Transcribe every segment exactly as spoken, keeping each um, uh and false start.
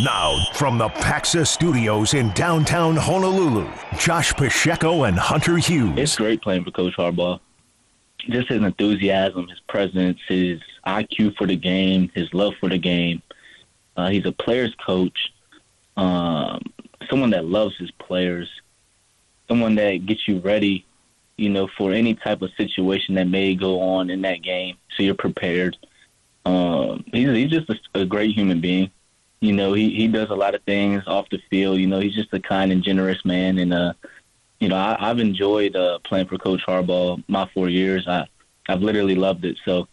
Now, from the Paxa Studios in downtown Honolulu, Josh Pacheco and Hunter Hughes. It's great playing for Coach Harbaugh. Just his enthusiasm, his presence, his I Q for the game, his love for the game. Uh, he's a player's coach, um, someone that loves his players, someone that gets you ready, you know, for any type of situation that may go on in that game, so you're prepared. Um, he's, he's just a, a great human being. You know, he, he does a lot of things off the field. You know, he's just a kind and generous man. And, uh, you know, I, I've enjoyed uh, playing for Coach Harbaugh my four years. I, I've literally loved it. So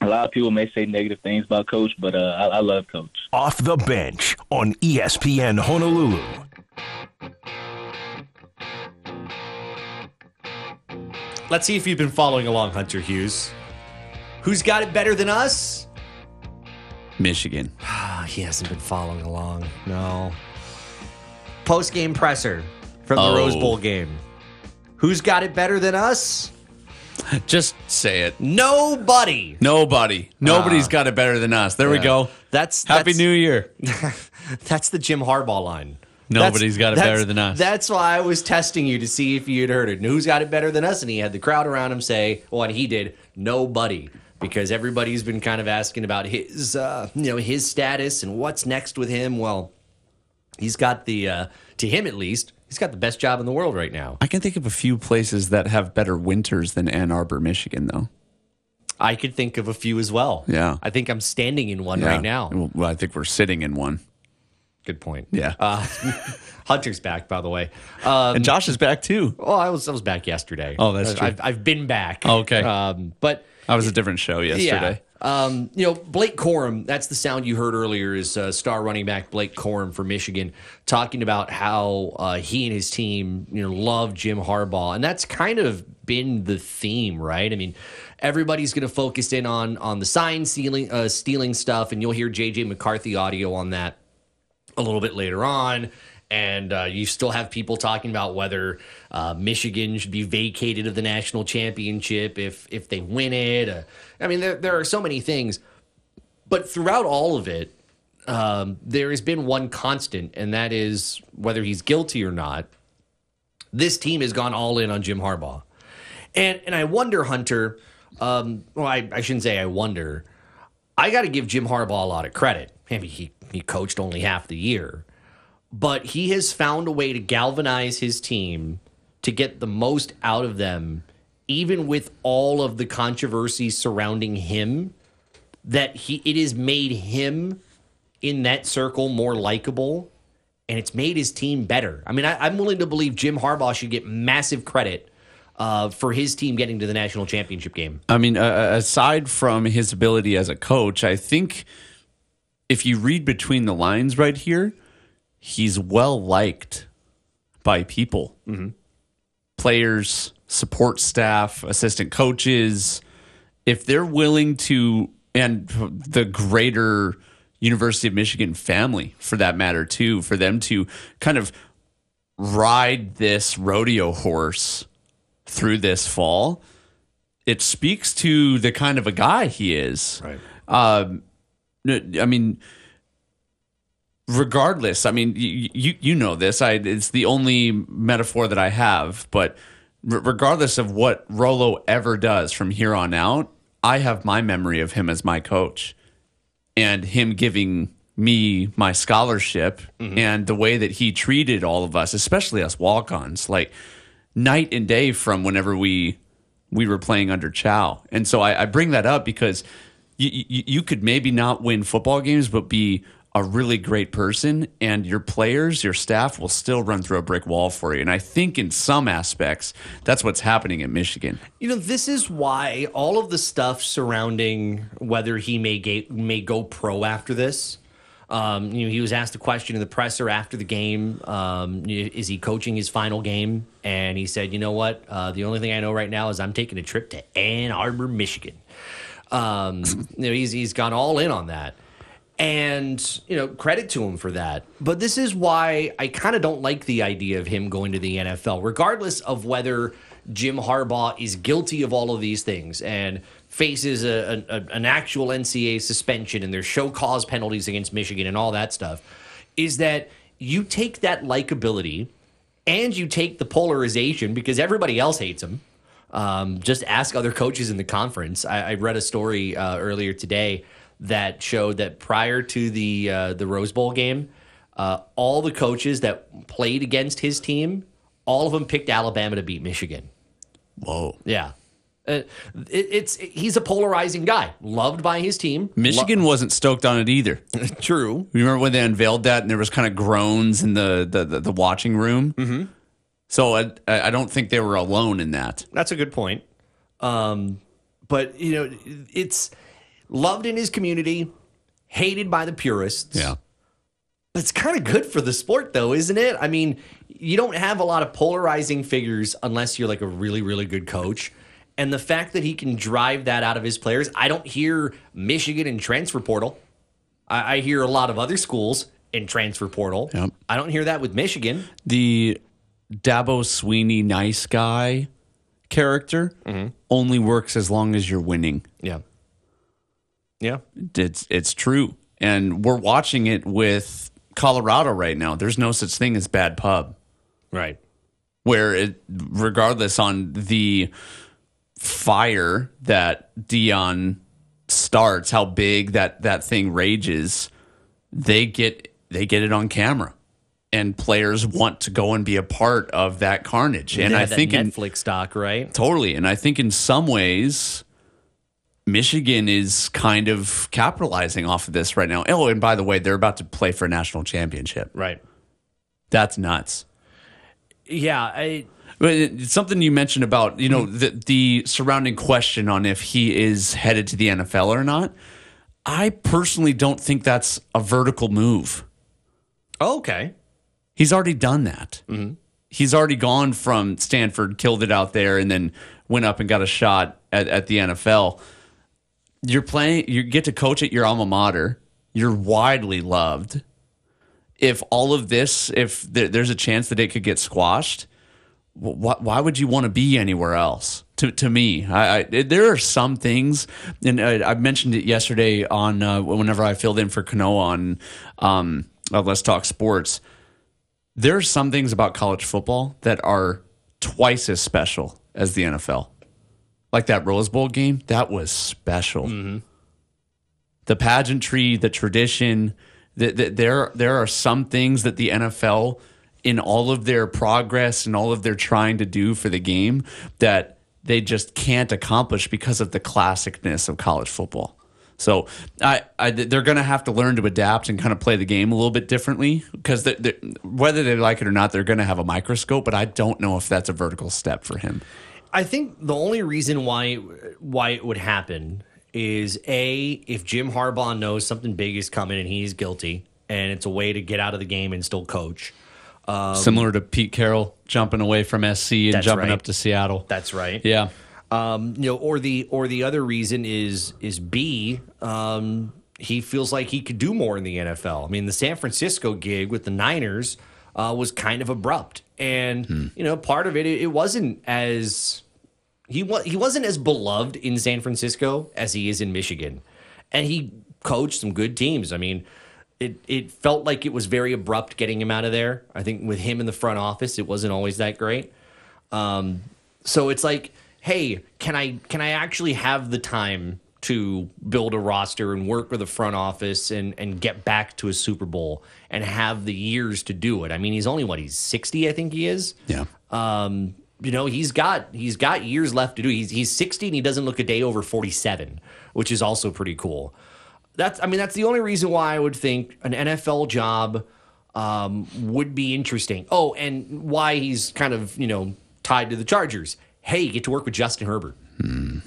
a lot of people may say negative things about Coach, but uh, I, I love Coach. Off the Bench on E S P N Honolulu. Let's see if you've been following along, Hunter Hughes. Who's got it better than us? Michigan. He hasn't been following along. No. Post-game presser from the oh. Rose Bowl game. Who's got it better than us? Just say it. Nobody. Nobody. Nobody's uh, got it better than us. There yeah. we go. That's Happy that's, New Year. That's the Jim Harbaugh line. Nobody's that's, got it better than us. That's why I was testing you to see if you'd heard it. And who's got it better than us? And he had the crowd around him say, well, and he did, nobody. Because everybody's been kind of asking about his uh, you know, his status and what's next with him. Well, he's got the, uh, to him at least, he's got the best job in the world right now. I can think of a few places that have better winters than Ann Arbor, Michigan, though. I could think of a few as well. Yeah. I think I'm standing in one yeah. right now. Well, I think we're sitting in one. Good point. Yeah. Uh, Hunter's back, by the way. Um, and Josh is back, too. Oh, I was I was back yesterday. Oh, that's true. I've, I've been back. Oh, okay. Um, but I was a different show yesterday. Yeah. Um, you know, Blake Corum, that's the sound you heard earlier, is uh, star running back Blake Corum for Michigan, talking about how uh, he and his team, you know, love Jim Harbaugh. And that's kind of been the theme, right? I mean, everybody's going to focus in on on the sign stealing, uh, stealing stuff, and you'll hear J J. McCarthy audio on that a little bit later on. And uh, you still have people talking about whether uh, Michigan should be vacated of the national championship if if they win it. Uh, I mean, there, there are so many things. But throughout all of it, um, there has been one constant, and that is whether he's guilty or not, this team has gone all in on Jim Harbaugh. And and I wonder, Hunter, um, well, I, I shouldn't say I wonder. I got to give Jim Harbaugh a lot of credit. I mean, he, he coached only half the year. But he has found a way to galvanize his team to get the most out of them, even with all of the controversy surrounding him, that he it has made him in that circle more likable, and it's made his team better. I mean, I, I'm willing to believe Jim Harbaugh should get massive credit Uh, for his team getting to the national championship game. I mean, uh, aside from his ability as a coach, I think if you read between the lines right here, he's well liked by people, mm-hmm. players, support staff, assistant coaches. If they're willing to, and the greater University of Michigan family, for that matter, too, for them to kind of ride this rodeo horse through this fall, it speaks to the kind of a guy he is. Right. Um, I mean, regardless, I mean, you you know this. I it's the only metaphor that I have, but r- regardless of what Rolo ever does from here on out, I have my memory of him as my coach and him giving me my scholarship mm-hmm. and the way that he treated all of us, especially us walk-ons, like, night and day from whenever we we were playing under Chow. And so I, I bring that up because you, you, you could maybe not win football games, but be a really great person, and your players, your staff will still run through a brick wall for you. And I think in some aspects, that's what's happening at Michigan. You know, this is why all of the stuff surrounding whether he may, ga- may go pro after this. Um, you know, he was asked a question in the presser after the game. Um, is he coaching his final game? And he said, you know what? Uh, the only thing I know right now is I'm taking a trip to Ann Arbor, Michigan. Um, you know, he's, he's gone all in on that. And, you know, credit to him for that. But this is why I kind of don't like the idea of him going to the N F L, regardless of whether Jim Harbaugh is guilty of all of these things. And faces a, a, an actual N C double A suspension and there's show cause penalties against Michigan and all that stuff, is that you take that likability and you take the polarization because everybody else hates him. Um, just ask other coaches in the conference. I, I read a story uh, earlier today that showed that prior to the uh, the Rose Bowl game, uh, all the coaches that played against his team, all of them picked Alabama to beat Michigan. Whoa. Yeah. Uh, it, it's he's a polarizing guy, loved by his team. Michigan Lo- wasn't stoked on it either. True. You remember when they unveiled that and there was kind of groans in the, the, the, the watching room? Mm-hmm. So I, I don't think they were alone in that. That's a good point. Um, but, you know, it's loved in his community, hated by the purists. Yeah. It's kind of good for the sport, though, isn't it? I mean, you don't have a lot of polarizing figures unless you're like a really, really good coach. And the fact that he can drive that out of his players, I don't hear Michigan in transfer portal. I, I hear a lot of other schools in transfer portal. Yep. I don't hear that with Michigan. The Dabo Sweeney nice guy character mm-hmm. only works as long as you're winning. Yeah. Yeah. It's, it's true. And we're watching it with Colorado right now. There's no such thing as bad pub. Right. Where it, regardless on the fire that Deion starts, how big that, that thing rages, they get they get it on camera, and players want to go and be a part of that carnage. And yeah, I that think Netflix in, doc, right? Totally. And I think in some ways, Michigan is kind of capitalizing off of this right now. Oh, and by the way, they're about to play for a national championship. Right. That's nuts. Yeah, I. But it's something you mentioned about, you know, the, the surrounding question on if he is headed to the N F L or not. I personally don't think that's a vertical move. Oh, okay. He's already done that. Mm-hmm. He's already gone from Stanford, killed it out there, and then went up and got a shot at, at the N F L. You're playing. You get to coach at your alma mater. You're widely loved. If all of this, if there, there's a chance that it could get squashed, why would you want to be anywhere else? To to me, I, I, there are some things, and I, I mentioned it yesterday on uh, whenever I filled in for Kanoa on um, Let's Talk Sports. There are some things about college football that are twice as special as the N F L. Like that Rose Bowl game, that was special. Mm-hmm. The pageantry, the tradition, the, the, there there are some things that the N F L, in all of their progress and all of their trying to do for the game, that they just can't accomplish because of the classicness of college football. So I, I, they're going to have to learn to adapt and kind of play the game a little bit differently, because they're, they're, whether they like it or not, they're going to have a microscope, but I don't know if that's a vertical step for him. I think the only reason why why it would happen is, A, if Jim Harbaugh knows something big is coming and he's guilty, and it's a way to get out of the game and still coach. Um, Similar to Pete Carroll jumping away from S C and jumping right. up to Seattle. That's right. Yeah. Um, you know, or the or the other reason is is B, um, he feels like he could do more in the N F L. I mean, the San Francisco gig with the Niners uh, was kind of abrupt, and hmm. you know, part of it it wasn't as he was he wasn't as beloved in San Francisco as he is in Michigan, and he coached some good teams. I mean. It it felt like it was very abrupt getting him out of there. I think with him in the front office, it wasn't always that great. Um, so it's like, hey, can I can I actually have the time to build a roster and work with the front office and, and get back to a Super Bowl and have the years to do it? I mean, he's only, what, he's sixty, I think he is? Yeah. Um, you know, he's got he's got years left to do. He's, he's sixty and he doesn't look a day over forty-seven, which is also pretty cool. That's, I mean, that's the only reason why I would think an N F L job um, would be interesting. Oh, and why he's kind of, you know, tied to the Chargers. Hey, you get to work with Justin Herbert. Hmm.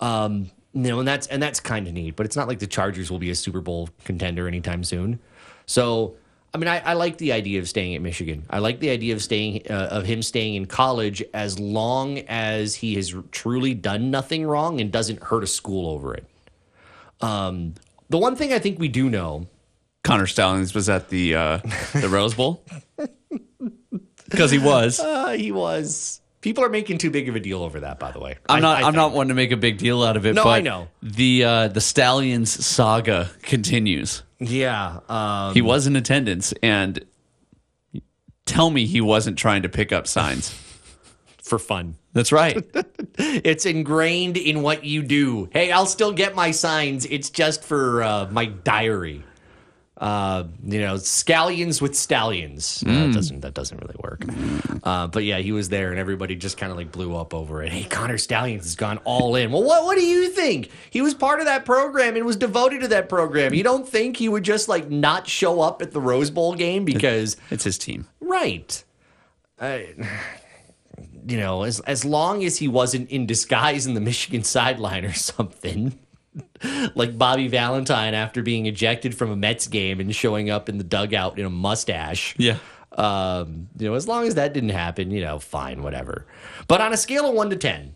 Um, you know, and that's and that's kind of neat. But it's not like the Chargers will be a Super Bowl contender anytime soon. So, I mean, I, I like the idea of staying at Michigan. I like the idea of staying uh, of him staying in college as long as he has truly done nothing wrong and doesn't hurt a school over it. Um, The one thing I think we do know, Connor Stalions was at the uh, the Rose Bowl because he was. Uh, he was. People are making too big of a deal over that, by the way. I'm not I, I I'm not one to make a big deal out of it. No, but I know. The uh, the Stalions saga continues. Yeah. Um, he was in attendance, and tell me he wasn't trying to pick up signs. For fun. That's right. It's ingrained in what you do. Hey, I'll still get my signs. It's just for uh, my diary. Uh, you know, scallions with stallions. Mm. Uh, that doesn't that doesn't really work. Uh, but yeah, he was there, and everybody just kind of like blew up over it. Hey, Connor Stalions has gone all in. Well, what what do you think? He was part of that program and was devoted to that program. You don't think he would just like not show up at the Rose Bowl game because it's his team, right? Uh, you know, as as long as he wasn't in disguise in the Michigan sideline or something. Like Bobby Valentine after being ejected from a Mets game and showing up in the dugout in a mustache. Yeah. Um, you know, as long as that didn't happen, you know, fine, whatever. But on a scale of one to ten,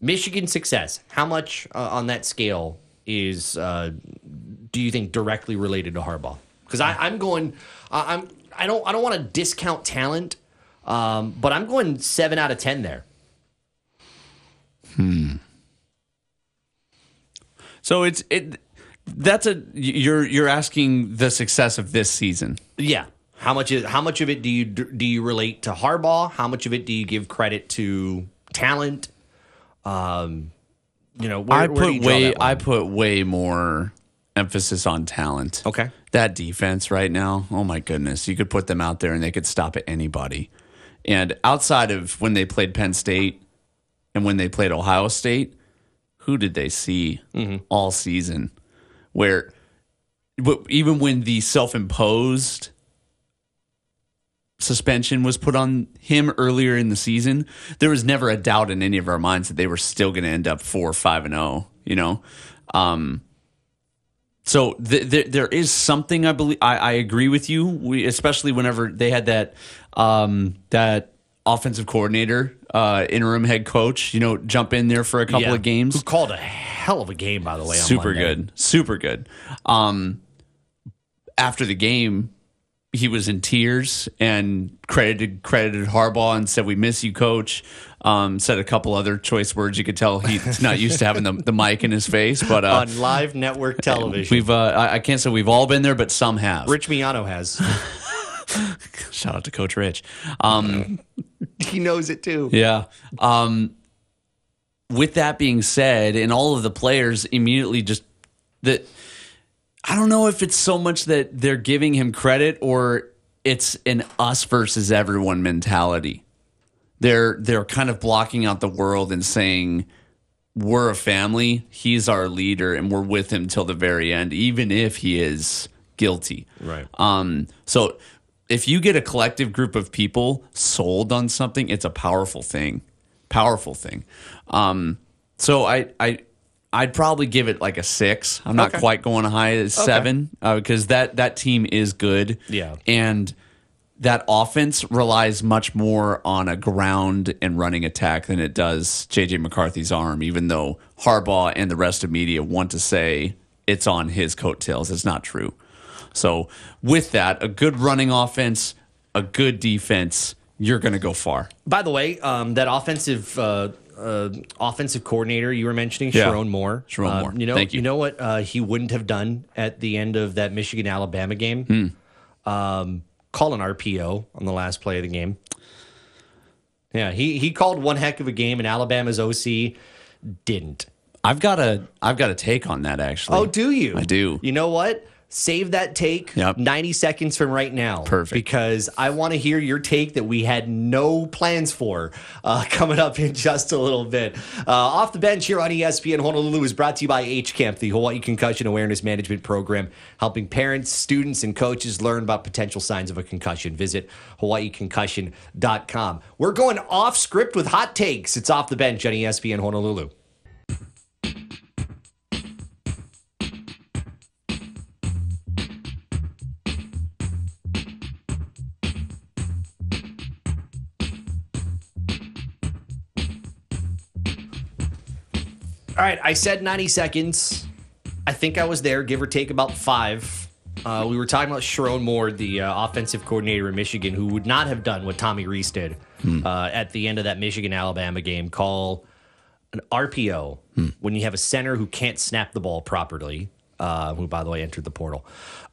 Michigan success, how much uh, on that scale is, uh, do you think directly related to Harbaugh? Because I'm going, uh, I'm, I don't, I don't want to discount talent, um, but I'm going seven out of ten there. Hmm. So it's it. That's a you're you're asking the success of this season. Yeah. How much is how much of it do you do you relate to Harbaugh? How much of it do you give credit to talent? Um, you know, where, I put where do you draw way that line? I put way more emphasis on talent. Okay. That defense right now. Oh my goodness, you could put them out there and they could stop at anybody. And outside of when they played Penn State and when they played Ohio State. Who did they see mm-hmm. all season? Where even when the self-imposed suspension was put on him earlier in the season, there was never a doubt in any of our minds that they were still going to end up four, five, and zero. You know, um, so th- th- there is something I believe. I, I agree with you, we, especially whenever they had that um, that. offensive coordinator, uh, interim head coach, you know, jump in there for a couple yeah. of games. Who called a hell of a game, by the way. On super Monday. good, super good. Um, after the game, he was in tears and credited credited Harbaugh and said, "We miss you, Coach." Um, said a couple other choice words. You could tell he's not used to having the, the mic in his face. But uh, on live network television, we've uh, I, I can't say we've all been there, but some have. Rich Miano has. Shout out to Coach Rich. Um, he knows it too. Yeah. Um, with that being said, and all of the players immediately just that I don't know if it's so much that they're giving him credit or it's an us versus everyone mentality. They're they're kind of blocking out the world and saying we're a family. He's our leader, and we're with him till the very end, even if he is guilty. Right. Um, so. If you get a collective group of people sold on something, it's a powerful thing, powerful thing. Um, so I, I, I'd probably give it like a six. I'm not okay. quite going high as okay. seven uh, because that, that team is good. Yeah. And that offense relies much more on a ground and running attack than it does J J. McCarthy's arm, even though Harbaugh and the rest of media want to say it's on his coattails. It's not true. So with that, a good running offense, a good defense, you're going to go far. By the way, um, that offensive uh, uh, offensive coordinator you were mentioning, yeah. Sherrone Moore. Sherrone uh, Moore, you know, thank you. You know what uh, he wouldn't have done at the end of that Michigan-Alabama game? Hmm. Um, call an R P O on the last play of the game. Yeah, he, he called one heck of a game, and Alabama's O C didn't. I've got a I've got a take on that, actually. Oh, do you? I do. You know what? Save that take yep. ninety seconds from right now. Perfect. Because I want to hear your take that we had no plans for uh, coming up in just a little bit. Uh, off the bench here on E S P N Honolulu is brought to you by H-Camp, the Hawaii Concussion Awareness Management Program, helping parents, students, and coaches learn about potential signs of a concussion. Visit hawaii concussion dot com. We're going off script with hot takes. It's Off the Bench on E S P N Honolulu. All right, I said ninety seconds. I think I was there, give or take about five. Uh, we were talking about Sherrone Moore, the uh, offensive coordinator in Michigan, who would not have done what Tommy Rees did mm. uh, at the end of that Michigan-Alabama game call an R P O mm. when you have a center who can't snap the ball properly, uh, who, by the way, entered the portal.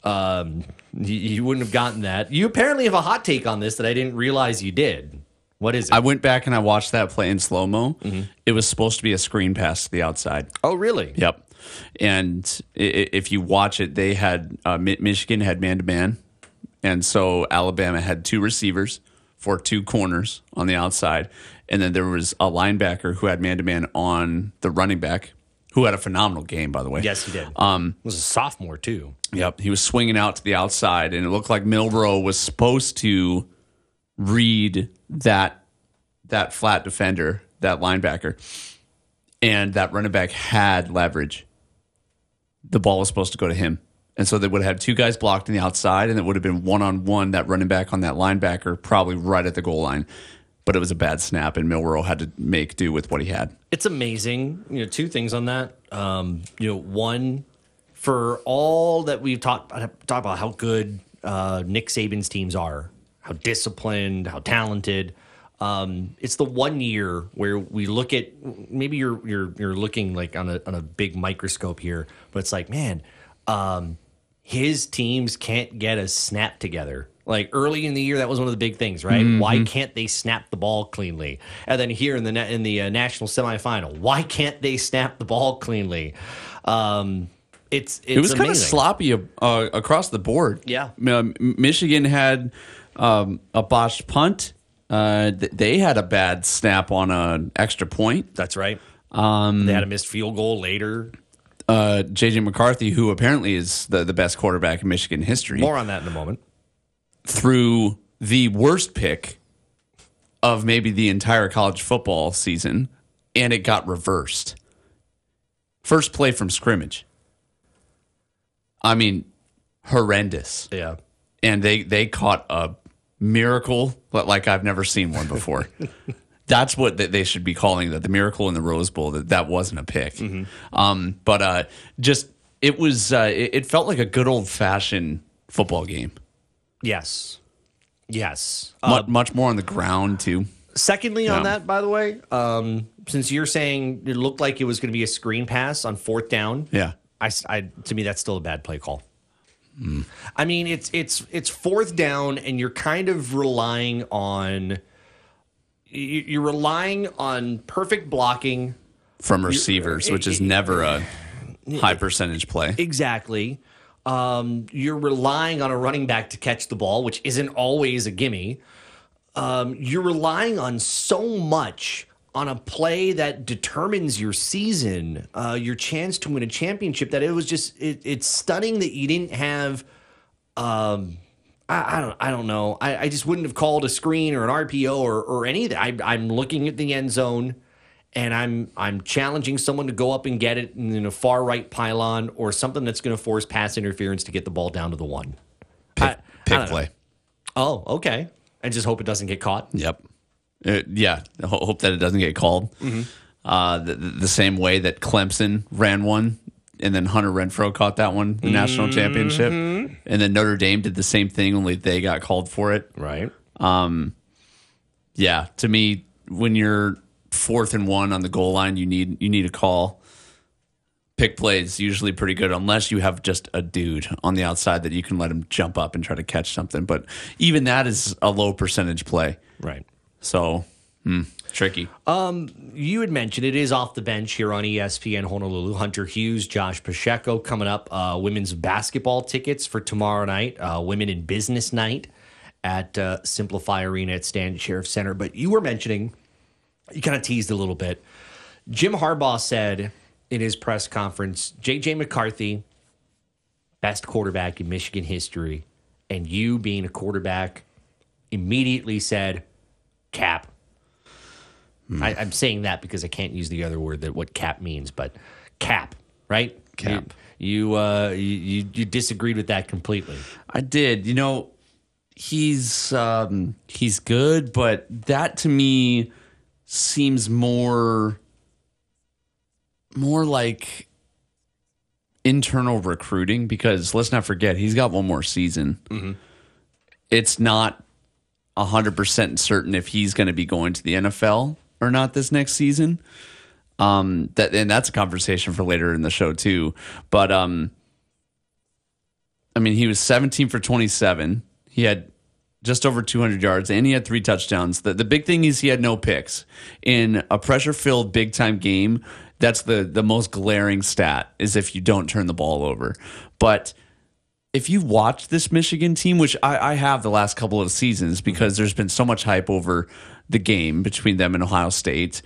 Um, you, you wouldn't have gotten that. You apparently have a hot take on this that I didn't realize you did. What is it? I went back and I watched that play in slow-mo. Mm-hmm. It was supposed to be a screen pass to the outside. Oh, really? Yep. And if you watch it, they had uh, Michigan had man-to-man, and so Alabama had two receivers for two corners on the outside, and then there was a linebacker who had man-to-man on the running back, who had a phenomenal game, by the way. Yes, he did. Um, was a sophomore, too. Yep. He was swinging out to the outside, and it looked like Milroe was supposed to read that that flat defender, that linebacker, and that running back had leverage. The ball was supposed to go to him, and so they would have had two guys blocked on the outside, and it would have been one-on-one, that running back on that linebacker, probably right at the goal line. But it was a bad snap, and Milroe had to make do with what he had. It's amazing. You know, two things on that. Um, you know, one, for all that we've talked talk about how good uh, Nick Saban's teams are, how disciplined, how talented. Um, it's the one year where we look at, maybe you're you're you're looking like on a on a big microscope here, but it's like, man, um, his teams can't get a snap together. Like early in the year, that was one of the big things, right? Mm-hmm. Why can't they snap the ball cleanly? And then here in the in the uh, national semifinal, why can't they snap the ball cleanly? Um, it's, it's it was amazing. Kind of sloppy uh, across the board. Yeah, uh, Michigan had. Um, a botched punt. Uh, th- they had a bad snap on an extra point. That's right. Um, they had a missed field goal later. Uh, J J. McCarthy, who apparently is the, the best quarterback in Michigan history. More on that in a moment. Threw the worst pick of maybe the entire college football season, and it got reversed. First play from scrimmage. I mean, horrendous. Yeah. And they, they caught a miracle like I've never seen one before. That's what they should be calling that, the miracle in the Rose Bowl, that that wasn't a pick. Mm-hmm. Um, but uh, just it was uh, it, it felt like a good old-fashioned football game. Yes. Yes. Uh, much, much more on the ground, too. Secondly yeah. on that, by the way, um, since you're saying it looked like it was going to be a screen pass on fourth down, yeah, I, I to me that's still a bad play call. Mm. I mean, it's it's it's fourth down, and you're kind of relying on you're relying on perfect blocking from receivers, you're, which is never a high percentage play. Exactly. Um, you're relying on a running back to catch the ball, which isn't always a gimme. Um, you're relying on so much on a play that determines your season, uh, your chance to win a championship, that it was just, it, it's stunning that you didn't have, um, I, I don't I don't know. I, I just wouldn't have called a screen or an R P O or, or anything. I, I'm looking at the end zone, and I'm I'm challenging someone to go up and get it in a far right pylon or something that's going to force pass interference to get the ball down to the one. Pick, I, pick I play. Know. Oh, okay. I just hope it doesn't get caught. Yep. It, yeah, hope that it doesn't get called. Mm-hmm. Uh, the, the same way that Clemson ran one, and then Hunter Renfrow caught that one, the mm-hmm. national championship, and then Notre Dame did the same thing, only they got called for it. Right. Um, yeah, to me, when you're fourth and one on the goal line, you need you need a call. Pick play is usually pretty good, unless you have just a dude on the outside that you can let him jump up and try to catch something. But even that is a low percentage play. Right. So, hmm, tricky. Um, you had mentioned it is off the bench here on E S P N Honolulu. Hunter Hughes, Josh Pacheco coming up. Uh, women's basketball tickets for tomorrow night. Uh, women in business night at uh, Simplify Arena at Stanton Sheriff Center. But you were mentioning, you kind of teased a little bit. Jim Harbaugh said in his press conference, J J. McCarthy, best quarterback in Michigan history, and you being a quarterback immediately said, cap. Hmm. I, I'm saying that because I can't use the other word that what cap means, but cap, right? Cap. You you, uh, you you disagreed with that completely. I did. You know, he's um, he's good, but that to me seems more more like internal recruiting, because let's not forget he's got one more season. Mm-hmm. It's not one hundred percent certain if he's going to be going to the N F L or not this next season. Um, that and that's a conversation for later in the show too. But um, I mean, he was seventeen for twenty-seven. He had just over two hundred yards, and he had three touchdowns. The, the big thing is he had no picks. In a pressure-filled, big-time game, that's the, the most glaring stat, is if you don't turn the ball over. But if you watch this Michigan team, which I, I have the last couple of seasons because there's been so much hype over the game between them and Ohio State,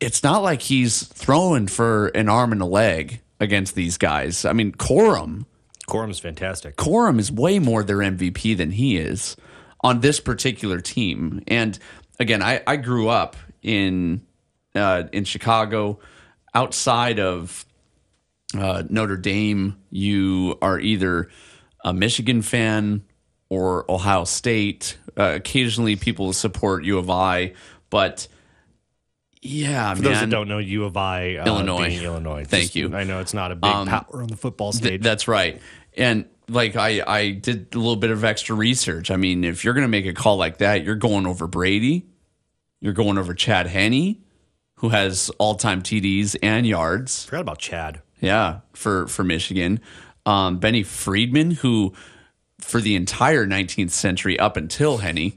it's not like he's throwing for an arm and a leg against these guys. I mean, Corum. Corum's fantastic. Corum is way more their M V P than he is on this particular team. And again, I, I grew up in uh, in Chicago. Outside of uh, Notre Dame, you are either a Michigan fan or Ohio State. Uh, occasionally, people support U of I, but yeah, for man. Those that don't know, U of I, uh, Illinois, being Illinois. Just, Thank you. I know it's not a big um, power on the football stage. Th- that's right. And like I, I did a little bit of extra research. I mean, if you're going to make a call like that, you're going over Brady, you're going over Chad Henne, who has all-time T Ds and yards. Forgot about Chad. Yeah, for for Michigan, um, Benny Friedman, who for the entire nineteenth century up until Henne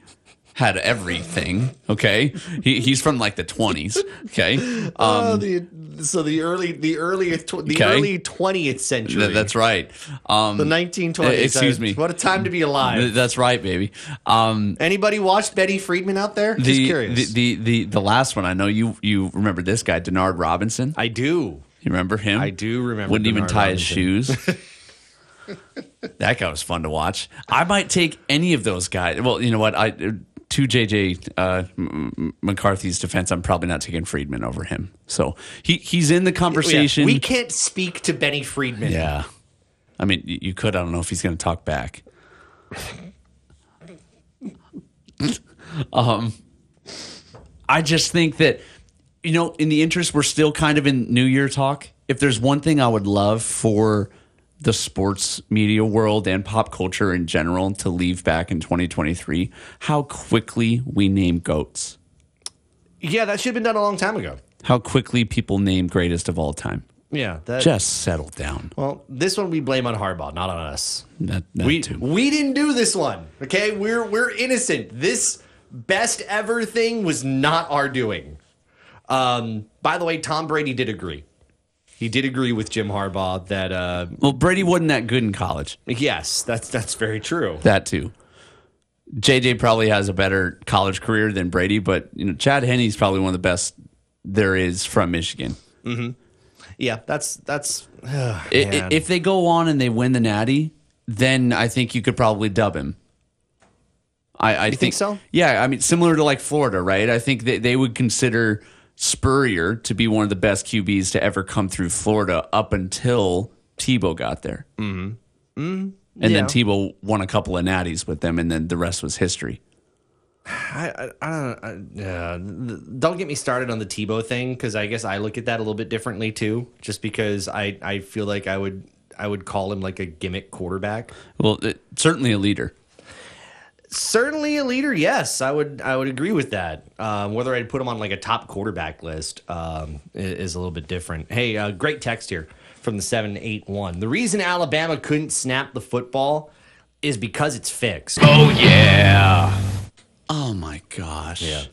had everything, okay? He, he's from like the twenties, okay? Um, uh, the, so the early the early, tw- the okay. early twentieth century. Th- that's right. Um, the nineteen twenties. Uh, excuse so, me. What a time to be alive. Th- that's right, baby. Um, Anybody watched Benny Friedman out there? The, Just curious. The, the, the, the last one, I know you, you remember this guy, Denard Robinson. I do. You remember him? I do remember Wouldn't Denard even tie Robinson. His shoes. That guy was fun to watch. I might take any of those guys. Well, you know what? I... To J J. Uh, McCarthy's defense, I'm probably not taking Friedman over him. So he, he's in the conversation. Yeah, we can't speak to Benny Friedman. Yeah. I mean, you could. I don't know if he's going to talk back. um, I just think that, you know, in the interest, we're still kind of in New Year talk. If there's one thing I would love for the sports media world and pop culture in general to leave back in twenty twenty-three, how quickly we name GOATs. Yeah, that should have been done a long time ago. How quickly people name greatest of all time. Yeah. That, Just settle down. Well, this one we blame on Harbaugh, not on us. That, that we, too. We didn't do this one, okay? We're, we're innocent. This best ever thing was not our doing. Um, by the way, Tom Brady did agree. He did agree with Jim Harbaugh that... Uh, well, Brady wasn't that good in college. Yes, that's that's very true. That too. J J probably has a better college career than Brady, but you know Chad Henne's probably one of the best there is from Michigan. Mm-hmm. Yeah, that's... that's. Oh, it, if they go on and they win the Natty, then I think you could probably dub him. I, I you think, think so? Yeah, I mean, similar to like Florida, right? I think they, they would consider... Spurrier to be one of the best Q Bs to ever come through Florida up until Tebow got there. Mm-hmm. Mm-hmm. And yeah. Then Tebow won a couple of natties with them, and then the rest was history. I, I, I don't know. Uh, don't get me started on the Tebow thing, because I guess I look at that a little bit differently too, just because I, I feel like I would I would call him like a gimmick quarterback. Well, it, certainly a leader. Certainly a leader, yes. I would I would agree with that. Um, whether I'd put him on like a top quarterback list um, is a little bit different. Hey, uh, great text here from the seven eight one. The reason Alabama couldn't snap the football is because it's fixed. Oh, yeah. Oh, my gosh. Yeah.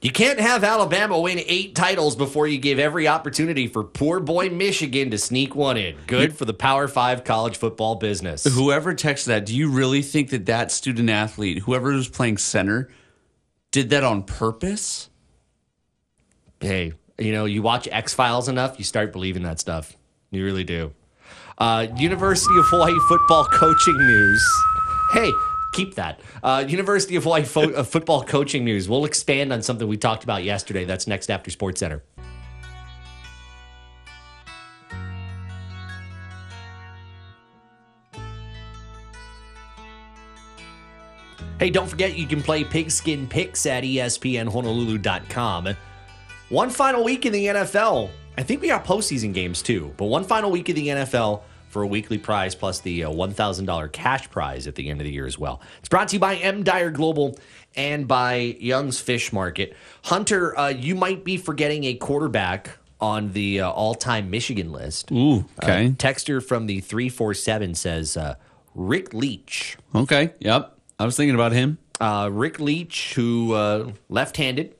You can't have Alabama win eight titles before you give every opportunity for poor boy Michigan to sneak one in. Good for the Power Five college football business. Whoever texted that, do you really think that that student athlete, whoever was playing center, did that on purpose? Hey, you know, you watch X-Files enough, you start believing that stuff. You really do. Uh, University of Hawaii football coaching news. Hey. Keep that. Uh, University of Hawaii fo- uh, football coaching news. We'll expand on something we talked about yesterday. That's next after Sports Center. Hey, don't forget you can play Pigskin Picks at E S P N Honolulu dot com. One final week in the N F L. I think we got postseason games too, but one final week in the N F L. for a weekly prize plus the uh, one thousand dollars cash prize at the end of the year as well. It's brought to you by M. Dyer Global and by Young's Fish Market. Hunter, uh, you might be forgetting a quarterback on the uh, all-time Michigan list. Ooh, okay. Uh, texter from the three four seven says uh, Rick Leach. Okay, yep. I was thinking about him. Uh, Rick Leach, who uh, left-handed,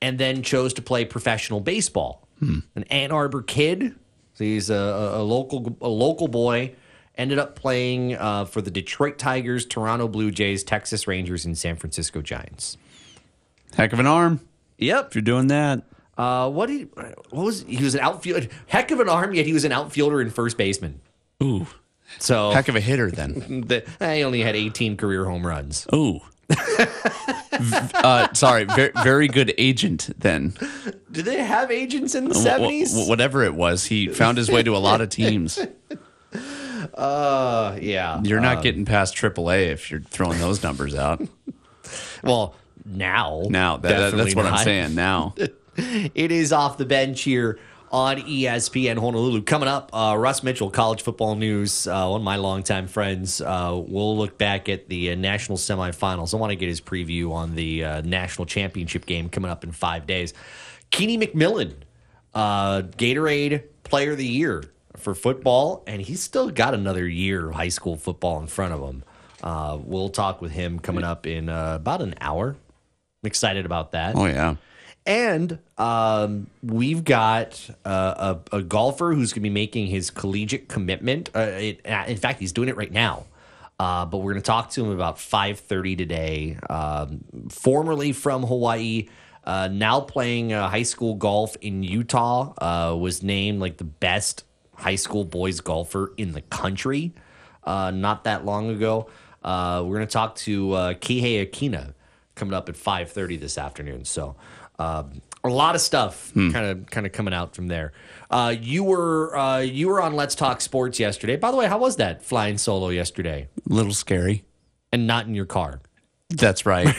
and then chose to play professional baseball. Hmm. An Ann Arbor kid, so he's a, a local a local boy, ended up playing uh, for the Detroit Tigers, Toronto Blue Jays, Texas Rangers, and San Francisco Giants. Heck of an arm. Yep. If you're doing that. Uh, what he, what was he was an outfielder. Heck of an arm, yet he was an outfielder and first baseman. Ooh. So heck of a hitter then. The, I only had eighteen career home runs. Ooh. uh, sorry, very, very good agent then. Did they have agents in the seventies? Whatever it was, he found his way to a lot of teams. Uh, yeah. You're not um, getting past triple A if you're throwing those numbers out. Well, now. Now, that, that's what not. I'm saying, now. It is Off the Bench here on E S P N Honolulu. Coming up, uh, Russ Mitchell, College Football News, uh, one of my longtime friends. Uh, we'll look back at the uh, national semifinals. I want to get his preview on the uh, national championship game coming up in five days. Keeney McMillan, uh, Gatorade Player of the Year for football, and he's still got another year of high school football in front of him. Uh, we'll talk with him coming up in uh, about an hour. I'm excited about that. Oh, yeah. And um, we've got uh, a, a golfer who's going to be making his collegiate commitment. Uh, it, in fact, he's doing it right now. Uh, but we're going to talk to him about five thirty today. Um, formerly from Hawaii, uh, now playing uh, high school golf in Utah, uh, was named like the best high school boys golfer in the country uh, not that long ago. Uh, we're going to talk to uh, Kihei Akina coming up at five thirty this afternoon. So... Um, a lot of stuff kind of kind of coming out from there. Uh, you were uh, you were on Let's Talk Sports yesterday. By the way, how was that flying solo yesterday? A little scary. And not in your car. That's right.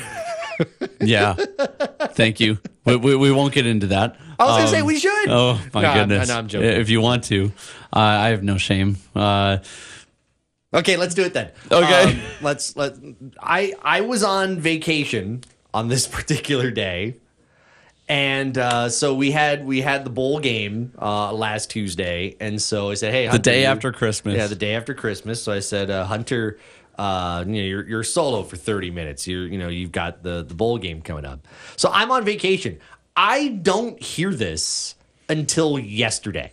Yeah. Thank you. We, we, we won't get into that. I was um, going to say we should. Oh, my no, goodness. I, I, no, I'm joking. If you want to. Uh, I have no shame. Uh, okay, let's do it then. Okay. Um, let's. Let, I, I was on vacation on this particular day. And uh, so we had we had the bowl game uh, last Tuesday, and so I said, "Hey, Hunter, the day after Christmas, yeah, the day after Christmas." So I said, uh, "Hunter, uh, you know, you're you're solo for thirty minutes. You're you know, you've got the the bowl game coming up." So I'm on vacation. I don't hear this until yesterday.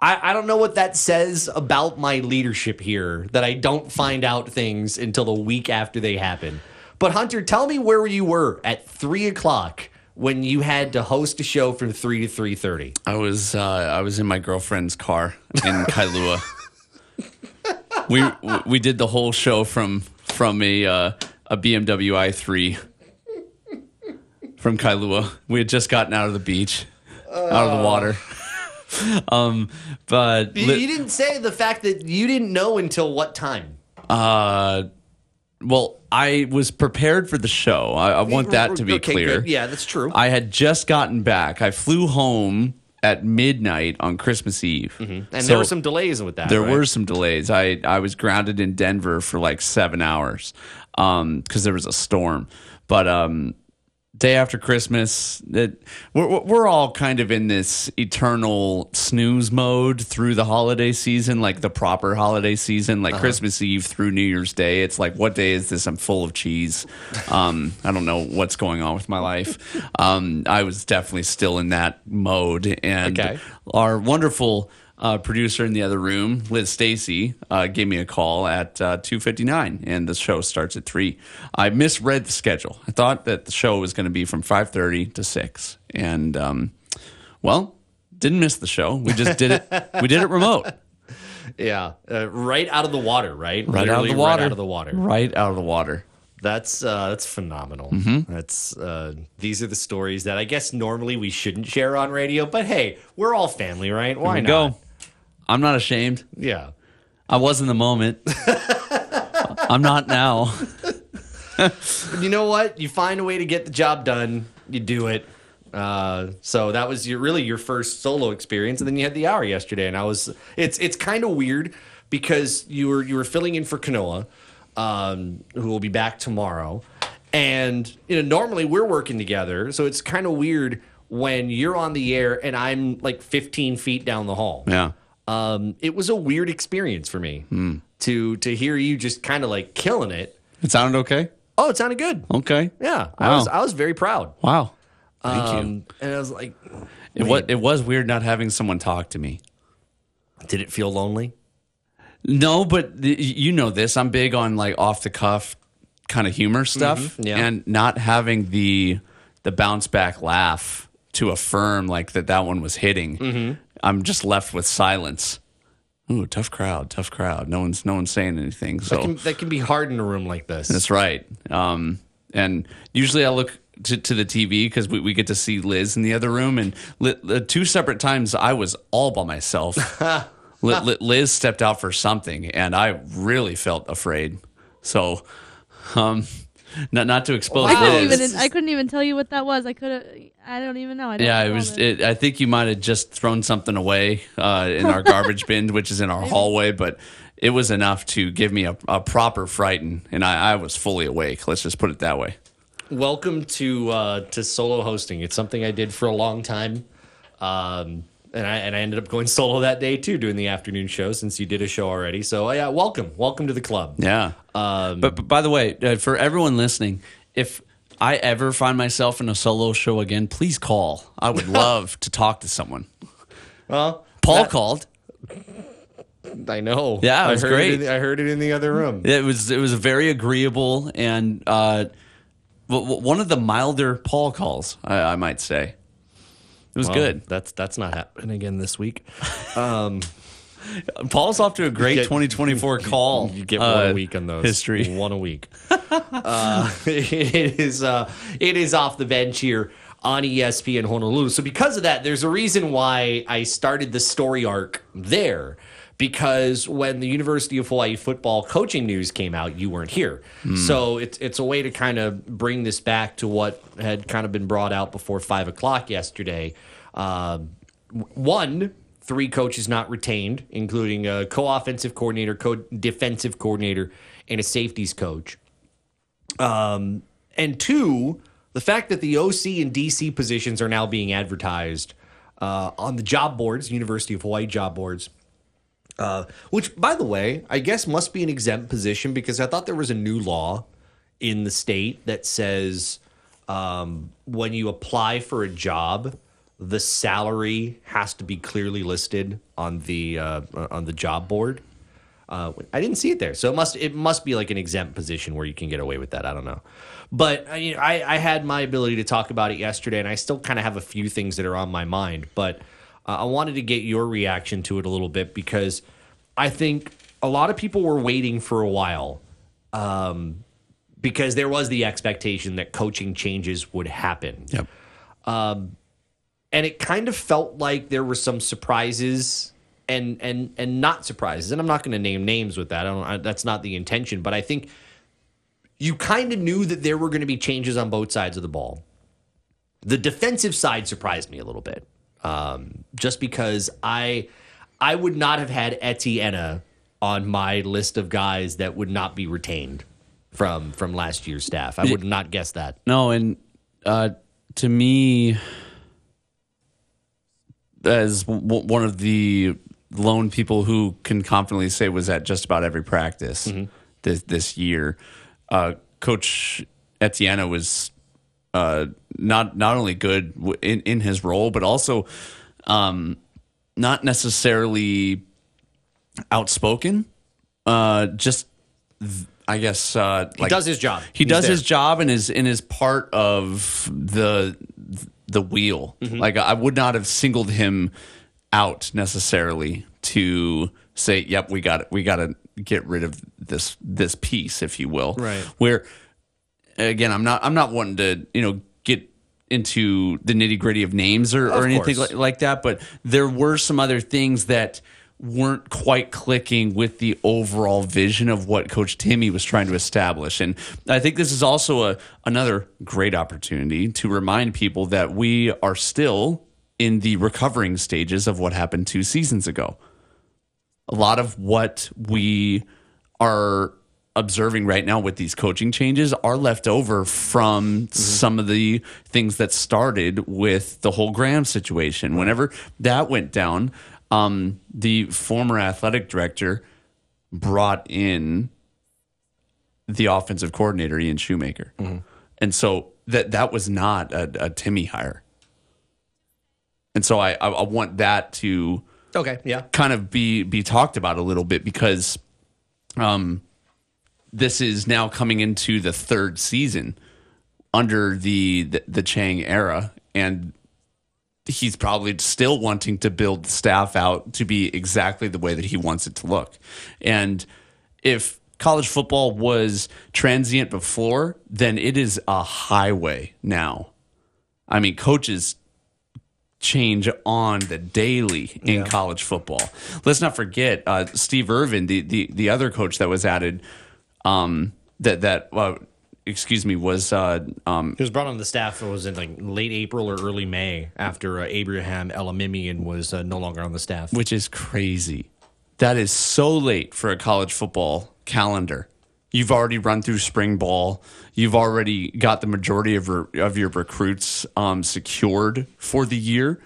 I, I don't know what that says about my leadership here that I don't find out things until the week after they happen. But Hunter, tell me where you were at three o'clock. When you had to host a show from three to three thirty, I was uh, I was in my girlfriend's car in Kailua. we we did the whole show from from a uh, a B M W i three from Kailua. We had just gotten out of the beach, uh, out of the water. um, but you, you didn't say the fact that you didn't know until what time. Uh, well. I was prepared for the show. I, I want that to be okay, clear. Good. Yeah, that's true. I had just gotten back. I flew home at midnight on Christmas Eve. Mm-hmm. And so there were some delays with that, There right? were some delays. I, I was grounded in Denver for like seven hours um, because there was a storm. But um, day after Christmas, it, we're, we're all kind of in this eternal snooze mode through the holiday season, like the proper holiday season, like uh-huh. Christmas Eve through New Year's Day. It's like, what day is this? I'm full of cheese. Um, I don't know what's going on with my life. Um, I was definitely still in that mode. And okay. Our wonderful uh, producer in the other room, Liz Stacy, uh, gave me a call at uh, two fifty-nine, and the show starts at three. I misread the schedule. I thought that the show was going to be from five thirty to six, and um, well, didn't miss the show. We just did it. We did it remote. Yeah, uh, right out of the water. Right, right out of the water. Right out of the water. Right out of the water. That's uh, that's phenomenal. Mm-hmm. That's uh, these are the stories that I guess normally we shouldn't share on radio, but hey, we're all family, right? Why not? Go. I'm not ashamed. Yeah. I was in the moment. I'm not now. You know what? You find a way to get the job done. You do it. Uh, so that was your, really your first solo experience, and then you had the hour yesterday. And I was, it's it's kind of weird because you were you were filling in for Kanoa, um, who will be back tomorrow. And you know, normally we're working together, so it's kind of weird when you're on the air and I'm like fifteen feet down the hall. Yeah. Um, it was a weird experience for me mm. to to hear you just kind of like killing it. It sounded okay. Oh, it sounded good. Okay. Yeah. Wow. I was I was very proud. Wow. Thank you. Um, and I was like, wait. It was, it was weird not having someone talk to me. Did it feel lonely? No, but th- you know this. I'm big on like off the cuff kind of humor stuff, mm-hmm. yeah. and not having the the bounce back laugh to affirm like that that one was hitting. Mm-hmm. I'm just left with silence. Ooh, tough crowd, tough crowd. No one's no one's saying anything. So that can, that can be hard in a room like this. That's right. Um, and usually I look To, to the T V because we, we get to see Liz in the other room, and li, uh, two separate times I was all by myself. li, li, Liz stepped out for something, and I really felt afraid. So, um, not not to expose. Well, I, couldn't even, I couldn't even tell you what that was. I could. I don't even know. I didn't yeah, know it was. It. It, I think you might have just thrown something away uh, in our garbage bin, which is in our hallway, but. It was enough to give me a, a proper frighten, and I, I was fully awake. Let's just put it that way. Welcome to uh, to solo hosting. It's something I did for a long time, um, and I and I ended up going solo that day too, doing the afternoon show since you did a show already. So yeah, welcome, welcome to the club. Yeah. Um, but, but by the way, uh, for everyone listening, if I ever find myself in a solo show again, please call. I would love to talk to someone. Well, Paul that- called. I know. Yeah, it was I heard great. It in, I heard it in the other room. It was it was very agreeable and. Uh, One of the milder Paul calls, I, I might say. It was well, good. That's that's not happening again this week. Um, Paul's off to a great get, twenty twenty-four call. You get one uh, a week on those. History. One a week. uh, it is uh, it is off the bench here on E S P N Honolulu. So because of that, there's a reason why I started the story arc there. Because when the University of Hawaii football coaching news came out, you weren't here. Mm. So it's it's a way to kind of bring this back to what had kind of been brought out before five o'clock yesterday. Uh, one, three coaches not retained, including a co-offensive coordinator, co-defensive coordinator, and a safeties coach. Um, and two, the fact that the O C and D C positions are now being advertised uh, on the job boards, University of Hawaii job boards. Uh, which, by the way, I guess must be an exempt position because I thought there was a new law in the state that says um, when you apply for a job, the salary has to be clearly listed on the uh, on the job board. Uh, I didn't see it there, so it must it must be like an exempt position where you can get away with that. I don't know, but I mean, I, I had my ability to talk about it yesterday, and I still kind of have a few things that are on my mind, but. Uh, I wanted to get your reaction to it a little bit because I think a lot of people were waiting for a while um, because there was the expectation that coaching changes would happen. Yep. Um, and it kind of felt like there were some surprises and and and not surprises. And I'm not going to name names with that. I don't, I, that's not the intention. But I think you kind of knew that there were going to be changes on both sides of the ball. The defensive side surprised me a little bit. Um, just because I I would not have had Etienne on my list of guys that would not be retained from from last year's staff. I would not guess that. No, and uh, to me, as w- one of the lone people who can confidently say was at just about every practice mm-hmm. this, this year, uh, Coach Etienne was... Uh, not not only good in, in his role, but also um, not necessarily outspoken. Uh, just th- I guess uh, like, he does his job. He He's does there. his job and is and is part of the the wheel. Mm-hmm. Like I would not have singled him out necessarily to say, "Yep, we got it. We got to get rid of this this piece, if you will." Right where. Again, I'm not. I'm not wanting to, you know, get into the nitty gritty of names or, or anything like, like that. But there were some other things that weren't quite clicking with the overall vision of what Coach Timmy was trying to establish. And I think this is also a another great opportunity to remind people that we are still in the recovering stages of what happened two seasons ago. A lot of what we are observing right now with these coaching changes are left over from mm-hmm. some of the things that started with the whole Graham situation. Whenever that went down, Um, the former athletic director brought in the offensive coordinator, Ian Shoemaker. Mm-hmm. And so that that was not a, a Timmy hire. And so I, I, I want that to okay, yeah. kind of be, be talked about a little bit, because um, this is now coming into the third season under the, the, the Chang era, and he's probably still wanting to build the staff out to be exactly the way that he wants it to look. And if college football was transient before, then it is a highway now. I mean, coaches change on the daily in yeah. college football. Let's not forget uh, Steve Irvin, the, the, the other coach that was added, um, that, that, uh, excuse me, was... Uh, um, he was brought on the staff. It was in like late April or early May after uh, Abraham Elamimian was uh, no longer on the staff. Which is crazy. That is so late for a college football calendar. You've already run through spring ball. You've already got the majority of, re- of your recruits um, secured for the year.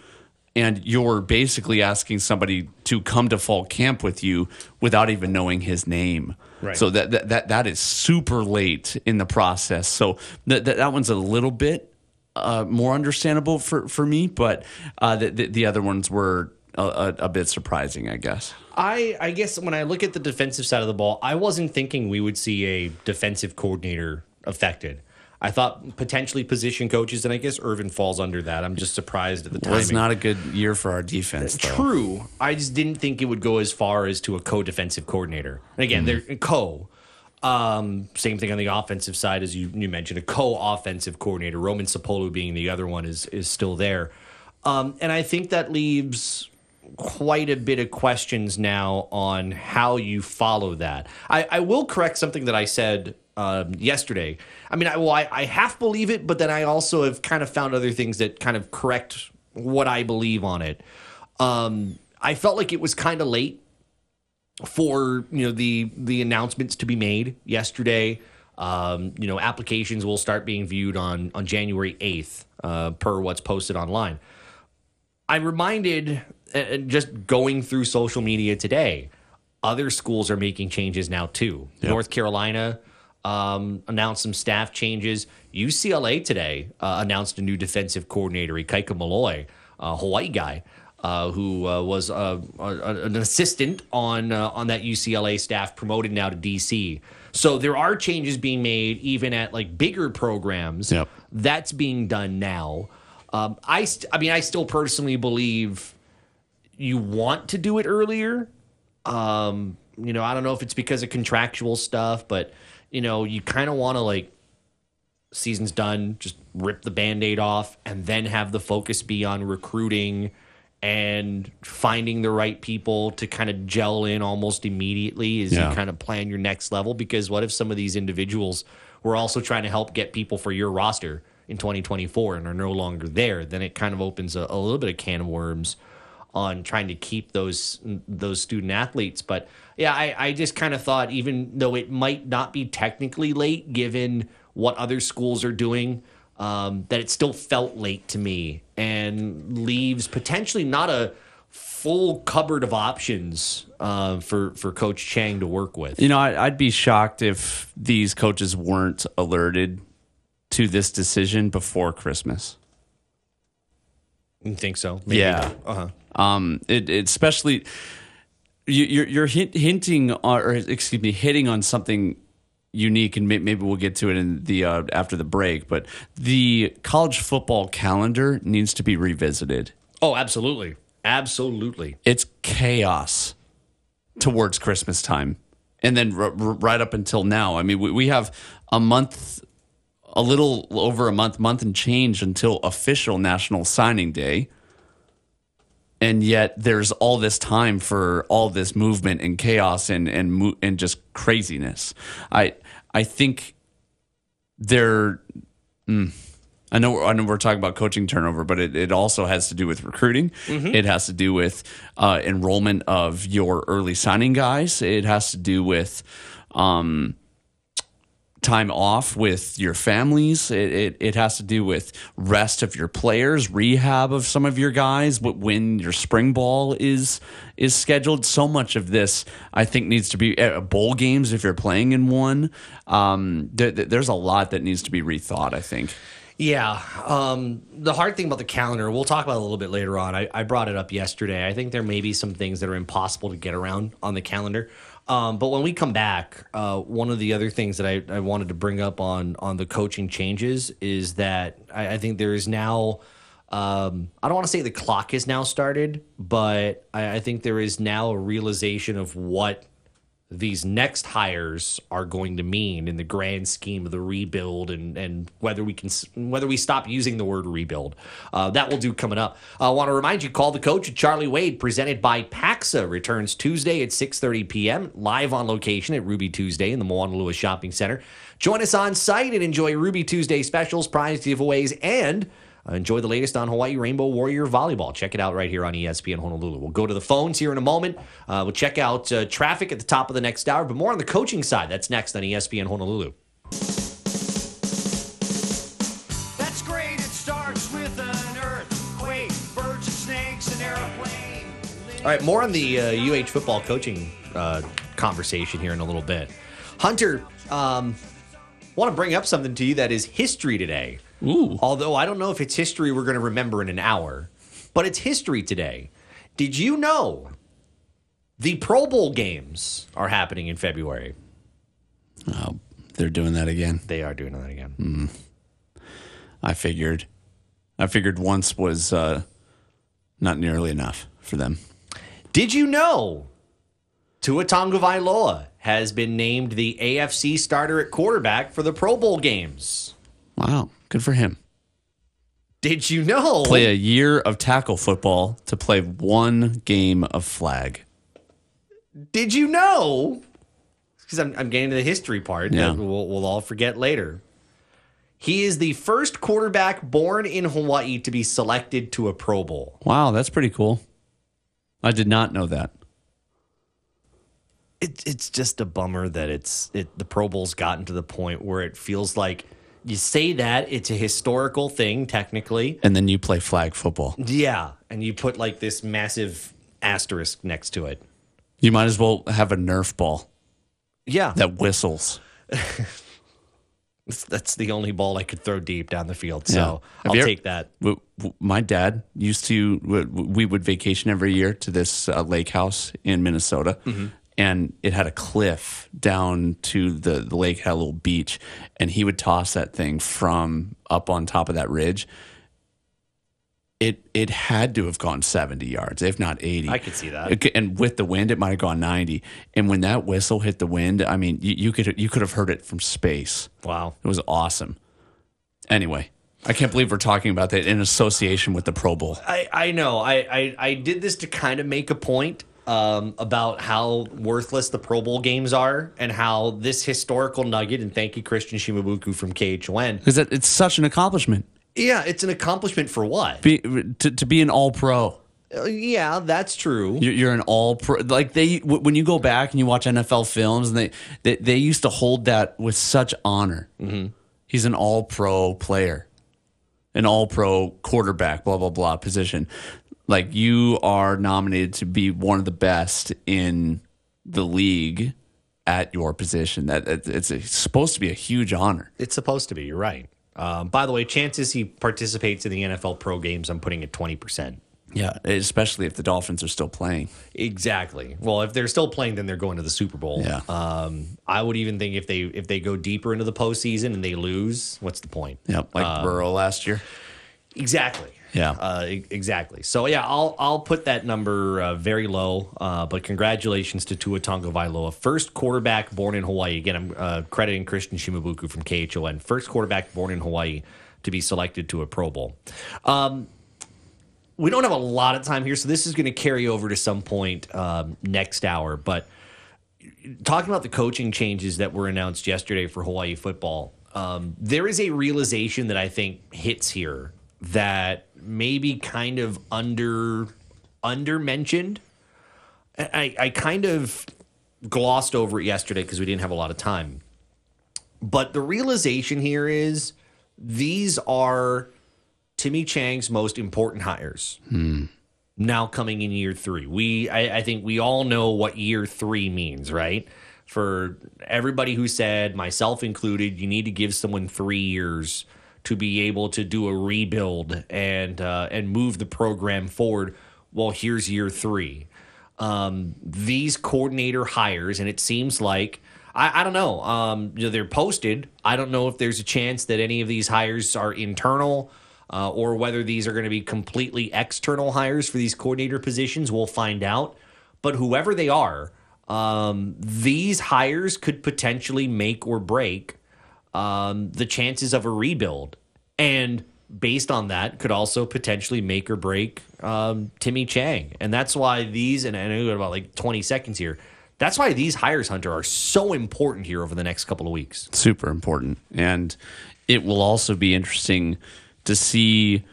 And you're basically asking somebody to come to fall camp with you without even knowing his name. Right. So that, that that that is super late in the process. So that that, that one's a little bit uh, more understandable for, for me, but uh, the, the the other ones were a, a, a bit surprising, I guess. I, I guess when I look at the defensive side of the ball, I wasn't thinking we would see a defensive coordinator affected. I thought potentially position coaches, and I guess Irvin falls under that. I'm just surprised at the timing. It was not a good year for our defense, though. True. I just didn't think it would go as far as to a co-defensive coordinator. And again, mm. they're co. Um, same thing on the offensive side, as you, you mentioned, a co-offensive coordinator. Roman Sopolu being the other one is, is still there. Um, and I think that leaves quite a bit of questions now on how you follow that. I, I will correct something that I said Um, yesterday. I mean, I, well, I, I half believe it, but then I also have kind of found other things that kind of correct what I believe on it. Um, I felt like it was kind of late for, you know, the the announcements to be made yesterday. Um, you know, applications will start being viewed on, on January eighth, uh, per what's posted online. I'm reminded, uh, just going through social media today, other schools are making changes now too. Yep. North Carolina Um, announced some staff changes. U C L A today uh, announced a new defensive coordinator, Ikaika Molloy, a Hawaii guy uh, who uh, was uh, uh, an assistant on uh, on that U C L A staff, promoted now to D C. So there are changes being made even at like bigger programs. Yep. That's being done now. Um, I st- I mean, I still personally believe you want to do it earlier. Um, you know, I don't know if it's because of contractual stuff, but you know, you kind of want to, like, season's done, just rip the Band-Aid off, and then have the focus be on recruiting and finding the right people to kind of gel in almost immediately as yeah. you kind of plan your next level. Because what if some of these individuals were also trying to help get people for your roster in twenty twenty-four and are no longer there? Then it kind of opens a, a little bit of can of worms on trying to keep those those student athletes. But yeah, I, I just kind of thought, even though it might not be technically late given what other schools are doing, um, that it still felt late to me and leaves potentially not a full cupboard of options uh, for, for Coach Chang to work with. You know, I'd be shocked if these coaches weren't alerted to this decision before Christmas. You think so? Maybe. Yeah. Uh-huh. Um, it, it especially you, you're you're hint, hinting on, or excuse me, hitting on something unique, and may, maybe we'll get to it in the uh, after the break. But the college football calendar needs to be revisited. Oh, absolutely, absolutely. It's chaos towards Christmas time, and then r- r- right up until now. I mean, we, we have a month. A little over a month, month and change until official National Signing Day. And yet there's all this time for all this movement and chaos and and and just craziness. I I think there mm, I know I know we're talking about coaching turnover, but it, it also has to do with recruiting. Mm-hmm. It has to do with uh, enrollment of your early signing guys. It has to do with um, time off with your families. It, it it has to do with rest of your players, rehab of some of your guys, when your spring ball is is scheduled. So much of this, I think, needs to be uh, bowl games if you're playing in one. Um, th- th- there's a lot that needs to be rethought, I think. Yeah. Um, the hard thing about the calendar, we'll talk about it a little bit later on. I, I brought it up yesterday. I think there may be some things that are impossible to get around on the calendar. Um, but when we come back, uh, one of the other things that I, I wanted to bring up on on the coaching changes is that I, I think there is now, um, I don't want to say the clock is now started, but I, I think there is now a realization of what these next hires are going to mean in the grand scheme of the rebuild, and, and whether we can whether we stop using the word rebuild. Uh, that will do coming up. I want to remind you, Call the Coach at Charlie Wade, presented by Paxa, returns Tuesday at six thirty p.m., live on location at Ruby Tuesday in the Moanalua Shopping Center. Join us on site and enjoy Ruby Tuesday specials, prize giveaways, and enjoy the latest on Hawaii Rainbow Warrior Volleyball. Check it out right here on E S P N Honolulu. We'll go to the phones here in a moment. Uh, we'll check out uh, traffic at the top of the next hour, but more on the coaching side. That's next on E S P N Honolulu. That's great. It starts with an earthquake, birds and snakes, an airplane. All right, more on the uh, UH football coaching uh, conversation here in a little bit. Hunter, um, want to bring up something to you that is history today. Ooh. Although I don't know if it's history we're going to remember in an hour, but it's history today. Did you know the Pro Bowl games are happening in February? Oh, they're doing that again. They are doing that again. Mm. I figured. I figured once was uh, not nearly enough for them. Did you know Tua Tagovailoa has been named the A F C starter at quarterback for the Pro Bowl games? Wow. Good for him. Did you know? Play a year of tackle football to play one game of flag. Did you know? Because I'm, I'm getting to the history part. Yeah. That we'll, we'll all forget later. He is the first quarterback born in Hawaii to be selected to a Pro Bowl. Wow, that's pretty cool. I did not know that. It, it's just a bummer that it's it, the Pro Bowl's gotten to the point where it feels like you say that, it's a historical thing, technically. And then you play flag football. Yeah, and you put like this massive asterisk next to it. You might as well have a Nerf ball. Yeah. That whistles. That's the only ball I could throw deep down the field, so yeah. I'll ever, take that. W- w- my dad used to, w- we would vacation every year to this uh, lake house in Minnesota. Mm-hmm. And it had a cliff down to the, the lake, had a little beach, and he would toss that thing from up on top of that ridge. It it had to have gone seventy yards, if not eighty. I could see that. And with the wind, it might have gone ninety. And when that whistle hit the wind, I mean, you, you could you could have heard it from space. Wow. It was awesome. Anyway. I can't believe we're talking about that in association with the Pro Bowl. I, I know. I, I, I did this to kind of make a point. Um, about how worthless the Pro Bowl games are and how this historical nugget, and thank you, Christian Shimabuku from K H O N. Because it's such an accomplishment. Yeah, it's an accomplishment for what? Be, to, to be an all-pro. Uh, yeah, that's true. You're, you're an all-pro. Like, they, w- when you go back and you watch N F L films, and they, they, they used to hold that with such honor. Mm-hmm. He's an all-pro player, an all-pro quarterback, blah, blah, blah, position. Like, you are nominated to be one of the best in the league at your position. That it's, it's supposed to be a huge honor. It's supposed to be. You're right. Um, by the way, chances he participates in the N F L pro games, I'm putting at twenty percent. Yeah, especially if the Dolphins are still playing. Exactly. Well, if they're still playing, then they're going to the Super Bowl. Yeah. Um, I would even think if they if they go deeper into the postseason and they lose, what's the point? Yeah, like um, Burrow last year. Exactly. Yeah, uh, exactly. So yeah, I'll I'll put that number uh, very low. Uh, but congratulations to Tua Tagovailoa, first quarterback born in Hawaii. Again, I'm uh, crediting Christian Shimabuku from K H O N, first quarterback born in Hawaii to be selected to a Pro Bowl. Um, we don't have a lot of time here, so this is going to carry over to some point um, next hour. But talking about the coaching changes that were announced yesterday for Hawaii football, um, there is a realization that I think hits here that maybe kind of under under mentioned. I, I kind of glossed over it yesterday because we didn't have a lot of time. But the realization here is these are Timmy Chang's most important hires hmm. now coming in year three. We, I, I think we all know what year three means, right? For everybody who said, myself included, you need to give someone three years to be able to do a rebuild and uh, and move the program forward. Well, here's year three. Um, these coordinator hires, and it seems like, I, I don't know, um, you know, they're posted. I don't know if there's a chance that any of these hires are internal uh, or whether these are going to be completely external hires for these coordinator positions. We'll find out. But whoever they are, um, these hires could potentially make or break um, the chances of a rebuild. And based on that, could also potentially make or break um, Timmy Chang. And that's why these, and I know we got about like twenty seconds here, that's why these hires, Hunter, are so important here over the next couple of weeks. Super important. And it will also be interesting to see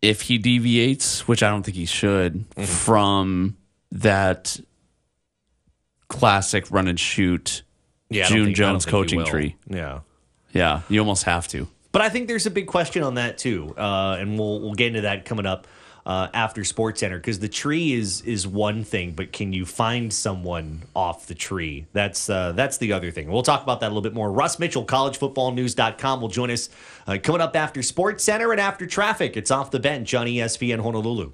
if he deviates, which I don't think he should, mm-hmm. from that classic run and shoot yeah, June think, Jones coaching tree. Yeah. Yeah. You almost have to. But I think there's a big question on that too, uh, and we'll we'll get into that coming up uh, after SportsCenter, because the tree is is one thing, but can you find someone off the tree? That's uh, that's the other thing. We'll talk about that a little bit more. Russ Mitchell, college football news dot com, will join us uh, coming up after SportsCenter and after traffic. It's Off the Bench on E S P N Honolulu.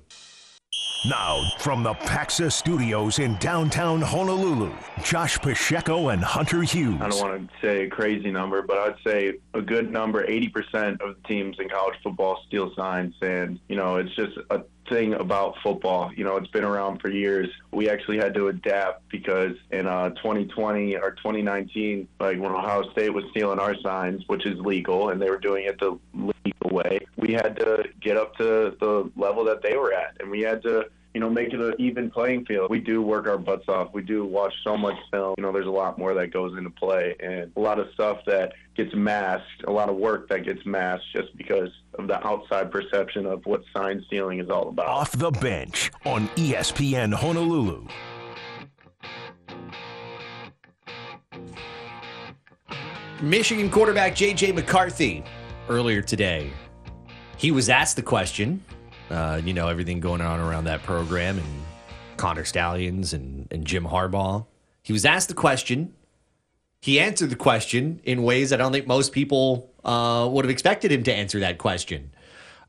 Now, from the Paxa Studios in downtown Honolulu, Josh Pacheco and Hunter Hughes. I don't want to say a crazy number, but I'd say a good number, eighty percent of the teams in college football steal signs. And, you know, it's just a thing about football. You know, it's been around for years. We actually had to adapt because in uh, twenty twenty or twenty nineteen, like when Ohio State was stealing our signs, which is legal, and they were doing it the legal way, we had to get up to the level that they were at, and we had to, you know, make it an even playing field. We do work our butts off. We do watch so much film. You know, there's a lot more that goes into play and a lot of stuff that gets masked, a lot of work that gets masked just because of the outside perception of what sign stealing is all about. Off the Bench on E S P N Honolulu. Michigan quarterback J J. McCarthy earlier today, he was asked the question, Uh, you know, everything going on around that program and Connor Stalions and, and Jim Harbaugh. He was asked the question. He answered the question in ways I don't think most people uh, would have expected him to answer that question.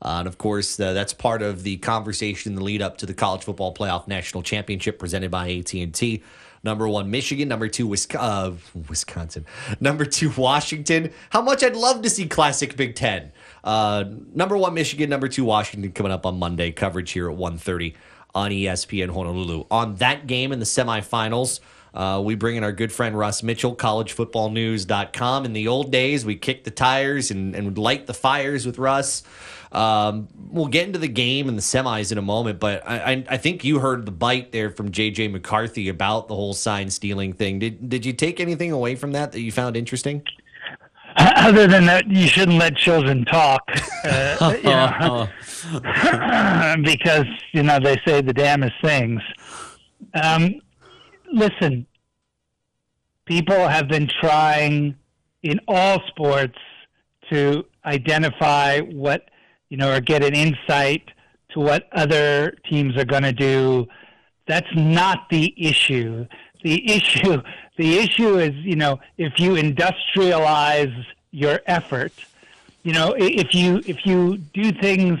Uh, and, of course, uh, that's part of the conversation in the lead up to the College Football Playoff National Championship presented by A T and T. Number one, Michigan. Number two, Wisconsin. Number two, Washington. How much I'd love to see classic Big Ten. Uh, number one, Michigan. Number two, Washington, coming up on Monday. Coverage here at one thirty on E S P N Honolulu. On that game in the semifinals, uh, we bring in our good friend Russ Mitchell, college football news dot com. In the old days, we kicked the tires and, and light the fires with Russ. Um, we'll get into the game and the semis in a moment, but I, I, I think you heard the bite there from J J. McCarthy about the whole sign stealing thing. Did did you take anything away from that that you found interesting? Other than that, you shouldn't let children talk, uh, you know, because, you know, they say the damnest things. Um, listen, people have been trying in all sports to identify what, you know, or get an insight to what other teams are going to do. That's not the issue. The issue, the issue is, you know, if you industrialize your effort, you know, if you if you do things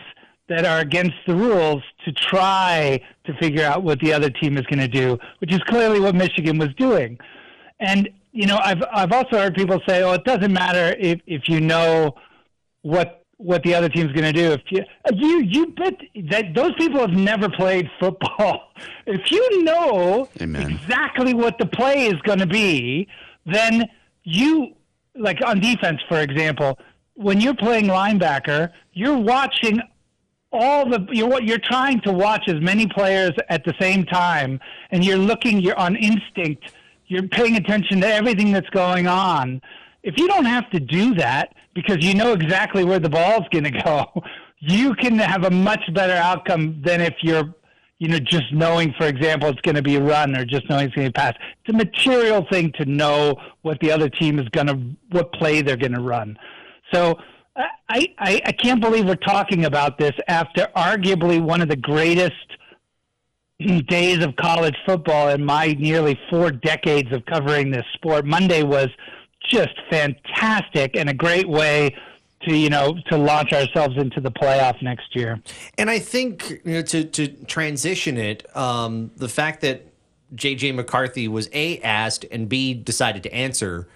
that are against the rules to try to figure out what the other team is going to do, which is clearly what Michigan was doing. And, you know, I've I've also heard people say, oh, it doesn't matter if if you know what what the other team's going to do. If you, you, you bet that those people have never played football. If you know Amen. exactly what the play is going to be, then you, like on defense, for example, when you're playing linebacker, you're watching all the you're what you're trying to watch as many players at the same time, and you're looking. You're on instinct. You're paying attention to everything that's going on. If you don't have to do that because you know exactly where the ball's going to go, you can have a much better outcome than if you're, you know, just knowing, for example, it's going to be a run or just knowing it's going to be a pass. It's a material thing to know what the other team is going to, what play they're going to run. So I, I, I can't believe we're talking about this after arguably one of the greatest days of college football in my nearly four decades of covering this sport. Monday was just fantastic and a great way to, you know, to launch ourselves into the playoff next year. And I think, you know, to, to transition it, um, the fact that J J. McCarthy was A, asked, and B, decided to answer,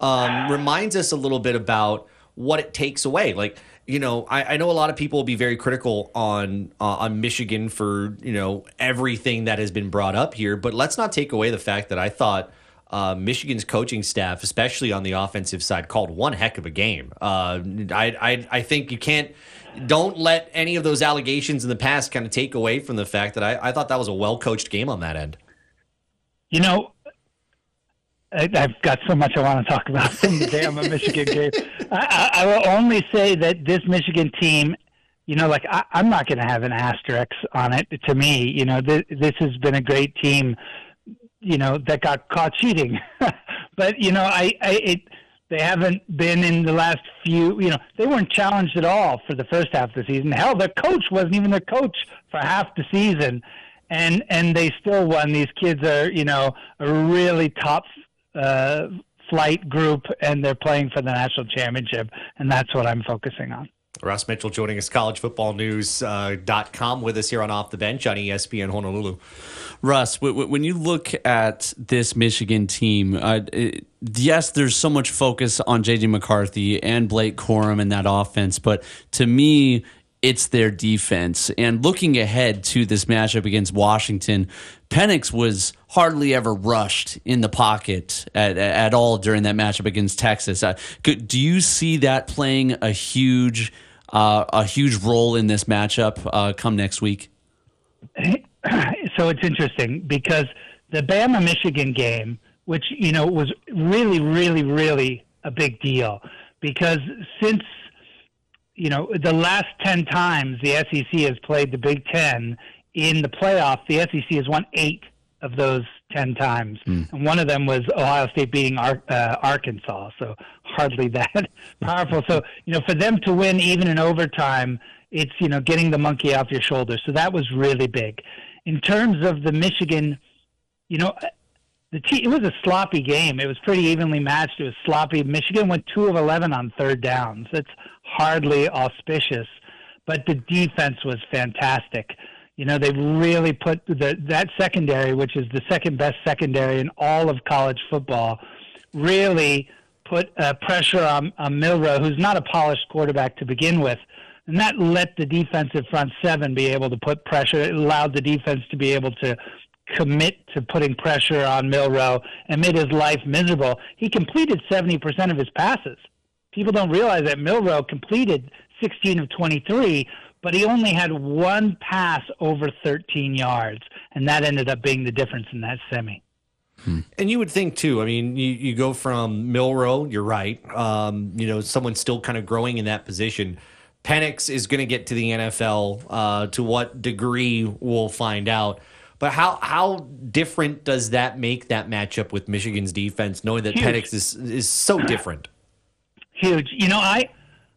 um, ah. reminds us a little bit about what it takes away. Like, you know, I, I know a lot of people will be very critical on uh, on Michigan for, you know, everything that has been brought up here, but let's not take away the fact that I thought Uh, Michigan's coaching staff, especially on the offensive side, called one heck of a game. Uh, I, I I think you can't, don't let any of those allegations in the past kind of take away from the fact that I, I thought that was a well-coached game on that end. You know, I, I've got so much I want to talk about from the damn Michigan game. I, I, I will only say that this Michigan team, you know, like I, I'm not going to have an asterisk on it. To me, you know, th- this has been a great team, you know, that got caught cheating. But, you know, I, I it, they haven't been in the last few, you know, they weren't challenged at all for the first half of the season. Hell, their coach wasn't even their coach for half the season. And and they still won. These kids are, you know, a really top uh, flight group, and they're playing for the national championship. And that's what I'm focusing on. Russ Mitchell joining us, college football news dot com, uh, with us here on Off the Bench on E S P N Honolulu. Russ, w- w- when you look at this Michigan team, uh, it, yes, there's so much focus on J J. McCarthy and Blake Corum and that offense, but to me, it's their defense. And looking ahead to this matchup against Washington, Penix was hardly ever rushed in the pocket at, at all during that matchup against Texas. Uh, could, do you see that playing a huge uh, a huge role in this matchup uh, come next week? So it's interesting because the Bama-Michigan game, which, you know, was really, really, really a big deal because since – you know, the last ten times the S E C has played the Big Ten in the playoff, the S E C has won eight of those ten times. Mm. And one of them was Ohio State beating Ar- uh, Arkansas, so hardly that powerful. So, you know, for them to win even in overtime, it's, you know, getting the monkey off your shoulder. So that was really big. In terms of the Michigan, you know, the te- it was a sloppy game. It was pretty evenly matched. It was sloppy. Michigan went two of eleven on third downs. That's hardly auspicious, but the defense was fantastic. You know, they really put the, that secondary, which is the second best secondary in all of college football, really put uh, pressure on, on Milroe, who's not a polished quarterback to begin with, and that let the defensive front seven be able to put pressure. It allowed the defense to be able to commit to putting pressure on Milroe and made his life miserable. He completed seventy percent of his passes. People don't realize that Milroe completed sixteen of twenty-three, but he only had one pass over thirteen yards, and that ended up being the difference in that semi. Hmm. And you would think, too, I mean, you, you go from Milroe, you're right, um, you know, someone's still kind of growing in that position. Penix is going to get to the N F L. Uh, to what degree, we'll find out. But how how different does that make that matchup with Michigan's defense, knowing that Huge. Penix is is so different? Huge. You know, I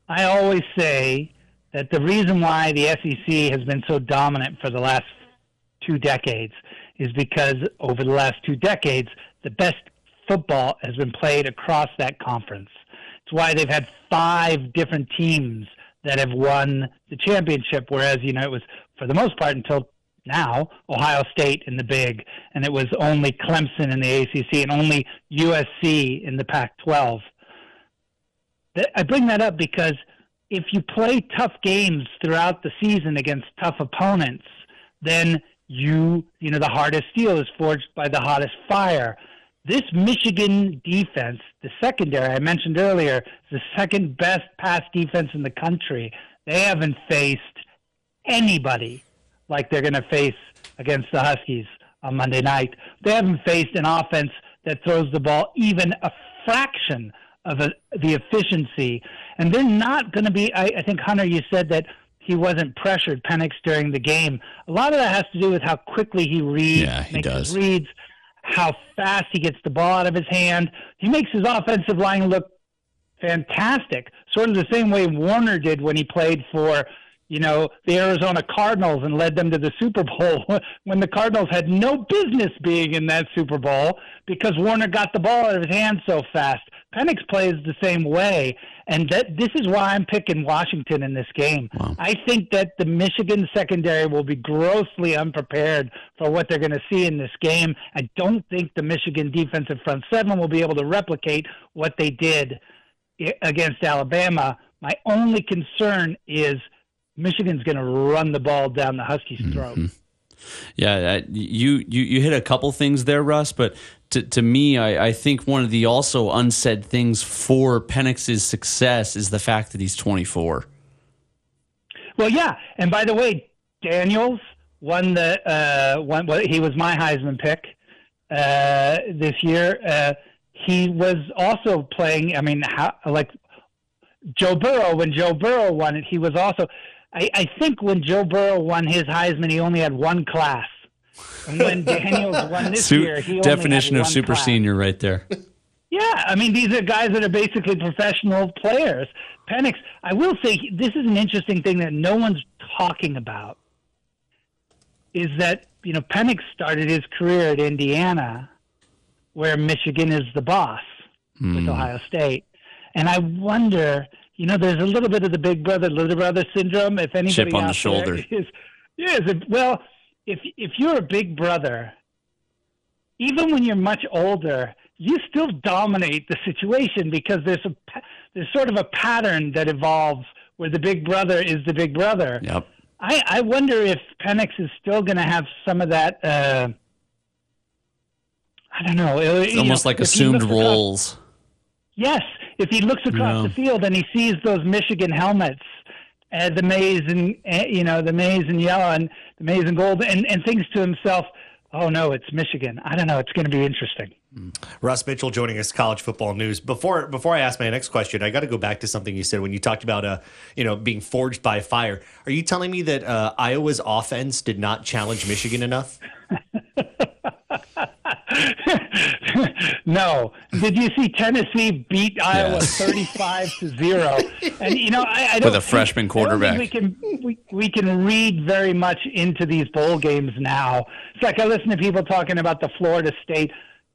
I always say that the reason why the S E C has been so dominant for the last two decades is because over the last two decades, the best football has been played across that conference. It's why they've had five different teams that have won the championship, whereas, you know, it was, for the most part until now, Ohio State in the Big, and it was only Clemson in the A C C and only U S C in the Pac twelve. I bring that up because if you play tough games throughout the season against tough opponents, then you, you know, the hardest steel is forged by the hottest fire. This Michigan defense, the secondary I mentioned earlier, is the second best pass defense in the country. They haven't faced anybody like they're going to face against the Huskies on Monday night. They haven't faced an offense that throws the ball even a fraction of a, the efficiency. And they're not going to be, I, I think, Hunter, you said that he wasn't pressured, Penix, during the game. A lot of that has to do with how quickly he reads, yeah, he makes does. his reads, how fast he gets the ball out of his hand. He makes his offensive line look fantastic, sort of the same way Warner did when he played for, you know, the Arizona Cardinals and led them to the Super Bowl when the Cardinals had no business being in that Super Bowl because Warner got the ball out of his hand so fast. Penix plays the same way, and that, this is why I'm picking Washington in this game. Wow. I think that the Michigan secondary will be grossly unprepared for what they're going to see in this game. I don't think the Michigan defensive front seven will be able to replicate what they did against Alabama. My only concern is Michigan's going to run the ball down the Huskies' throat. Mm-hmm. Yeah, you, you you hit a couple things there, Russ, but to, to me, I, I think one of the also unsaid things for Penix's success is the fact that he's twenty-four. Well, yeah, and by the way, Daniels won the uh, won. Well, he was my Heisman pick uh, this year. Uh, he was also playing. I mean, how, like Joe Burrow, when Joe Burrow won it, he was also. I, I think when Joe Burrow won his Heisman, he only had one class. And when Daniels won this Su- year, he definition only had of one super class. Senior right there. Yeah, I mean, these are guys that are basically professional players. Penix, I will say, this is an interesting thing that no one's talking about, is that, you know, Penix started his career at Indiana, where Michigan is the boss mm. with Ohio State. And I wonder, you know, there's a little bit of the big brother, little brother syndrome. If anybody Chip on out the shoulder. Is, yeah, is it, well, if if you're a big brother, even when you're much older, you still dominate the situation because there's a there's sort of a pattern that evolves where the big brother is the big brother. Yep. I, I wonder if Penix is still going to have some of that. Uh, I don't know. It's you almost know, like assumed roles. Up, yes. If he looks across no. the field and he sees those Michigan helmets, uh, the maize and uh, you know the maize and yellow and the maize and gold, and, and thinks to himself, "Oh no, it's Michigan." I don't know. It's going to be interesting. Russ Mitchell joining us, College Football News. Before before I ask my next question, I got to go back to something you said when you talked about uh, you know being forged by fire. Are you telling me that uh, Iowa's offense did not challenge Michigan enough? No. Did you see Tennessee beat Iowa yes. thirty-five to zero? And you know, I, I don't with a freshman think, quarterback. I don't think we can we, we can read very much into these bowl games now. It's like I listen to people talking about the Florida State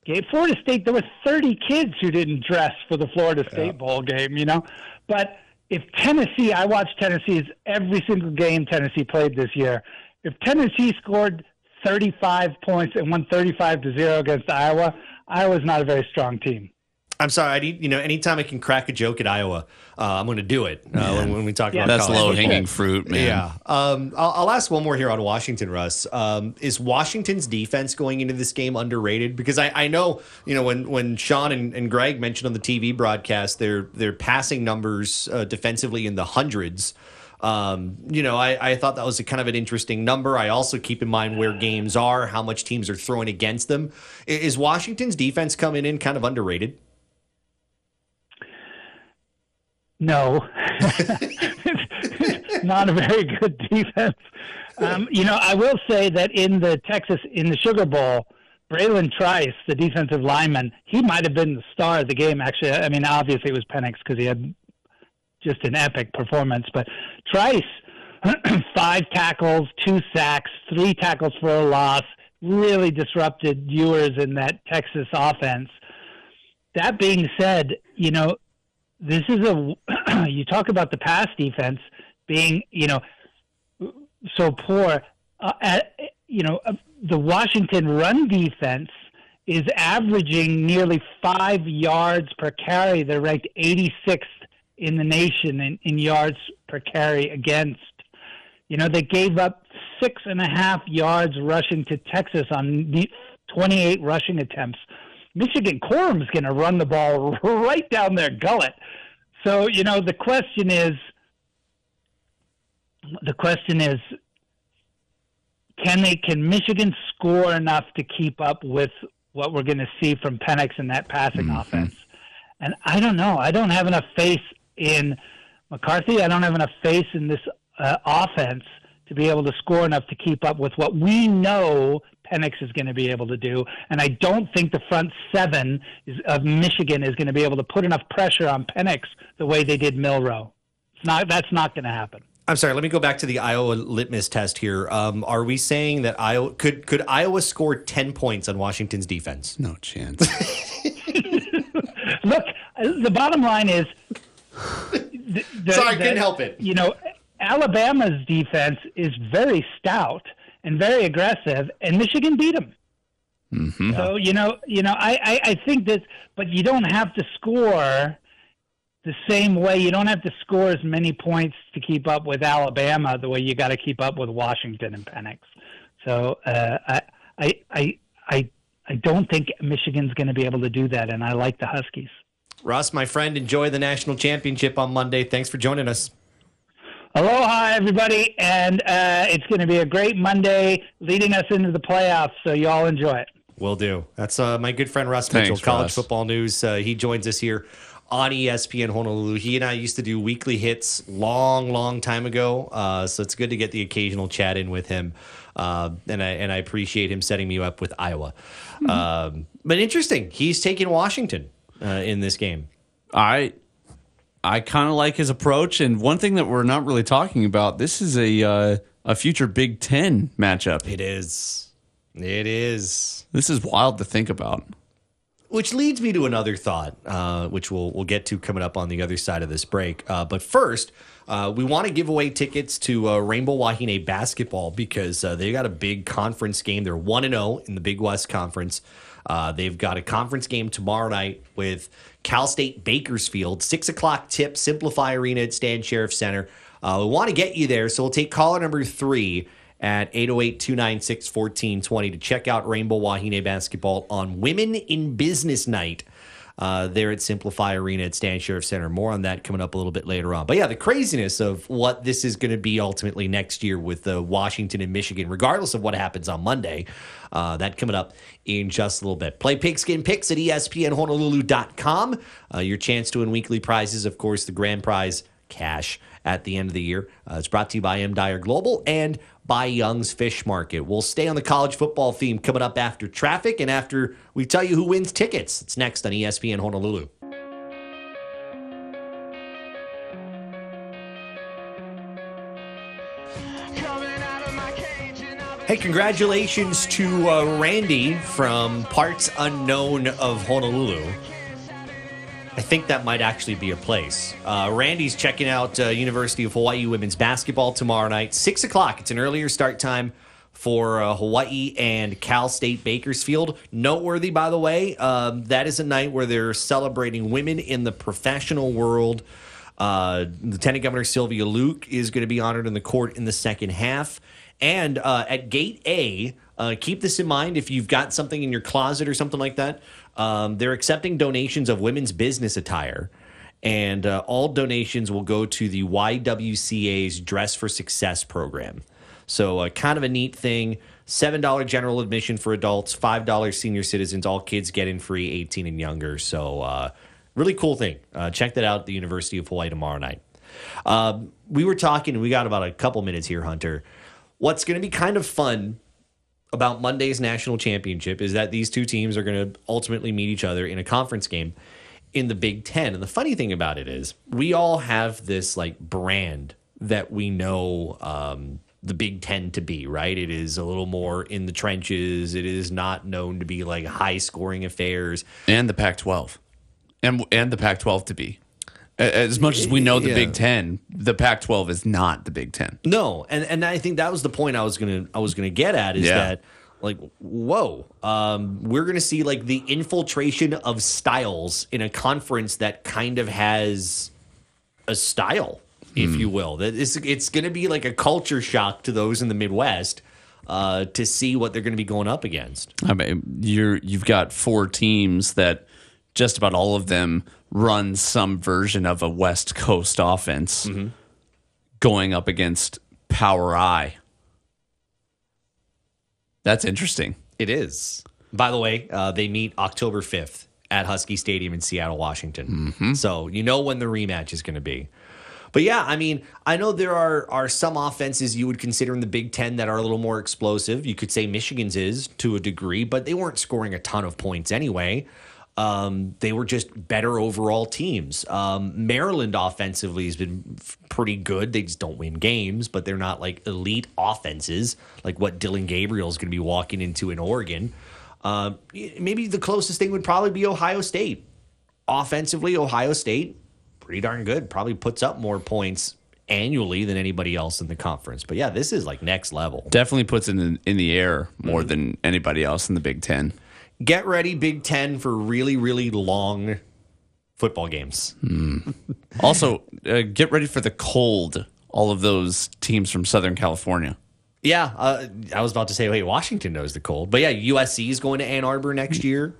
game. Florida State. There were thirty kids who didn't dress for the Florida State yeah. bowl game. You know, but if Tennessee, I watched Tennessee's every single game Tennessee played this year. If Tennessee scored thirty-five points and won thirty-five to zero against Iowa, Iowa's not a very strong team. I'm sorry. I need, you know, anytime I can crack a joke at Iowa, uh, I'm going to do it uh, when, when we talk yeah, about that's college. That's low-hanging fruit, man. Yeah. Um, I'll, I'll ask one more here on Washington, Russ. Um, is Washington's defense going into this game underrated? Because I, I know, you know, when, when Sean and, and Greg mentioned on the T V broadcast, their, their passing numbers uh, defensively in the hundreds. Um, you know, I, I thought that was a kind of an interesting number. I also keep in mind where games are, how much teams are throwing against them. Is Washington's defense coming in kind of underrated? No. It's not a very good defense. Um, you know, I will say that in the Texas, in the Sugar Bowl, Braylon Trice, the defensive lineman, he might have been the star of the game, actually. I mean, obviously it was Penix because he had just an epic performance, but Trice, five tackles, two sacks, three tackles for a loss, really disrupted Ewers in that Texas offense. That being said, you know, this is a, you talk about the pass defense being, you know, so poor. Uh, at, you know, uh, the Washington run defense is averaging nearly five yards per carry. They're ranked eighty-sixth in the nation in, in yards per carry against. You know, they gave up six and a half yards rushing to Texas on the twenty-eight rushing attempts. Michigan Corum's going to run the ball right down their gullet. So, you know, the question is, the question is, can they? Can Michigan score enough to keep up with what we're going to see from Penix in that passing mm-hmm. offense? And I don't know. I don't have enough faith in McCarthy. I don't have enough faith in this uh, offense to be able to score enough to keep up with what we know Penix is going to be able to do. And I don't think the front seven is, of Michigan is going to be able to put enough pressure on Penix the way they did Milroe. It's not, that's not going to happen. I'm sorry, let me go back to the Iowa litmus test here. Um, are we saying that Iowa could could Iowa score ten points on Washington's defense? No chance. Look, the bottom line is... The, the, sorry, I couldn't help it. You know, Alabama's defense is very stout and very aggressive, and Michigan beat them. Mm-hmm. So, you know, you know, I, I, I think that... But you don't have to score... the same way, you don't have to score as many points to keep up with Alabama the way you got to keep up with Washington and Penix. So uh, I, I, I, I don't think Michigan's going to be able to do that, and I like the Huskies. Russ, my friend, enjoy the national championship on Monday. Thanks for joining us. Aloha, everybody, and uh, it's going to be a great Monday leading us into the playoffs, so you all enjoy it. Will do. That's uh, my good friend Russ Mitchell, Thanks, College Russ. Football News. Uh, he joins us here on E S P N Honolulu. He and I used to do weekly hits long, long time ago, uh, so it's good to get the occasional chat in with him, uh, and I and I appreciate him setting me up with Iowa. Mm-hmm. Um, but interesting, he's taking Washington uh, in this game. I I kind of like his approach, and one thing that we're not really talking about, this is a uh, a future Big Ten matchup. It is. It is. This is wild to think about. Which leads me to another thought, uh, which we'll we'll get to coming up on the other side of this break. Uh, but first, uh, we want to give away tickets to uh, Rainbow Wahine basketball because uh, they got a big conference game. They're one and oh in the Big West Conference. Uh, they've got a conference game tomorrow night with Cal State Bakersfield, six o'clock tip, Simplify Arena at Stan Sheriff Center. Uh, we want to get you there, so we'll take caller number three at eight oh eight, two nine six, one four two zero to check out Rainbow Wahine basketball on Women in Business Night uh, there at Simplify Arena at Stan Sheriff Center. More on that coming up a little bit later on. But, yeah, the craziness of what this is going to be ultimately next year with uh, Washington and Michigan, regardless of what happens on Monday, uh, that coming up in just a little bit. Play Pigskin Picks at E S P N Honolulu dot com. Uh, your chance to win weekly prizes, of course, the grand prize cash at the end of the year. Uh, it's brought to you by M. Dyer Global and by Young's Fish Market. We'll stay on the college football theme coming up after traffic and after we tell you who wins tickets. It's next on E S P N Honolulu. Hey, congratulations to uh, Randy from Parts Unknown of Honolulu. I think that might actually be a place. Uh, Randy's checking out uh, University of Hawaii women's basketball tomorrow night, six o'clock. It's an earlier start time for uh, Hawaii and Cal State Bakersfield. Noteworthy, by the way, um, that is a night where they're celebrating women in the professional world. Uh, Lieutenant Governor Sylvia Luke is going to be honored in the court in the second half. And uh, at Gate A, uh, keep this in mind if you've got something in your closet or something like that. Um, they're accepting donations of women's business attire, and uh, all donations will go to the Y W C A's Dress for Success program. So uh, kind of a neat thing. seven dollars general admission for adults, five dollars senior citizens. All kids get in free, eighteen and younger. So uh, really cool thing. Uh, check that out at the University of Hawaii tomorrow night. Uh, we were talking, we got about a couple minutes here, Hunter. What's going to be kind of fun about Monday's national championship is that these two teams are going to ultimately meet each other in a conference game in the Big Ten. And the funny thing about it is we all have this like brand that we know um, the Big Ten to be, right? It is a little more in the trenches. It is not known to be like high scoring affairs. And the Pac twelve and and the Pac twelve to be. As much as we know the yeah. Big Ten, the Pac twelve is not the Big Ten. No, and and I think that was the point I was gonna I was gonna get at is yeah. that like whoa, um, we're gonna see like the infiltration of styles in a conference that kind of has a style, if mm. you will. That it's it's gonna be like a culture shock to those in the Midwest uh, to see what they're gonna be going up against. I mean, you're you've got four teams that just about all of them run some version of a West Coast offense mm-hmm. going up against Power I. That's interesting. It is. By the way, uh, they meet October fifth at Husky Stadium in Seattle, Washington. Mm-hmm. So you know when the rematch is going to be. But yeah, I mean, I know there are, are some offenses you would consider in the Big Ten that are a little more explosive. You could say Michigan's is to a degree, but they weren't scoring a ton of points anyway. Um, they were just better overall teams. Um, Maryland offensively has been f- pretty good. They just don't win games, but they're not like elite offenses, like what Dylan Gabriel is going to be walking into in Oregon. Um, maybe the closest thing would probably be Ohio State. Offensively, Ohio State, pretty darn good. Probably puts up more points annually than anybody else in the conference. But yeah, this is like next level. Definitely puts it in, in the air more mm-hmm. than anybody else in the Big Ten. Get ready, Big Ten, for really, really long football games. Mm. Also, uh, get ready for the cold, all of those teams from Southern California. Yeah, uh, I was about to say, wait, Washington knows the cold. But yeah, U S C is going to Ann Arbor next year.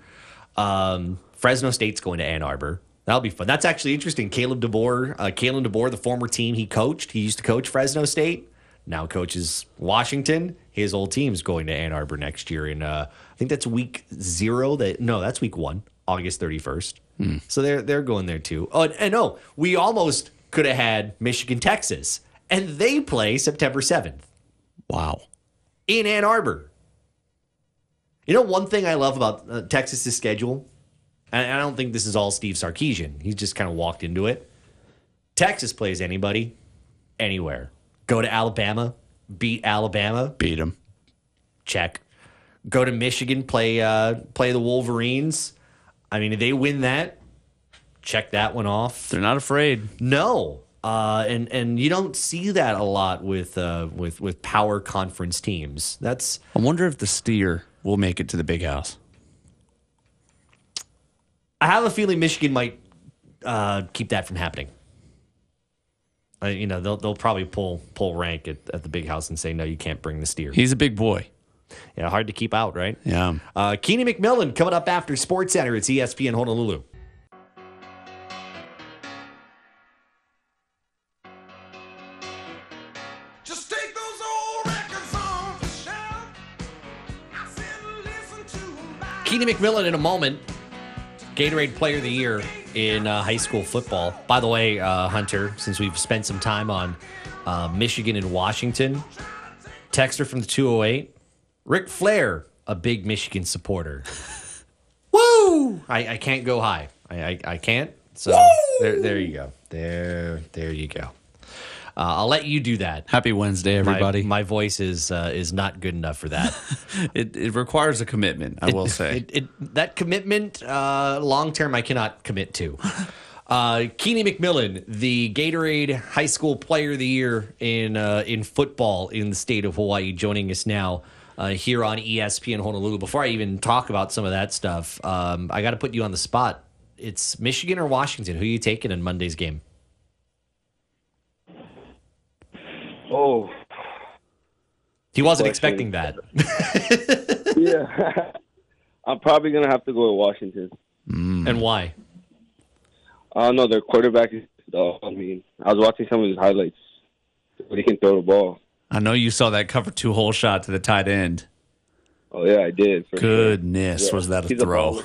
Um, Fresno State's going to Ann Arbor. That'll be fun. That's actually interesting. Caleb DeBoer, uh, Kalen DeBoer, the former team he coached, he used to coach Fresno State, now coaches Washington. His old team's going to Ann Arbor next year. And uh, I think that's week zero. That No, that's week one, August thirty-first. Hmm. So they're they're going there too. Oh, and, and oh, we almost could have had Michigan, Texas. And they play September seventh. Wow. In Ann Arbor. You know, one thing I love about uh, Texas's schedule, and I don't think this is all Steve Sarkisian. He just kind of walked into it. Texas plays anybody, anywhere. Go to Alabama, beat Alabama. Beat them. Check. Go to Michigan, play uh, play the Wolverines. I mean, if they win that, check that one off. They're not afraid. No. Uh, and, and you don't see that a lot with, uh, with with power conference teams. That's. I wonder if the Steer will make it to the Big House. I have a feeling Michigan might uh, keep that from happening. Uh, you know, they'll they'll probably pull pull rank at, at the Big House and say, no, you can't bring the Steer. He's a big boy. Yeah, hard to keep out, right? Yeah. Uh, Keeney McMillan coming up after SportsCenter. It's E S P N Honolulu. Keeney McMillan in a moment. Gatorade Player of the Year in uh, high school football. By the way, uh, Hunter, since we've spent some time on uh, Michigan and Washington, texter from the two oh eight, Ric Flair, a big Michigan supporter. Woo! I, I can't go high. I, I, I can't. So there, there you go. There, there you go. Uh, I'll let you do that. Happy Wednesday, everybody. My, my voice is uh, is not good enough for that. it, it requires a commitment, I it, will say. It, it, that commitment, uh, long-term, I cannot commit to. Uh, Keeney McMillan, the Gatorade High School Player of the Year in, uh, in football in the state of Hawaii, joining us now uh, here on E S P N Honolulu. Before I even talk about some of that stuff, um, I got to put you on the spot. It's Michigan or Washington. Who are you taking in Monday's game? Oh, he wasn't expecting that. Yeah, I'm probably gonna have to go to Washington. Mm. And why? I uh, no, their quarterback is. Oh, I mean, I was watching some of his highlights. But he can throw the ball. I know you saw that cover two hole shot to the tight end. Oh yeah, I did. Goodness, sure. Was that a He's throw? A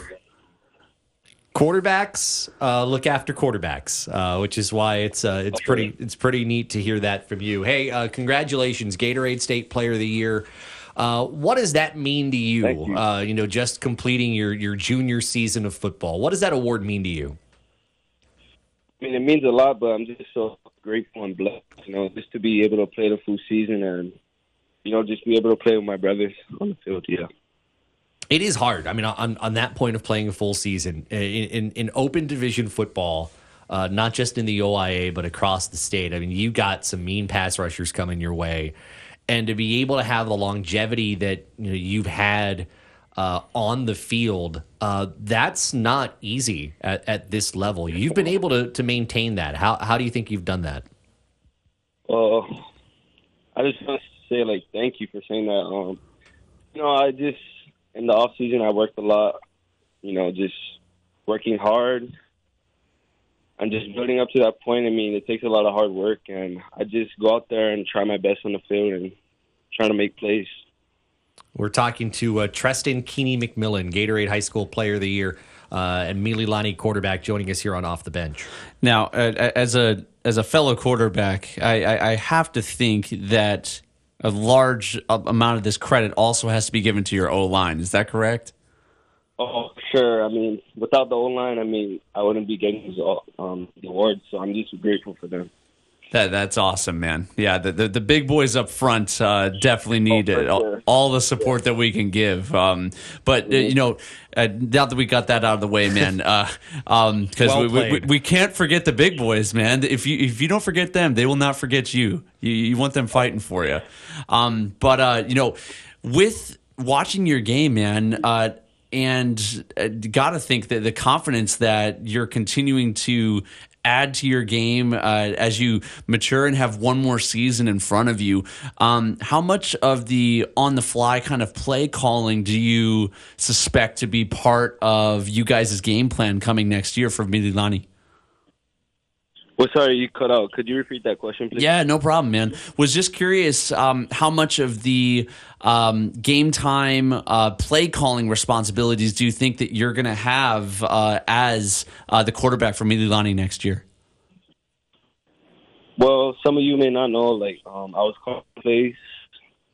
Quarterbacks uh, look after quarterbacks, uh, which is why it's uh, it's pretty it's pretty neat to hear that from you. Hey, uh, congratulations, Gatorade State Player of the Year. Uh, what does that mean to you? Thank you. Uh, you know, just completing your, your junior season of football. What does that award mean to you? I mean, it means a lot, but I'm just so grateful and blessed. You know, just to be able to play the full season and you know just be able to play with my brothers on the field. Yeah. It is hard. I mean, on, on that point of playing a full season, in, in, in open division football, uh, not just in the O I A, but across the state, I mean, you got some mean pass rushers coming your way. And to be able to have the longevity that you know, you've had uh, on the field, uh, that's not easy at, at this level. You've been able to, to maintain that. How how do you think you've done that? Well, I just want to say, like, thank you for saying that. Um, you know, I just... In the off season, I worked a lot, you know, just working hard, I'm just building up to that point. I mean, it takes a lot of hard work, and I just go out there and try my best on the field and try to make plays. We're talking to uh, Treston Keeney McMillan, Gatorade High School Player of the Year, uh, and Mililani quarterback, joining us here on Off the Bench. Now, uh, as a as a fellow quarterback, I, I, I have to think that a large amount of this credit also has to be given to your O-line. Is that correct? Oh, sure. I mean, without the O-line, I mean, I wouldn't be getting um, the awards, so I'm just grateful for them. That That's awesome, man. Yeah, the the, the big boys up front uh, definitely need oh, all, sure. all the support yeah. that we can give. Um, but, mm-hmm. uh, you know, uh, now that we got that out of the way, man, because uh, um, well we, we, we, we can't forget the big boys, man. If you if you don't forget them, they will not forget you. You, you want them fighting for you. Um, but, uh, you know, with watching your game, man, uh, and got to think that the confidence that you're continuing to add to your game uh, as you mature and have one more season in front of you, um, how much of the on-the-fly kind of play calling do you suspect to be part of you guys' game plan coming next year for Mililani? Well, sorry, you cut out. Could you repeat that question, please? Yeah, no problem, man. Was just curious um, how much of the um, game time uh, play calling responsibilities do you think that you're going to have uh, as uh, the quarterback for Mililani next year? Well, some of you may not know, like, um, I was calling plays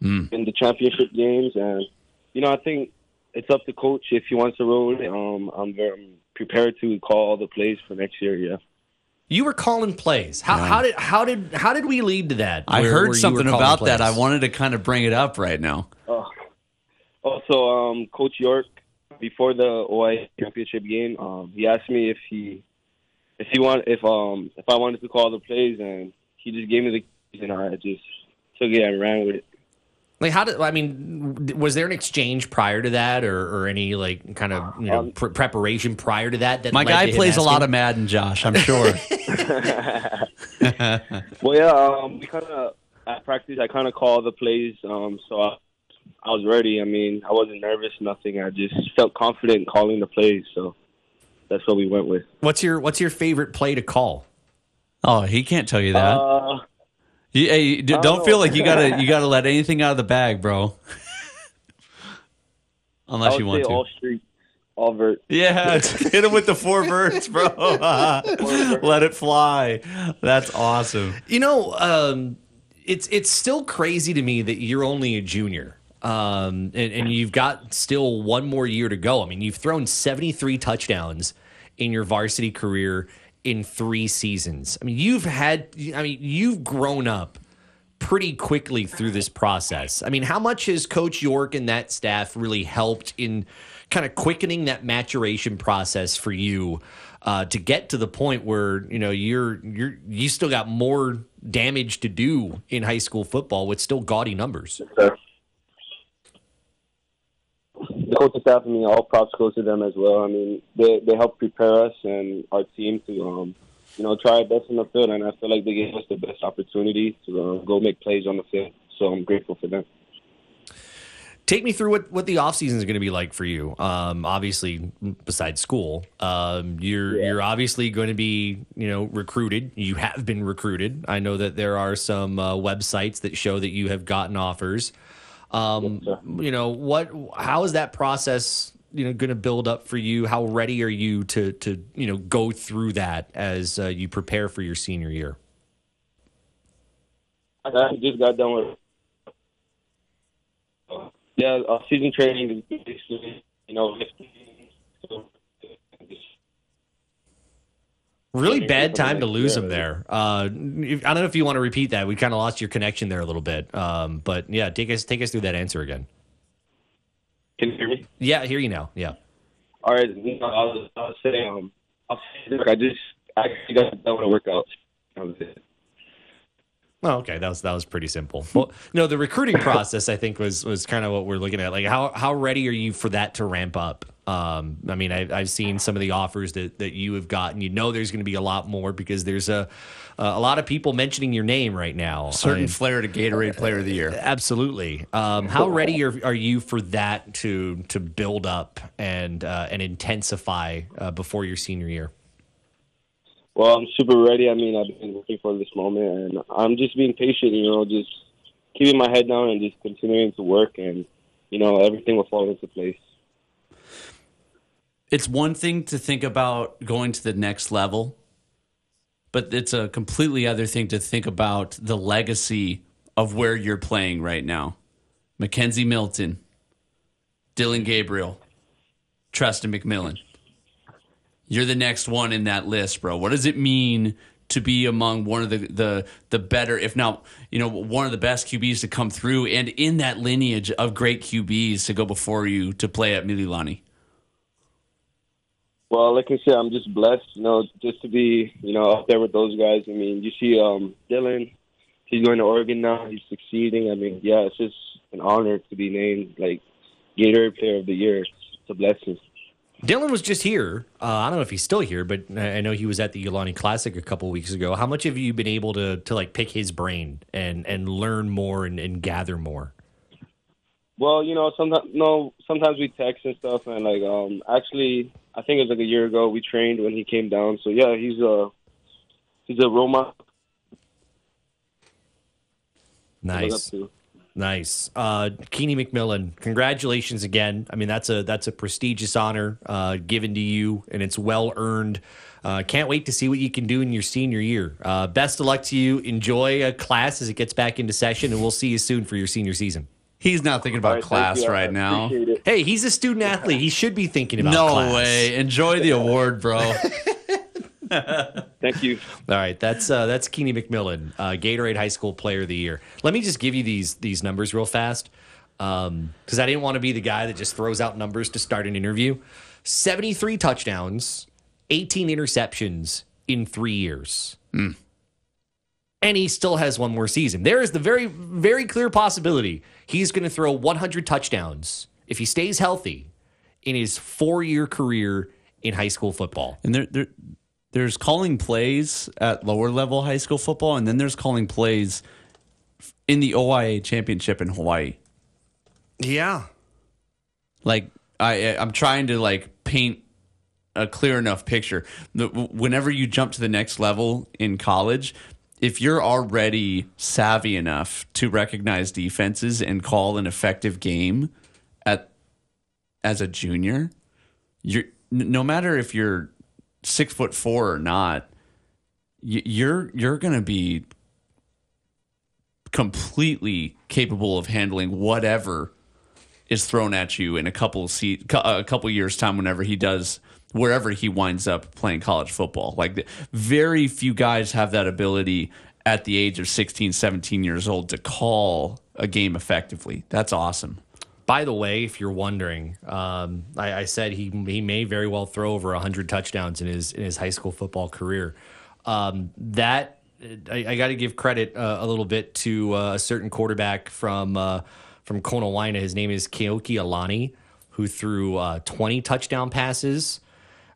mm. in the championship games. And, you know, I think it's up to coach if he wants to roll. Um, I'm very prepared to call all the plays for next year, yeah. You were calling plays. How, no. how did how did how did we lead to that? I where, heard where something about plays. that. I wanted to kind of bring it up right now. Uh, also, um, Coach York, before the O I championship game, um, he asked me if he if he want if um if I wanted to call the plays, and he just gave me the keys, and I just took it and ran with it. Like, how did I mean? Was there an exchange prior to that, or, or any like kind of you know um, pr- preparation prior to that? that my guy plays asking? a lot of Madden, Josh. I'm sure. Well, yeah, um, we kind of at practice, I kind of call the plays, um, so I, I was ready. I mean, I wasn't nervous, nothing. I just felt confident in calling the plays, so that's what we went with. What's your What's your favorite play to call? Oh, he can't tell you that. Uh, You, hey, don't oh. feel like you gotta you gotta let anything out of the bag, bro. Unless you want to. All streets, all verts. Yeah, hit him with the four verts, bro. Let it fly. That's awesome. You know, um, it's it's still crazy to me that you're only a junior, um, and, and you've got still one more year to go. I mean, you've thrown seventy-three touchdowns in your varsity career in three seasons. I mean, you've had, I mean, you've grown up pretty quickly through this process. I mean, how much has Coach York and that staff really helped in kind of quickening that maturation process for you uh, to get to the point where, you know, you're, you're, you still got more damage to do in high school football with still gaudy numbers? The coaching staff, I mean, all props goes to them as well. I mean, they, they helped prepare us and our team to, um, you know, try our best on the field. And I feel like they gave us the best opportunity to uh, go make plays on the field. So I'm grateful for them. Take me through what, what the offseason is going to be like for you. Um, obviously, besides school, um, you're yeah. you're obviously going to be, you know, recruited. You have been recruited. I know that there are some uh, websites that show that you have gotten offers. Um, yes, you know, what, how is that process, you know, going to build up for you? How ready are you to, to, you know, go through that as uh, you prepare for your senior year? I just got done with, uh, yeah, uh, season training, you know, really bad time to lose him there. Uh, I don't know if you want to repeat that. We kind of lost your connection there a little bit. Um, but, yeah, take us take us through that answer again. Can you hear me? Yeah, I hear you now. Yeah. All right. You know, I was, I was saying, um, I, was, I just actually got done with a workout. That was it. Oh, okay. That was that was pretty simple. Well, no, the recruiting process, I think, was was kind of what we're looking at. Like, how, how ready are you for that to ramp up? Um, I mean, I, I've seen some of the offers that, that you have gotten. You know, there's going to be a lot more because there's a a lot of people mentioning your name right now. Certain I mean, flair to Gatorade Player of the Year. Absolutely. Um, how ready are, are you for that to to build up and uh, and intensify uh, before your senior year? Well, I'm super ready. I mean, I've been working for this moment, and I'm just being patient, you know, just keeping my head down and just continuing to work, and, you know, everything will fall into place. It's one thing to think about going to the next level, but it's a completely other thing to think about the legacy of where you're playing right now. Mackenzie Milton, Dylan Gabriel, Treston McMillan. You're the next one in that list, bro. What does it mean to be among one of the, the, the better, if not, you know, one of the best Q Bs to come through and in that lineage of great Q Bs to go before you to play at Mililani? Well, like I said, I'm just blessed, you know, just to be, you know, up there with those guys. I mean, you see um, Dylan, he's going to Oregon now. He's succeeding. I mean, yeah, it's just an honor to be named, like, Gatorade Player of the Year. It's a blessing. Dylan was just here. Uh, I don't know if he's still here, but I know he was at the Iolani Classic a couple weeks ago. How much have you been able to, to like, pick his brain and, and learn more and, and gather more? Well, you know, sometimes no, sometimes we text and stuff, and, like, um, actually, I think it was, like, a year ago we trained when he came down. So, yeah, he's a, he's a role model. Nice. Nice. Uh, Keeney McMillan, congratulations again. I mean, that's a that's a prestigious honor uh, given to you, and it's well-earned. Uh, can't wait to see what you can do in your senior year. Uh, best of luck to you. Enjoy a class as it gets back into session, and we'll see you soon for your senior season. He's not thinking about right, class right now. Hey, he's a student athlete. He should be thinking about no class. No way. Enjoy the award, bro. Thank you. All right, that's uh, that's Keeney McMillan, uh, Gatorade High School Player of the Year. Let me just give you these these numbers real fast because um, I didn't want to be the guy that just throws out numbers to start an interview. seventy-three touchdowns, eighteen interceptions in three years. Mm. And he still has one more season. There is the very, very clear possibility he's going to throw one hundred touchdowns if he stays healthy in his four-year career in high school football. And there, there, there's calling plays at lower-level high school football, and then there's calling plays in the O I A championship in Hawaii. Yeah. Like, I, I'm trying to, like, paint a clear enough picture. Whenever you jump to the next level in college, if you're already savvy enough to recognize defenses and call an effective game at as a junior, you're no matter if you're six foot four or not, you're you're going to be completely capable of handling whatever is thrown at you in a couple se- a couple years time. Whenever he does. Wherever he winds up playing college football. Like, very few guys have that ability at the age of sixteen, seventeen years old to call a game effectively. That's awesome. By the way, if you're wondering, um, I, I said he he may very well throw over one hundred touchdowns in his in his high school football career. Um, that, I, I got to give credit uh, a little bit to uh, a certain quarterback from, uh, from Kona Waina. His name is Keoki Alani, who threw uh, twenty touchdown passes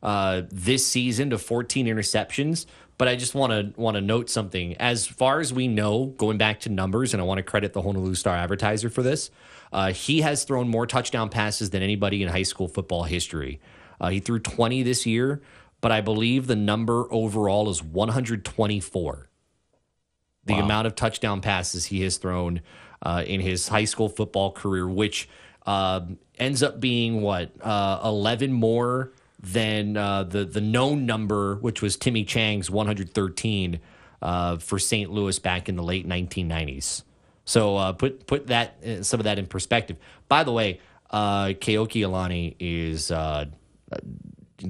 Uh, this season to fourteen interceptions, but I just want to want to note something. As far as we know, going back to numbers, and I want to credit the Honolulu Star Advertiser for this, uh, he has thrown more touchdown passes than anybody in high school football history. Uh, he threw twenty this year, but I believe the number overall is one hundred twenty-four. The wow. amount of touchdown passes he has thrown uh, in his high school football career, which uh, ends up being, what, uh, eleven more than uh, the the known number, which was Timmy Chang's one hundred thirteen uh, for Saint Louis back in the late nineteen nineties. So uh, put put that uh, some of that in perspective. By the way, uh, Keoki Alani is uh,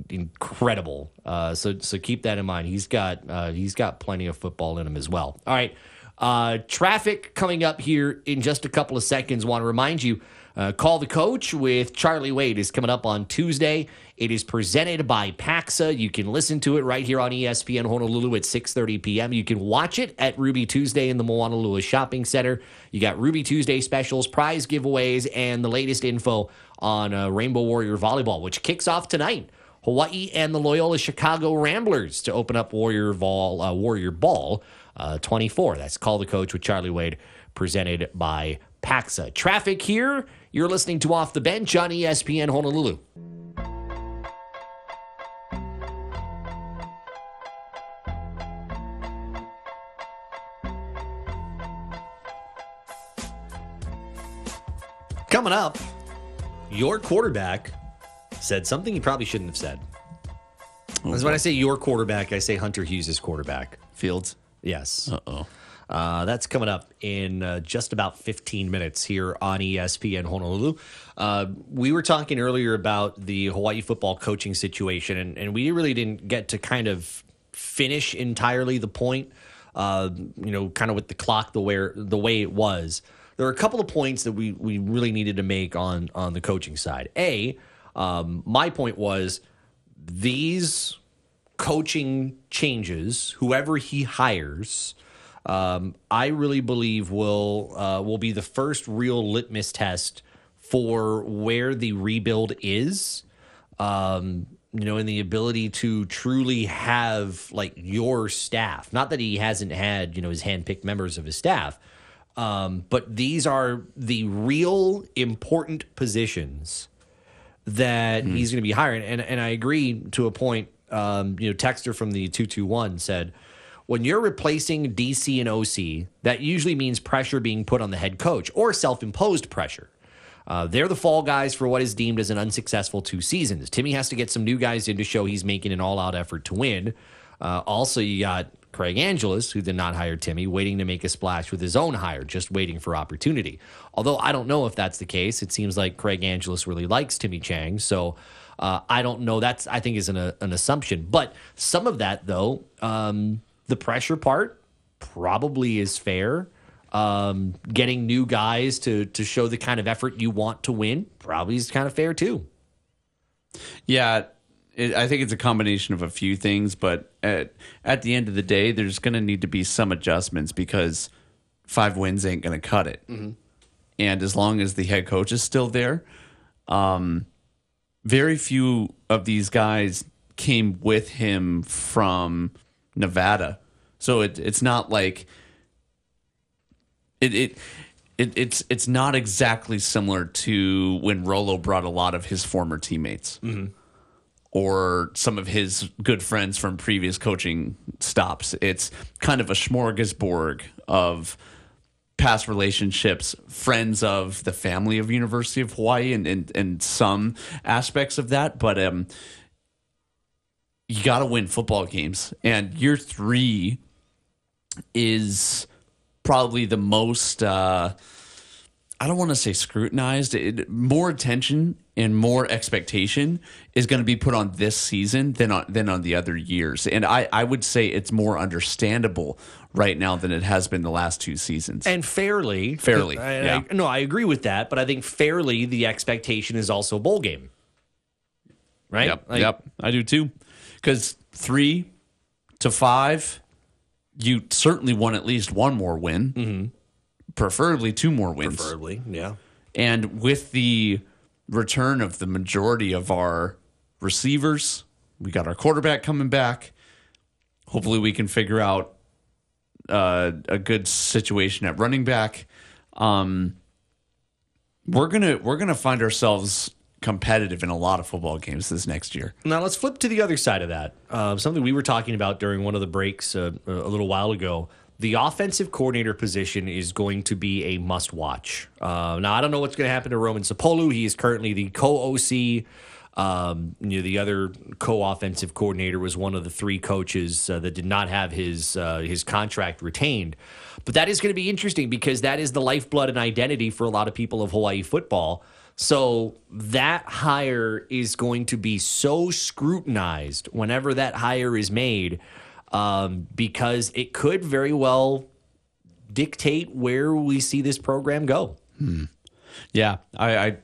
incredible. Uh, so so keep that in mind. He's got uh, he's got plenty of football in him as well. All right, uh, traffic coming up here in just a couple of seconds. Want to remind you. Uh, Call the Coach with Charlie Wade is coming up on Tuesday. It is presented by Paxa. You can listen to it right here on E S P N Honolulu at six thirty p.m. You can watch it at Ruby Tuesday in the Moanalua Shopping Center. You got Ruby Tuesday specials, prize giveaways, and the latest info on uh, Rainbow Warrior Volleyball, which kicks off tonight. Hawaii and the Loyola Chicago Ramblers to open up Warrior, Vol, uh, Warrior Ball uh, twenty-four. That's Call the Coach with Charlie Wade presented by Paxa. Traffic here. You're listening to Off the Bench on E S P N Honolulu. Coming up, your quarterback said something he probably shouldn't have said. Because when I say your quarterback, I say Hunter Hughes' quarterback. Fields? Yes. Uh-oh. Uh, that's coming up in uh, just about fifteen minutes here on E S P N Honolulu. Uh, we were talking earlier about the Hawaii football coaching situation, and, and we really didn't get to kind of finish entirely the point, uh, you know, kind of with the clock the way, the way it was. There are a couple of points that we, we really needed to make on, on the coaching side. A, um, my point was these coaching changes, whoever he hires, um, I really believe will uh, will be the first real litmus test for where the rebuild is, um, you know, and the ability to truly have, like, your staff. Not that he hasn't had, you know, his handpicked members of his staff, Um, but these are the real important positions that mm. he's going to be hiring. And and I agree to a point. Um, you know, Texter from the two two one said, when you're replacing D C and O C, that usually means pressure being put on the head coach or self-imposed pressure. Uh, they're the fall guys for what is deemed as an unsuccessful two seasons. Timmy has to get some new guys in to show he's making an all-out effort to win. Uh, also, you got Craig Angeles, who did not hire Timmy, waiting to make a splash with his own hire, just waiting for opportunity. Although I don't know if that's the case. It seems like Craig Angeles really likes Timmy Chang, so uh, I don't know. That's, I think, is an, uh, an assumption. But some of that, though, um, the pressure part probably is fair. Um, getting new guys to to show the kind of effort you want to win probably is kind of fair, too. Yeah, I think it's a combination of a few things, but at, at the end of the day, there's going to need to be some adjustments because five wins ain't going to cut it. Mm-hmm. And as long as the head coach is still there, um, very few of these guys came with him from Nevada. So it, it's not like it, it it it's it's not exactly similar to when Rolo brought a lot of his former teammates. Mm-hmm. Or some of his good friends from previous coaching stops. It's kind of a smorgasbord of past relationships, friends of the family of University of Hawaii, and and, and some aspects of that. But um, you got to win football games. And year three is probably the most, uh, I don't want to say scrutinized, it, more attention and more expectation is going to be put on this season than on, than on the other years. And I, I would say it's more understandable right now than it has been the last two seasons. And fairly. Fairly, I, yeah. I, no, I agree with that, but I think fairly the expectation is also bowl game. Right? Yep, like, yep. I do too. Because three to five, you certainly want at least one more win. Mm-hmm. Preferably two more wins. Preferably, yeah. And with the return of the majority of our receivers, we got our quarterback coming back. Hopefully we can figure out uh, a good situation at running back. Um, we're gonna we're gonna find ourselves competitive in a lot of football games this next year. Now let's flip to the other side of that. Uh, something we were talking about during one of the breaks uh, a little while ago. The offensive coordinator position is going to be a must-watch. Uh, now, I don't know what's going to happen to Roman Sapolu. He is currently the co-O C. Um, you know, the other co-offensive coordinator was one of the three coaches uh, that did not have his uh, his contract retained. But that is going to be interesting because that is the lifeblood and identity for a lot of people of Hawaii football. So that hire is going to be so scrutinized whenever that hire is made. Um, because it could very well dictate where we see this program go. Hmm. Yeah, I, I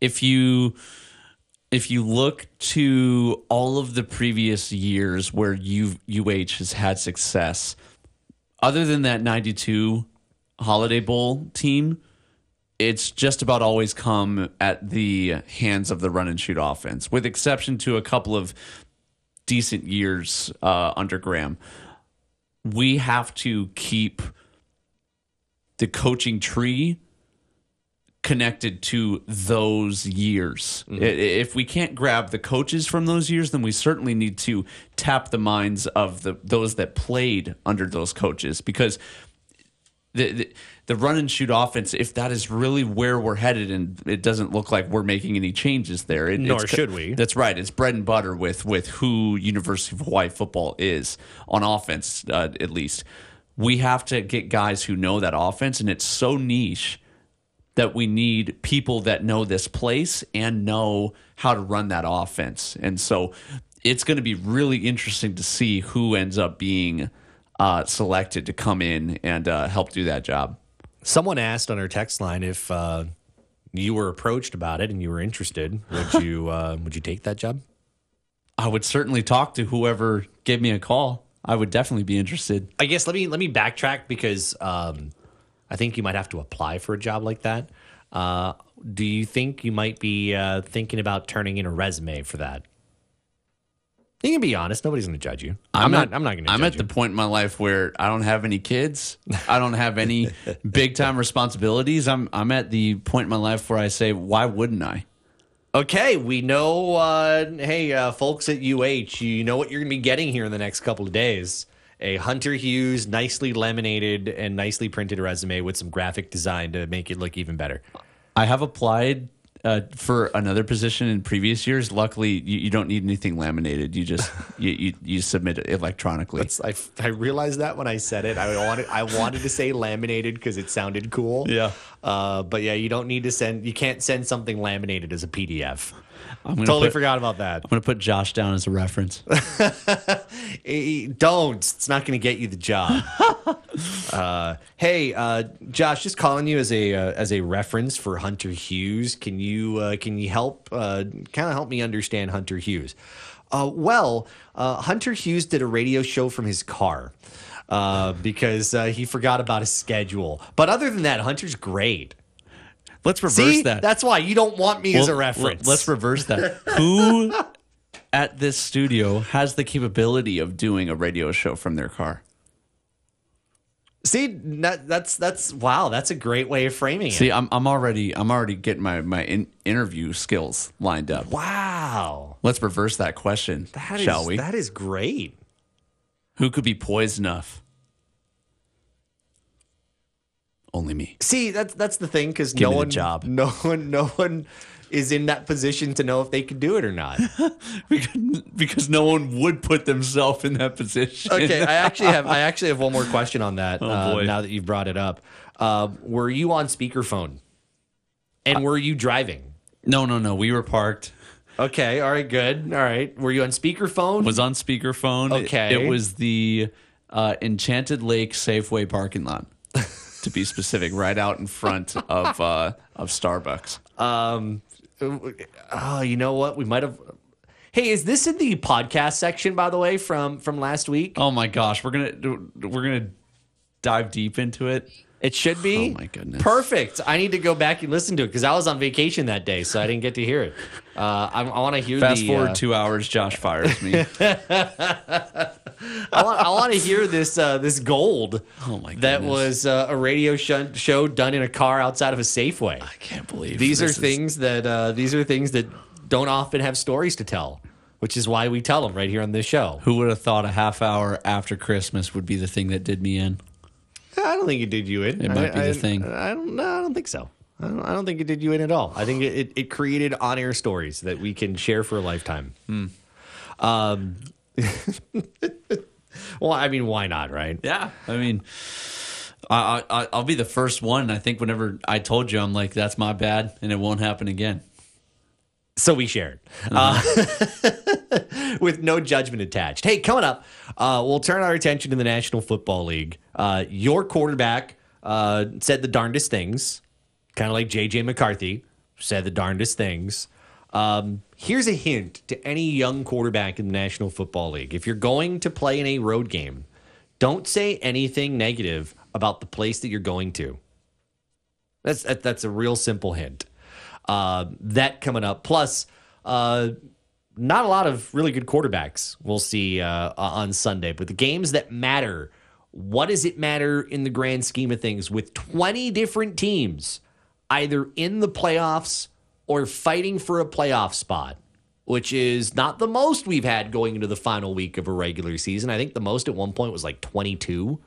if you if you look to all of the previous years where U, UH has had success, other than that ninety-two Holiday Bowl team, it's just about always come at the hands of the run and shoot offense, with exception to a couple of decent years uh, under Graham. We have to keep the coaching tree connected to those years. Mm-hmm. If we can't grab the coaches from those years, then we certainly need to tap the minds of the those that played under those coaches, because the, the, the run and shoot offense, if that is really where we're headed, and it doesn't look like we're making any changes there. It, Nor should we. That's right. It's bread and butter with, with who University of Hawaii football is on offense, uh, at least. We have to get guys who know that offense, and it's so niche that we need people that know this place and know how to run that offense. And so it's going to be really interesting to see who ends up being uh, selected to come in and uh, help do that job. Someone asked on our text line if uh, you were approached about it and you were interested, would you uh, would you take that job? I would certainly talk to whoever gave me a call. I would definitely be interested. I guess let me let me backtrack because um, I think you might have to apply for a job like that. Uh, do you think you might be uh, thinking about turning in a resume for that? You can be honest. Nobody's going to judge you. I'm, I'm not, not. I'm not going to. I'm judge at you. The point in my life where I don't have any kids. I don't have any big time responsibilities. I'm. I'm at the point in my life where I say, why wouldn't I? Okay, we know, uh, hey, uh, folks at U H, you know what you're going to be getting here in the next couple of days. A Hunter Hughes nicely laminated and nicely printed resume with some graphic design to make it look even better. I have applied uh, for another position in previous years. Luckily, you, you don't need anything laminated. You just you, you, you submit it electronically. That's, I, I realized that when I said it. I wanted I wanted to say laminated because it sounded cool. Yeah. Uh, but yeah, you don't need to send. You can't send something laminated as a P D F. I'm totally put, forgot about that. I'm going to put Josh down as a reference. Don't. It's not going to get you the job. uh, hey, uh, Josh, just calling you as a uh, as a reference for Hunter Hughes. Can you uh, can you help uh, kind of help me understand Hunter Hughes? Uh, well, uh, Hunter Hughes did a radio show from his car. Uh, because uh, he forgot about his schedule. But other than that, Hunter's great. Let's reverse See? that. That's why you don't want me well, as a reference. Let's reverse that. Who at this studio has the capability of doing a radio show from their car? See, that, that's that's wow. That's a great way of framing it. See, I'm I'm already I'm already getting my my in, interview skills lined up. Wow. Let's reverse that question. That shall is, we? That is great. Who could be poised enough? Only me. See, that's that's the thing, because no one, job. no one, no one is in that position to know if they could do it or not, because, because no one would put themselves in that position. Okay, I actually have I actually have one more question on that. Oh, uh, now that you've brought it up, uh, were you on speakerphone, and I, were you driving? No, no, no. We were parked. Okay, all right, good. All right. Were you on speakerphone? Was on speakerphone. Okay. It, it was the uh, Enchanted Lake Safeway parking lot, to be specific, right out in front of uh, of Starbucks. Um, oh, you know what? We might have... Hey, is this in the podcast section, by the way, from, from last week? Oh, my gosh. We're going to we're gonna dive deep into it. It should be. Oh, my goodness. Perfect. I need to go back and listen to it because I was on vacation that day, so I didn't get to hear it. Uh, I, I want to hear Fast the... Fast forward uh, two hours, Josh fires me. I want, I want to hear this uh, this gold oh my that was uh, a radio sh- show done in a car outside of a Safeway. I can't believe these are is... things that uh, These are things that don't often have stories to tell, which is why we tell them right here on this show. Who would have thought a half hour after Christmas would be the thing that did me in? I don't think it did you in. It might I, be the I, thing. I don't. No, I don't think so. I don't, I don't think it did you in at all. I think it, it, it created on-air stories that we can share for a lifetime. Mm. Um, well, I mean, why not, right? Yeah. I mean, I, I, I'll be the first one. I think whenever I told you, I'm like, that's my bad, and it won't happen again. So we shared uh, with no judgment attached. Hey, coming up, uh, we'll turn our attention to the National Football League. Uh, your quarterback uh, said the darndest things, kind of like J J. McCarthy said the darndest things. Um, here's a hint to any young quarterback in the National Football League. If you're going to play in a road game, don't say anything negative about the place that you're going to. That's, that's a real simple hint. Uh, that coming up. Plus, uh, not a lot of really good quarterbacks we'll see uh, on Sunday. But the games that matter, what does it matter in the grand scheme of things with twenty different teams either in the playoffs or fighting for a playoff spot, which is not the most we've had going into the final week of a regular season. I think the most at one point was like twenty-two.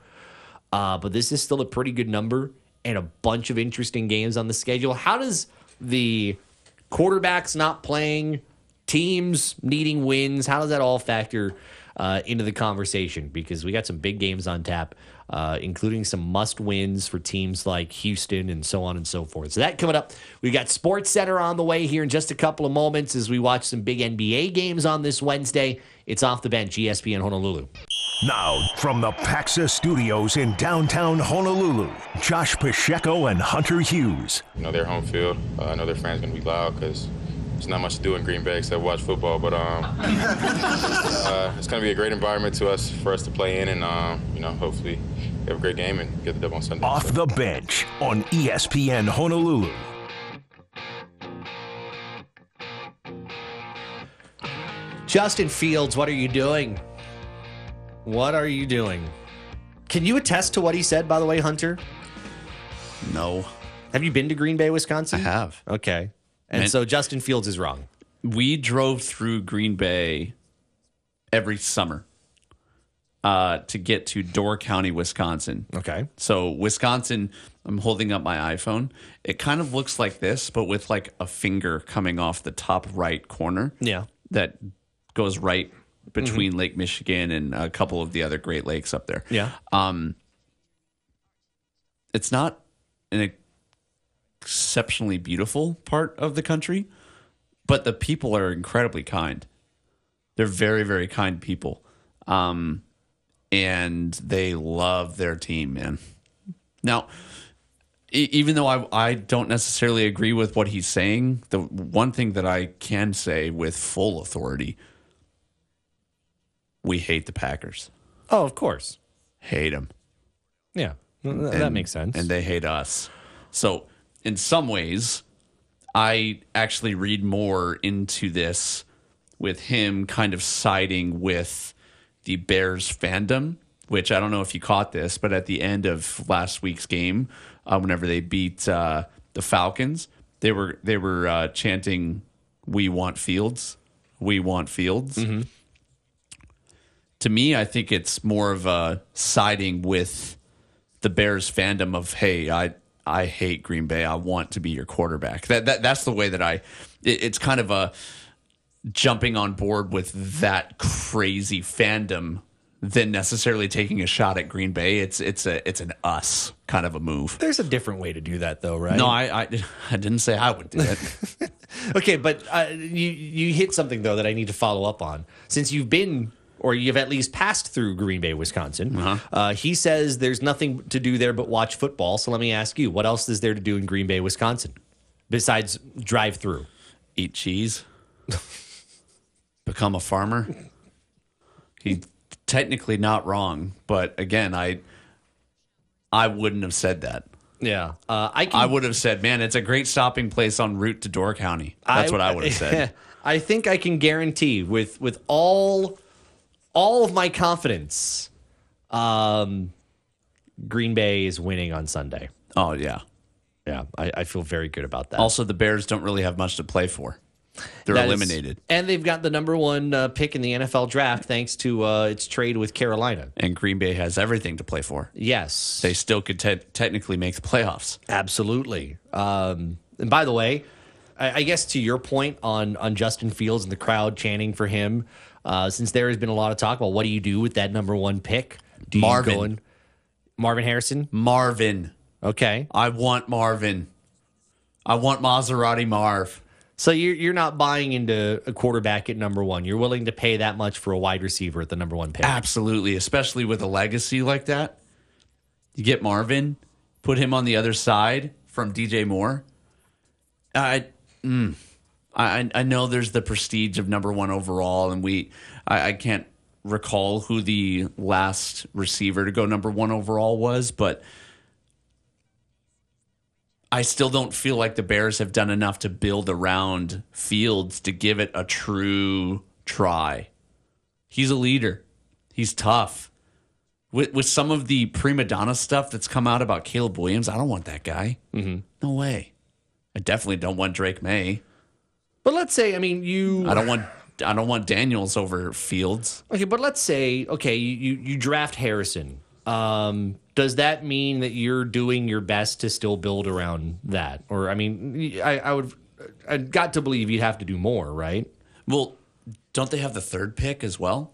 Uh, but this is still a pretty good number. and a bunch of interesting games on the schedule. How does the quarterbacks not playing, teams needing wins, how does that all factor uh, into the conversation? Because we got some big games on tap, uh, including some must-wins for teams like Houston and so on and so forth. So that coming up. We've got Sports Center on the way here in just a couple of moments as we watch some big N B A games on this Wednesday. It's Off the Bench, E S P N Honolulu. Now, from the Paxa Studios in downtown Honolulu, Josh Pacheco and Hunter Hughes. You know, their home field. Uh, I know their fans going to be loud because there's not much to do in Green Bay except watch football. But um, uh, it's going to be a great environment to us for us to play in. And, um, you know, hopefully have a great game and get the dub on Sunday. Off so. the Bench on E S P N Honolulu. Justin Fields, what are you doing? What are you doing? Can you attest to what he said, by the way, Hunter? No. Have you been to Green Bay, Wisconsin? I have. Okay. And Man. so Justin Fields is wrong. We drove through Green Bay every summer uh, to get to Door County, Wisconsin. Okay. So Wisconsin, I'm holding up my iPhone. It kind of looks like this, but with like a finger coming off the top right corner. Yeah. That goes right between mm-hmm. Lake Michigan and a couple of the other Great Lakes up there. Yeah. Um, it's not an exceptionally beautiful part of the country, but the people are incredibly kind. They're very, very kind people. Um, and they love their team, man. Now, e- even though I, I don't necessarily agree with what he's saying, the one thing that I can say with full authority, we hate the Packers. Oh, of course. Hate them. Yeah, th- and, that makes sense. And they hate us. So in some ways, I actually read more into this with him kind of siding with the Bears fandom, which I don't know if you caught this, but at the end of last week's game, uh, whenever they beat uh, the Falcons, they were, they were uh, chanting, "We want Fields. We want Fields." Mm-hmm. To me, I think it's more of a siding with the Bears fandom of, hey, I I hate Green Bay. I want to be your quarterback. That that That's the way that I it, – it's kind of a jumping on board with that crazy fandom than necessarily taking a shot at Green Bay. It's it's a it's an us kind of a move. There's a different way to do that, though, right? No, I, I, I didn't say I would do it. Okay, but uh, you, you hit something, though, that I need to follow up on. Since you've been – or you've at least passed through Green Bay, Wisconsin. Uh-huh. Uh, he says there's nothing to do there but watch football. So let me ask you, what else is there to do in Green Bay, Wisconsin, besides drive through? Eat cheese. Become a farmer. He's technically not wrong, but again, I I wouldn't have said that. Yeah, uh, I can, I would have said, man, it's a great stopping place en route to Door County. That's I, what I would have said. I think I can guarantee with with all... all of my confidence, um, Green Bay is winning on Sunday. Oh, yeah. Yeah, I, I feel very good about that. Also, the Bears don't really have much to play for. They're that eliminated. Is, and they've got the number one uh, pick in the N F L draft thanks to uh, its trade with Carolina. And Green Bay has everything to play for. Yes. They still could te- technically make the playoffs. Absolutely. Um, and by the way, I, I guess to your point on, on Justin Fields and the crowd chanting for him, Uh, since there has been a lot of talk about what do you do with that number one pick? Do you Marvin. Go in Marvin Harrison? Marvin. Okay. I want Marvin. I want Maserati Marv. So you're, you're not buying into a quarterback at number one. You're willing to pay that much for a wide receiver at the number one pick. Absolutely, especially with a legacy like that. You get Marvin, put him on the other side from D J Moore. I... Mm. I, I know there's the prestige of number one overall, and we I, I can't recall who the last receiver to go number one overall was, but I still don't feel like the Bears have done enough to build around Fields to give it a true try. He's a leader. He's tough. With, with some of the prima donna stuff that's come out about Caleb Williams, I don't want that guy. Mm-hmm. No way. I definitely don't want Drake May. But let's say, I mean, you... I don't want I don't want Daniels over Fields. Okay, but let's say, okay, you, you draft Harrison. Um, does that mean that you're doing your best to still build around that? Or, I mean, I, I would, I got to believe you'd have to do more, right? Well, don't they have the third pick as well?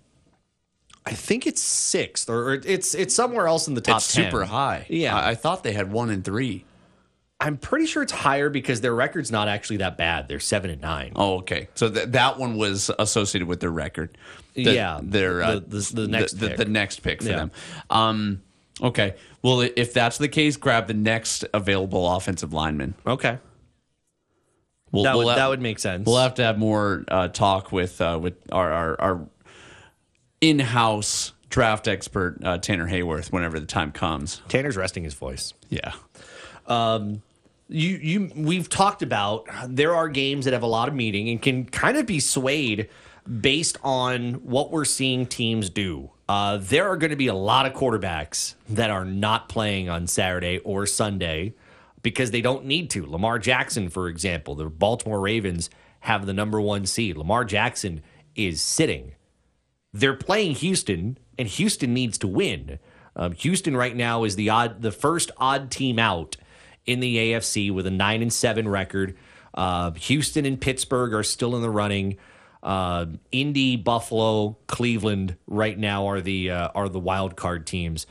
I think it's sixth, or it's it's somewhere else in the top it's ten. It's super high. Yeah. I, I thought they had one and three. I'm pretty sure it's higher because their record's not actually that bad. They're seven and nine. Oh, okay. So th- that one was associated with their record. The, yeah. Their, uh, the, the, the next the, pick. The, the next pick for yeah. them. Um, okay. Well, if that's the case, grab the next available offensive lineman. Okay. We'll, that, we'll would, have, that would make sense. We'll have to have more uh, talk with uh, with our our, our in-house draft expert, uh, Tanner Hayworth, whenever the time comes. Tanner's resting his voice. Yeah. Um, you you we've talked about there are games that have a lot of meaning and can kind of be swayed based on what we're seeing teams do. Uh, there are going to be a lot of quarterbacks that are not playing on Saturday or Sunday because they don't need to. Lamar Jackson, for example, the Baltimore Ravens have the number one seed. Lamar Jackson is sitting. They're playing Houston, and Houston needs to win. Um, Houston right now is the odd, the first odd team out in the A F C with a nine and seven record. Uh, Houston and Pittsburgh are still in the running. Uh, Indy, Buffalo, Cleveland right now are the uh, are the wild card teams.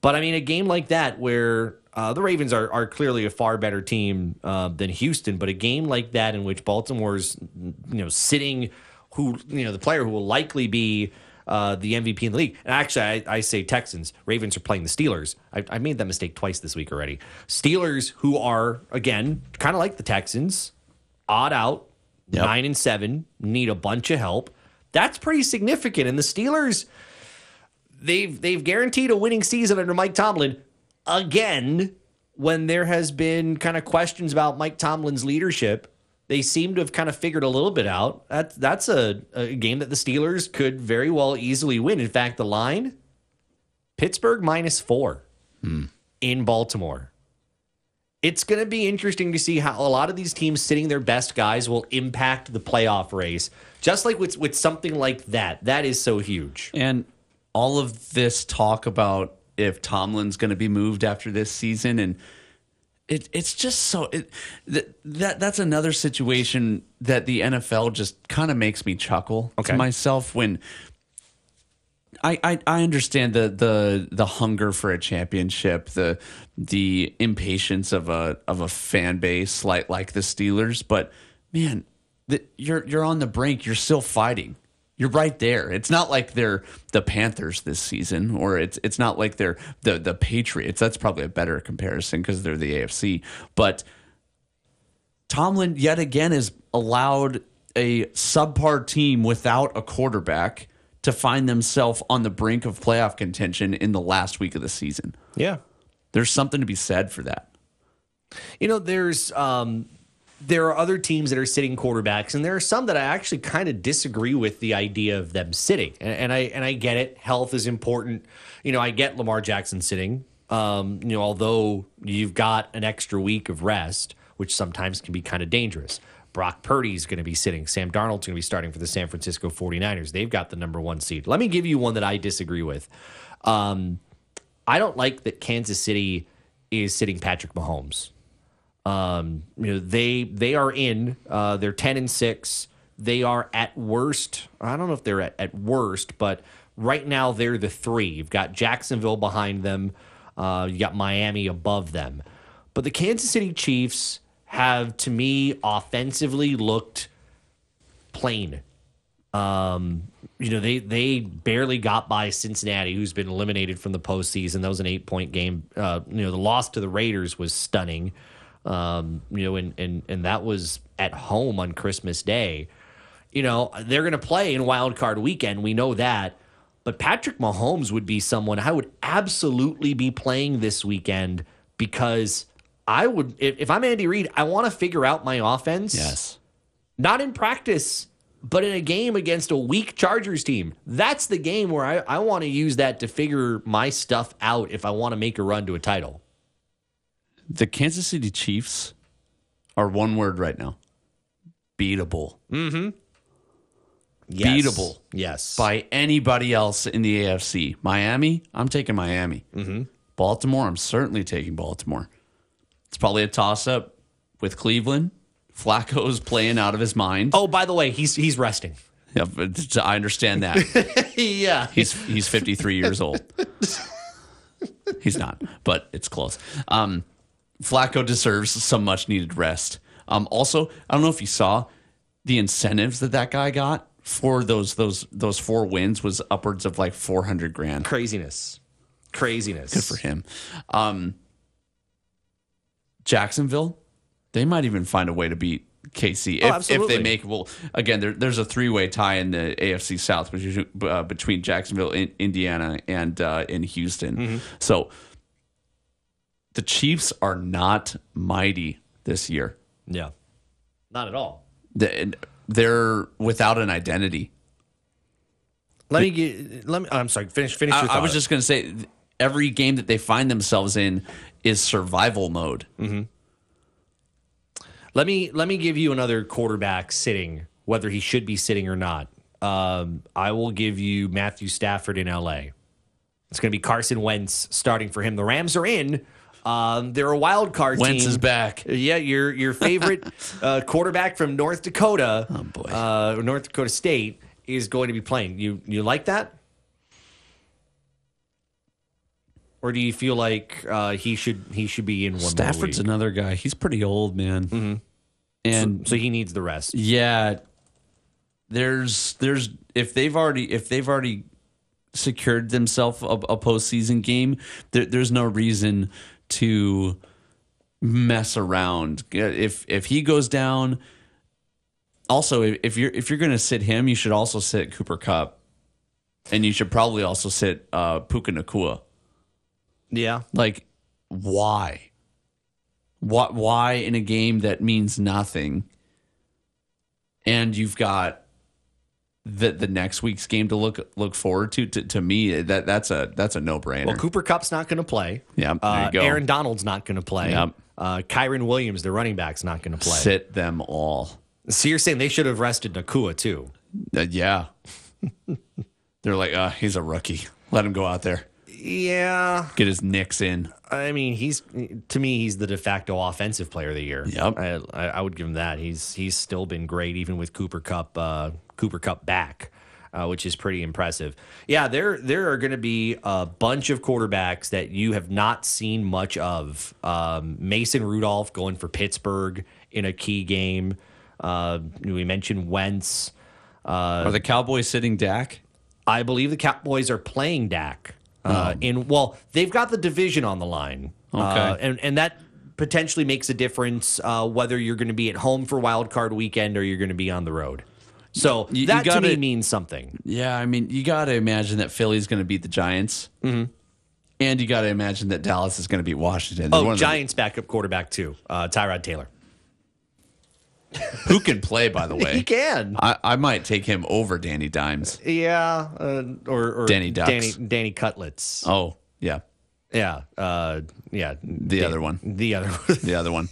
But I mean, a game like that where uh, the Ravens are are clearly a far better team uh, than Houston, but a game like that in which Baltimore's you know sitting, who you know the player who will likely be Uh, the M V P in the league. And actually, I, I say Texans. Ravens are playing the Steelers. I, I made that mistake twice this week already. Steelers, who are, again, kind of like the Texans, odd out, yep. nine and seven, need a bunch of help. That's pretty significant. And the Steelers, they've they've guaranteed a winning season under Mike Tomlin again. When there has been kind of questions about Mike Tomlin's leadership, they seem to have kind of figured a little bit out. That, that's a, a game that the Steelers could very well easily win. In fact, the line, Pittsburgh minus four hmm. in Baltimore. It's going to be interesting to see how a lot of these teams sitting their best guys will impact the playoff race. Just like with, with something like that. That is so huge. And all of this talk about if Tomlin's going to be moved after this season and It it's just so it, th- that that's another situation that the N F L just kind of makes me chuckle okay. to myself when I, I I understand the the the hunger for a championship, the the impatience of a of a fan base like like the Steelers, but man, the, you're you're on the brink, you're still fighting. You're right there. It's not like they're the Panthers this season, or it's it's not like they're the the Patriots. That's probably a better comparison because they're the A F C. But Tomlin, yet again, has allowed a subpar team without a quarterback to find themselves on the brink of playoff contention in the last week of the season. Yeah. There's something to be said for that. You know, there's... Um... There are other teams that are sitting quarterbacks, and there are some that I actually kind of disagree with the idea of them sitting. And, and I and I get it. Health is important. You know, I get Lamar Jackson sitting. Um, you know, although you've got an extra week of rest, which sometimes can be kind of dangerous. Brock Purdy's going to be sitting. Sam Darnold's going to be starting for the San Francisco forty-niners. They've got the number one seed. Let me give you one that I disagree with. Um, I don't like that Kansas City is sitting Patrick Mahomes. Um, you know, they they are in. Uh, they're ten and six. They are at worst. I don't know if they're at, at worst, but right now they're the three. You've got Jacksonville behind them. Uh, you got Miami above them. But the Kansas City Chiefs have, to me, offensively looked plain. Um, you know, they they barely got by Cincinnati, who's been eliminated from the postseason. That was an eight point game. Uh, you know, the loss to the Raiders was stunning. Um, you know, and, and, and that was at home on Christmas Day. You know, they're going to play in Wild Card Weekend. We know that. But Patrick Mahomes would be someone I would absolutely be playing this weekend because I would, if, if I'm Andy Reid, I want to figure out my offense. Yes. Not in practice, but in a game against a weak Chargers team. That's the game where I, I want to use that to figure my stuff out if I want to make a run to a title. The Kansas City Chiefs are one word right now. Beatable. Mm-hmm. Yes. Beatable. Yes. By anybody else in the A F C. Miami, I'm taking Miami. Mm-hmm. Baltimore, I'm certainly taking Baltimore. It's probably a toss-up with Cleveland. Flacco's playing out of his mind. Oh, by the way, he's he's resting. Yeah, but I understand that. Yeah. He's he's fifty-three years old. He's not, but it's close. Um, Flacco deserves some much-needed rest. Um, also, I don't know if you saw the incentives that that guy got for those those those four wins was upwards of like four hundred grand. Craziness. Craziness. Good for him. Um, Jacksonville, they might even find a way to beat K C if, oh, if they make. Well, again, there, there's a three-way tie in the A F C South, which is, uh, between Jacksonville, in, Indiana, and uh, in Houston. Mm-hmm. So the Chiefs are not mighty this year. Yeah, not at all. They, they're without an identity. Let me get, let me. I'm sorry. Finish. Finish. I, your thought. I was just going to say, every game that they find themselves in is survival mode. Mm-hmm. Let me let me give you another quarterback sitting, whether he should be sitting or not. Um, I will give you Matthew Stafford in L A. It's going to be Carson Wentz starting for him. The Rams are in. Um, they're a wild card Wentz team. Wentz is back. Yeah, your your favorite uh, quarterback from North Dakota, oh boy, uh, North Dakota State is going to be playing. You you like that? Or do you feel like uh, he should he should be in one Stafford's more week? Stafford's another guy. He's pretty old, man. Mm-hmm. And so, so he needs the rest. Yeah. There's there's if they've already if they've already secured themselves a, a postseason game, there, there's no reason to mess around. If if he goes down, also if you're if you're going to sit him, you should also sit Cooper Kupp, and you should probably also sit uh, Puka Nacua. Yeah. Like, why? What? Why in a game that means nothing? And you've got the the next week's game to look look forward to. To, to me, that that's a that's a no brainer. Well, Cooper Kupp's not going to play. Yeah, uh, Aaron Donald's not going to play. Yep. Uh, Kyron Williams, the running back's not going to play. Sit them all. So you're saying they should have rested Nakua too? Uh, yeah. They're like, uh, he's a rookie. Let him go out there. Yeah. Get his nicks in. I mean, he's to me, he's the de facto offensive player of the year. Yep. I, I, I would give him that. He's he's still been great, even with Cooper Kupp, uh, Cooper Kupp back, uh, which is pretty impressive. Yeah, there there are going to be a bunch of quarterbacks that you have not seen much of. Um, Mason Rudolph going for Pittsburgh in a key game. Uh, we mentioned Wentz. Uh, are the Cowboys sitting Dak? I believe the Cowboys are playing Dak. Uh, in well, they've got the division on the line, okay, uh, and and that potentially makes a difference uh, whether you're going to be at home for Wild Card Weekend or you're going to be on the road. So you, that you gotta, to me means something. Yeah, I mean, you got to imagine that Philly's going to beat the Giants, mm-hmm. and you got to imagine that Dallas is going to beat Washington. They're oh, Giants the, backup quarterback too, uh, Tyrod Taylor, who can play, by the way. He can. I, I might take him over Danny Dimes. Yeah, uh, or, or Danny Ducks. Danny, Danny Cutlets. Oh, yeah, yeah, uh, yeah. The Dan, other one. The other one. The other one.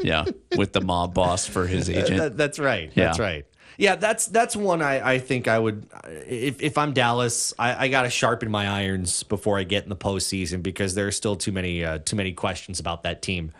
Yeah, with the mob boss for his agent. That, that's right. Yeah. That's right. Yeah, that's that's one I, I think I would. If if I'm Dallas, I, I got to sharpen my irons before I get in the postseason because there are still too many uh, too many questions about that team.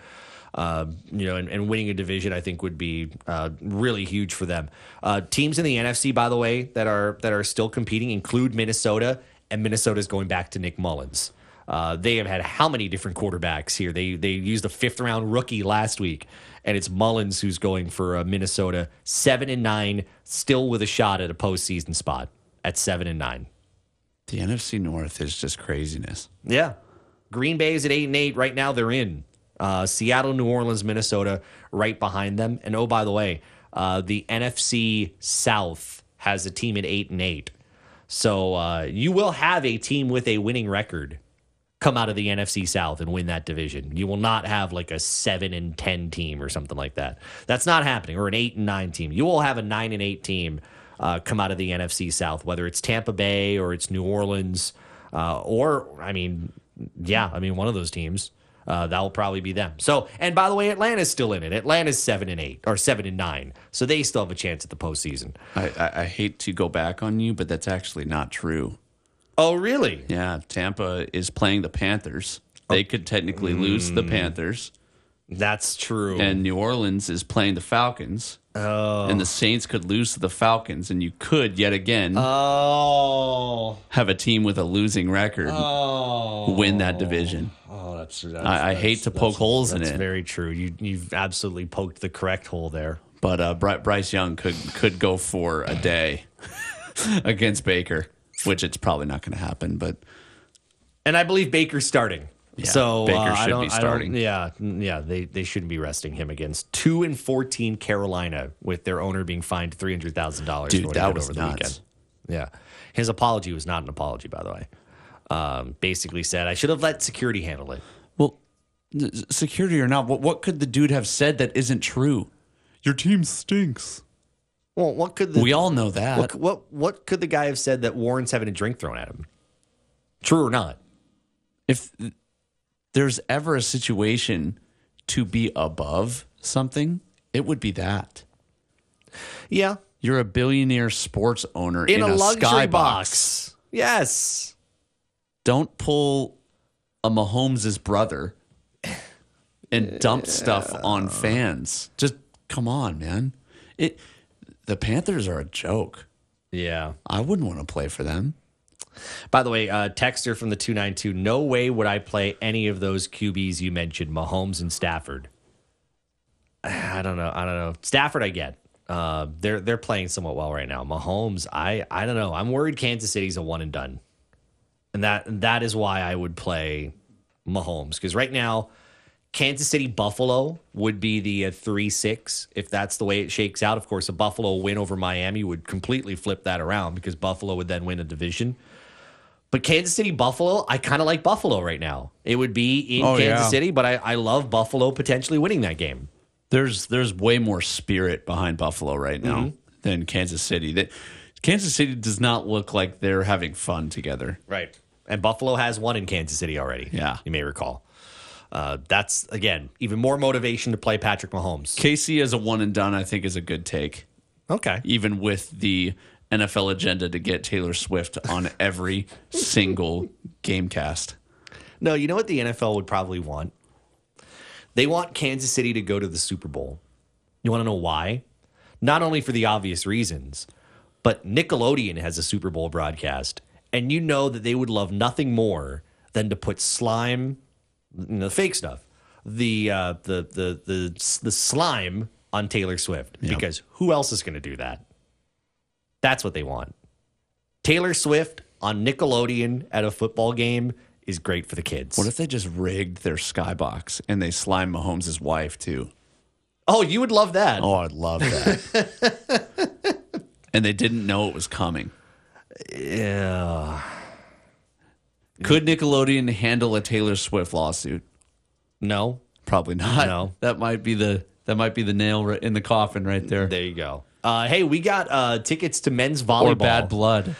Uh, you know, and, and winning a division, I think, would be uh, really huge for them. Uh, teams in the N F C, by the way, that are that are still competing include Minnesota, and Minnesota's going back to Nick Mullins. Uh, they have had how many different quarterbacks here? They they used a fifth round rookie last week, and it's Mullins who's going for uh, Minnesota, seven and nine, still with a shot at a postseason spot at seven and nine. The N F C North is just craziness. Yeah, Green Bay's at eight and eight right now. They're in. Uh, Seattle, New Orleans, Minnesota, right behind them. And oh, by the way, uh, the N F C South has a team at eight and eight. So uh, you will have a team with a winning record come out of the N F C South and win that division. You will not have like a seven and ten team or something like that. That's not happening. Or an eight and nine team. You will have a nine and eight team uh, come out of the N F C South, whether it's Tampa Bay or it's New Orleans, uh, or I mean, yeah, I mean one of those teams. Uh, that will probably be them. So, and by the way, Atlanta's still in it. Atlanta's seven and eight or seven and nine, so they still have a chance at the postseason. I, I, I hate to go back on you, but that's actually not true. Oh, really? Yeah, Tampa is playing the Panthers. They could technically mm. lose to the Panthers. That's true. And New Orleans is playing the Falcons. Oh. And the Saints could lose to the Falcons, and you could, yet again, oh. have a team with a losing record oh. win that division. Oh, that's, that's I, I that's, hate to poke holes in it. That's very true. You, you've absolutely poked the correct hole there. But uh, Bryce Young could, could go for a day against Baker, which it's probably not going to happen. But And I believe Baker's starting. Yeah, so Baker uh, should I don't, be starting. I don't, yeah, yeah, they, they shouldn't be resting him against two and fourteen Carolina, with their owner being fined three hundred thousand dollars. Dude, that was over nuts. The weekend. Yeah, his apology was not an apology, by the way. Um, basically said, I should have let security handle it. Well, security or not, what what could the dude have said that isn't true? Your team stinks. Well, what could the, we all know that? What, what what could the guy have said that warrants having a drink thrown at him? True or not? If there's ever a situation to be above something, it would be that. Yeah. You're a billionaire sports owner in, in a, a luxury box. Yes. Don't pull a Mahomes' brother and dump yeah. stuff on fans. Just come on, man. It. The Panthers are a joke. Yeah. I wouldn't want to play for them. By the way, uh, texter from the two nine two, no way would I play any of those Q Bs you mentioned, Mahomes and Stafford. I don't know. I don't know. Stafford, I get. Uh, they're they're playing somewhat well right now. Mahomes, I, I don't know. I'm worried Kansas City's a one and done. And that that is why I would play Mahomes. Because right now, Kansas City Buffalo would be the uh, three six if that's the way it shakes out. Of course, a Buffalo win over Miami would completely flip that around, because Buffalo would then win a division. But Kansas City, Buffalo, I kind of like Buffalo right now. It would be in oh, Kansas yeah. City, but I, I love Buffalo potentially winning that game. There's there's way more spirit behind Buffalo right now mm-hmm. than Kansas City. That Kansas City does not look like they're having fun together. Right. And Buffalo has one in Kansas City already. Yeah. You may recall. Uh, that's, again, even more motivation to play Patrick Mahomes. K C as a one and done, I think, is a good take. Okay. Even with the N F L agenda to get Taylor Swift on every single gamecast. No, you know what the N F L would probably want? They want Kansas City to go to the Super Bowl. You want to know why? Not only for the obvious reasons, but Nickelodeon has a Super Bowl broadcast, and you know that they would love nothing more than to put slime, you know, the fake stuff, the uh, the the the the slime on Taylor Swift, yep. because who else is going to do that? That's what they want. Taylor Swift on Nickelodeon at a football game is great for the kids. What if they just rigged their skybox and they slime Mahomes' wife too? Oh, you would love that. Oh, I'd love that. And they didn't know it was coming. Yeah. Could Nickelodeon handle a Taylor Swift lawsuit? No. Probably not. No. That might be the that might be the nail in the coffin right there. There you go. Uh, hey, we got uh, tickets to men's volleyball. Or Bad Blood.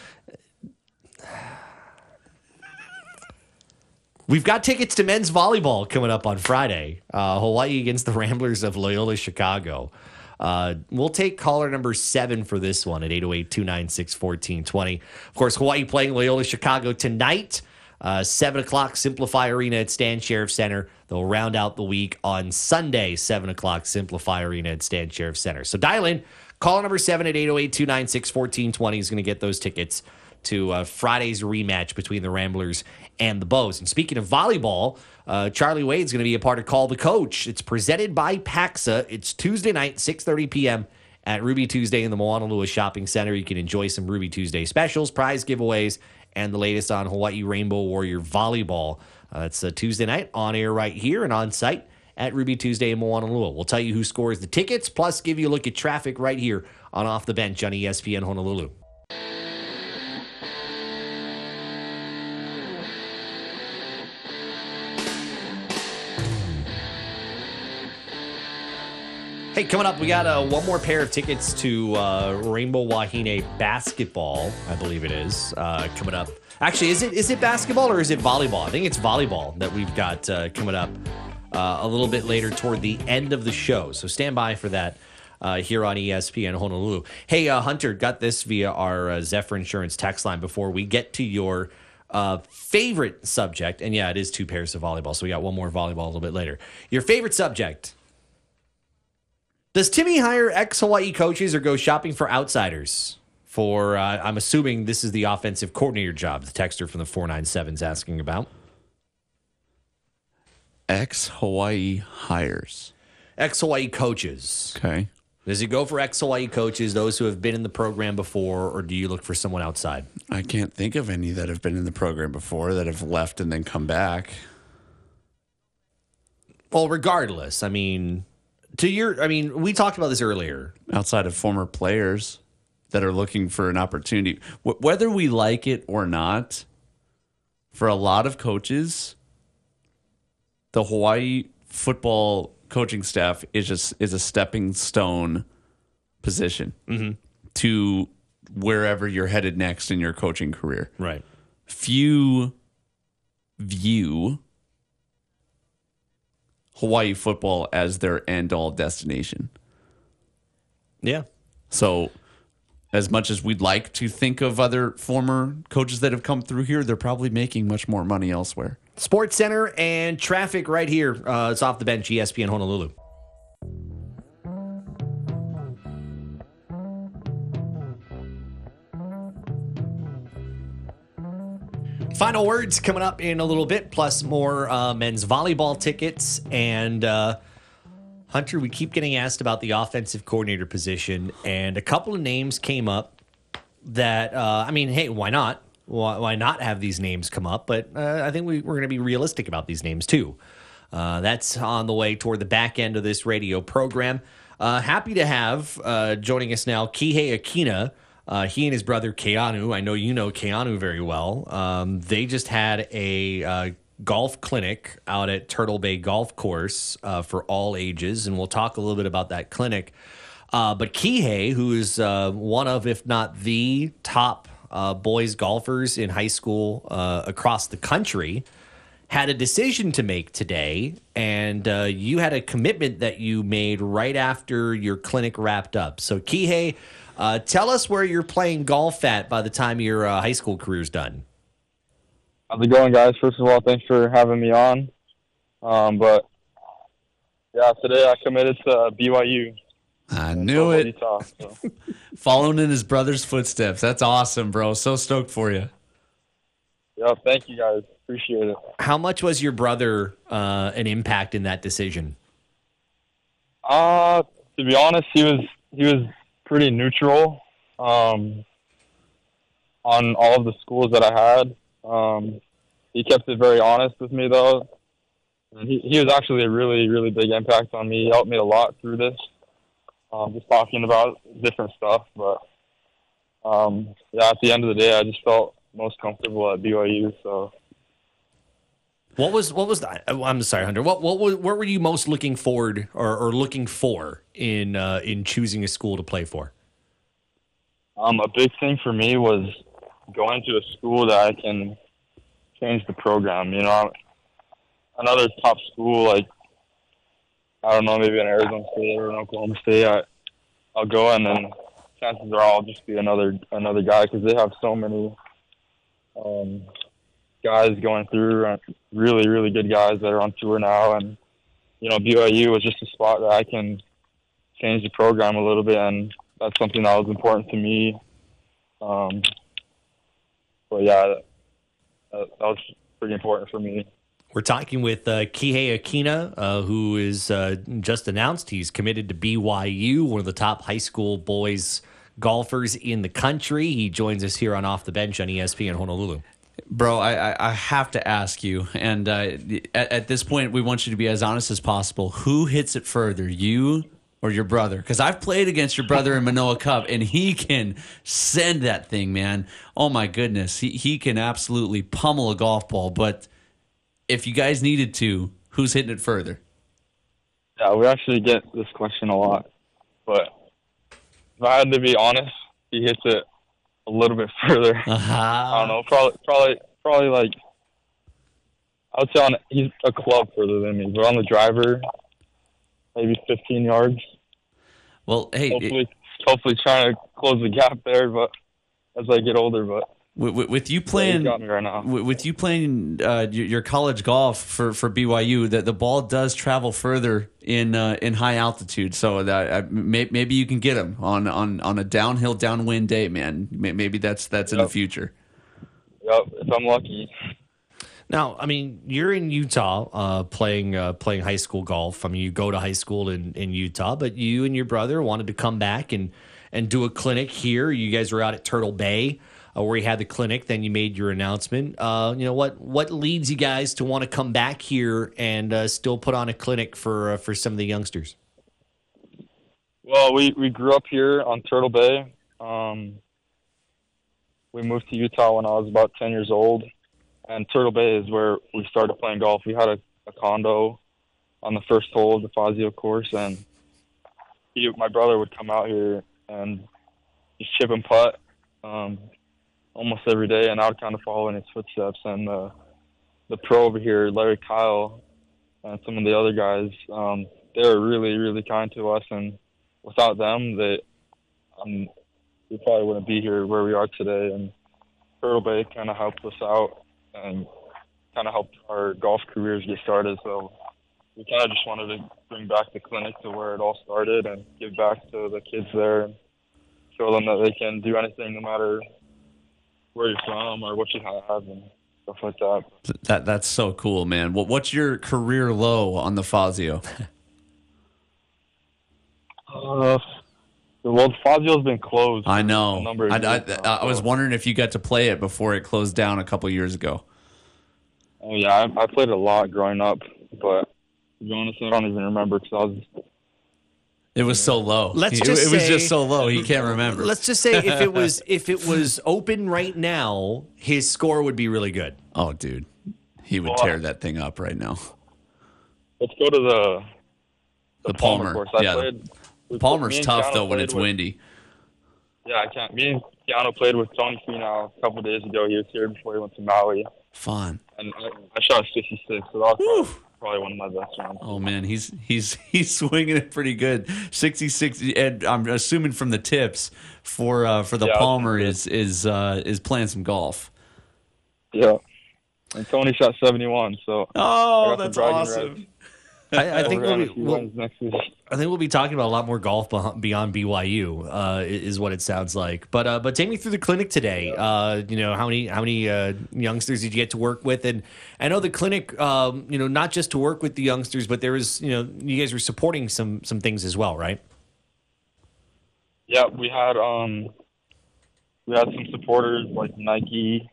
We've got tickets to men's volleyball coming up on Friday. Uh, Hawaii against the Ramblers of Loyola Chicago. Uh, we'll take caller number seven for this one at eight oh eight, two nine six, one four two zero. Of course, Hawaii playing Loyola Chicago tonight. Uh, seven o'clock, Simplify Arena at Stan Sheriff Center. They'll round out the week on Sunday, seven o'clock, Simplify Arena at Stan Sheriff Center. So dial in. Call number seven at eight oh eight, two nine six, one four two zero is going to get those tickets to uh, Friday's rematch between the Ramblers and the Bows. And speaking of volleyball, uh, Charlie Wade's going to be a part of Call the Coach. It's presented by Paxa. It's Tuesday night, six thirty p.m. at Ruby Tuesday in the Moanalua Shopping Center. You can enjoy some Ruby Tuesday specials, prize giveaways, and the latest on Hawaii Rainbow Warrior Volleyball. Uh, it's a Tuesday night on air right here and on site at Ruby Tuesday in Moanalua. We'll tell you who scores the tickets, plus give you a look at traffic right here on Off the Bench on E S P N Honolulu. Hey, coming up, we got uh, one more pair of tickets to uh, Rainbow Wahine basketball, I believe it is, uh, coming up. Actually, is it is it basketball or is it volleyball? I think it's volleyball that we've got uh, coming up. Uh, a little bit later toward the end of the show. So stand by for that uh, here on E S P N Honolulu. Hey, uh, Hunter, got this via our uh, Zephyr Insurance text line before we get to your Uh, favorite subject, and yeah, it is two pairs of volleyball, so we got one more volleyball a little bit later. Your favorite subject. Does Timmy hire ex-Hawaii coaches or go shopping for outsiders? For, uh, I'm assuming this is the offensive coordinator job, the texter from the four nine seven is asking about. Ex-Hawaii hires. Ex-Hawaii coaches. Okay. Does it go for ex-Hawaii coaches, those who have been in the program before, or do you look for someone outside? I can't think of any that have been in the program before that have left and then come back. Well, regardless, I mean, to your, I mean, we talked about this earlier. Outside of former players that are looking for an opportunity, w- whether we like it or not, for a lot of coaches, the Hawaii football coaching staff is just is a stepping stone position mm-hmm. to wherever you're headed next in your coaching career. Right. Few view Hawaii football as their end-all destination. Yeah. So as much as we'd like to think of other former coaches that have come through here, they're probably making much more money elsewhere. Sports Center and traffic right here. Uh, it's Off the Bench, E S P N Honolulu. Final words coming up in a little bit, plus more uh, men's volleyball tickets. And uh, Hunter, we keep getting asked about the offensive coordinator position, and a couple of names came up that, uh, I mean, hey, why not? Why not have these names come up? But uh, I think we, we're going to be realistic about these names, too. Uh, that's on the way toward the back end of this radio program. Uh, happy to have uh, joining us now, Kihei Akina. Uh, he and his brother, Keanu. I know you know Keanu very well. Um, they just had a uh, golf clinic out at Turtle Bay Golf Course uh, for all ages, and we'll talk a little bit about that clinic. Uh, but Kihei, who is uh, one of, if not the top Uh, boys golfers in high school uh, across the country, had a decision to make today, and uh, you had a commitment that you made right after your clinic wrapped up. So, Kihei, uh, tell us where you're playing golf at by the time your uh, high school career's done. How's it going, guys? First of all, thanks for having me on. Um, but, yeah, today I committed to uh, B Y U. I knew it. Utah, so. Following in his brother's footsteps. That's awesome, bro. So stoked for you. Yeah, thank you, guys. Appreciate it. How much was your brother uh, an impact in that decision? Uh, to be honest, he was he was pretty neutral um, on all of the schools that I had. Um, he kept it very honest with me, though. And he, he was actually a really, really big impact on me. He helped me a lot through this. Um, just talking about different stuff, but um, yeah, at the end of the day, I just felt most comfortable at B Y U. So, what was what was that? I'm sorry, Hunter. What what was what were you most looking forward or, or looking for in uh, in choosing a school to play for? Um, a big thing for me was going to a school that I can change the program. You know, another top school like, I don't know, maybe in Arizona State or in Oklahoma State, I, I'll go, and then chances are I'll just be another another guy because they have so many um, guys going through, really, really good guys that are on tour now. And, you know, B Y U was just a spot that I can change the program a little bit, and that's something that was important to me. Um, but, yeah, that, that was pretty important for me. We're talking with uh, Kihei Akina, uh, who is uh, just announced he's committed to B Y U, one of the top high school boys golfers in the country. He joins us here on Off the Bench on E S P N Honolulu. Bro, I, I have to ask you, and uh, at, at this point, we want you to be as honest as possible. Who hits it further, you or your brother? Because I've played against your brother in Manoa Cup, and he can send that thing, man. Oh, my goodness. He, he can absolutely pummel a golf ball, but if you guys needed to, who's hitting it further? Yeah, we actually get this question a lot. But if I had to be honest, he hits it a little bit further. Uh-huh. I don't know, probably, probably, probably like, I would say on, he's a club further than me. But on the driver, maybe fifteen yards. Well, hey. Hopefully, it, hopefully trying to close the gap there but as I get older, but. With, with you playing, right with, with you playing uh, your, your college golf for, for B Y U, that the ball does travel further in uh, in high altitude. So that uh, may, maybe you can get him on, on, on a downhill, downwind day, man. Maybe that's that's yep. in the future. Yep, if I'm lucky. Now, I mean, you're in Utah uh, playing uh, playing high school golf. I mean, you go to high school in, in Utah, but you and your brother wanted to come back and, and do a clinic here. You guys were out at Turtle Bay uh, where you had the clinic. Then you made your announcement. Uh, you know, what what leads you guys to want to come back here and uh, still put on a clinic for uh, for some of the youngsters? Well, we, we grew up here on Turtle Bay. Um, we moved to Utah when I was about ten years old. And Turtle Bay is where we started playing golf. We had a, a condo on the first hole of the Fazio course, and he, my brother would come out here and just chip and putt um, almost every day, and I would kind of follow in his footsteps. And uh, the pro over here, Larry Kyle, and some of the other guys, um, they were really, really kind to us. And without them, they, um, we probably wouldn't be here where we are today. And Turtle Bay kind of helped us out and kind of helped our golf careers get started. So we kind of just wanted to bring back the clinic to where it all started and give back to the kids there and show them that they can do anything no matter where you're from or what you have and stuff like that. That That's so cool, man. Well, what's your career low on the Fazio? uh, Well, Fazio's been closed. I know. I, I, I, I was wondering if you got to play it before it closed down a couple years ago. Oh, yeah. I, I played a lot growing up, but to be honest, I don't even remember because I was... It was so low. Let's just it, it was say, just so low, he can't remember. Let's just say if it was if it was open right now, his score would be really good. Oh, dude. He would well, tear that thing up right now. Let's go to the... The, the Palmer. Palmer course. I yeah. played... We Palmer's tough, Keanu though, when it's with, windy. Yeah, I can't. Me and Keanu played with Tony Finau a couple days ago. He was here before he went to Maui. Fun. And I, I shot sixty-six, so that was probably, probably one of my best rounds. Oh, man, he's he's he's swinging it pretty good. sixty-six, and I'm assuming from the tips for uh, for the yeah, Palmer is is uh, is playing some golf. Yeah. And Tony shot seventy-one, so. Oh, that's awesome. Rights. I, I think we'll be, we'll, I think we'll be talking about a lot more golf beyond B Y U, uh, is what it sounds like. But uh, but take me through the clinic today. Uh, you know, how many how many uh, youngsters did you get to work with? And I know the clinic, um, you know, not just to work with the youngsters, but there was, you know, you guys were supporting some some things as well, right? Yeah, we had um, we had some supporters like Nike,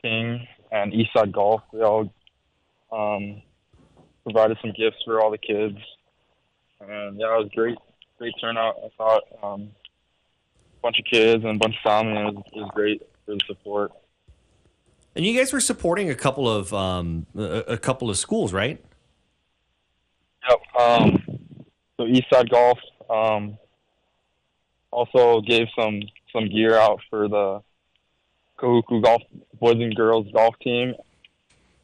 Ping, and Eastside Golf. They all. Um, provided some gifts for all the kids. And, yeah, it was great. Great turnout, I thought. Um, a bunch of kids and a bunch of family. It was, it was great for the support. And you guys were supporting a couple of um, a, a couple of schools, right? Yep. Um, so Eastside Golf um, also gave some, some gear out for the Kahuku Golf Boys and Girls Golf Team.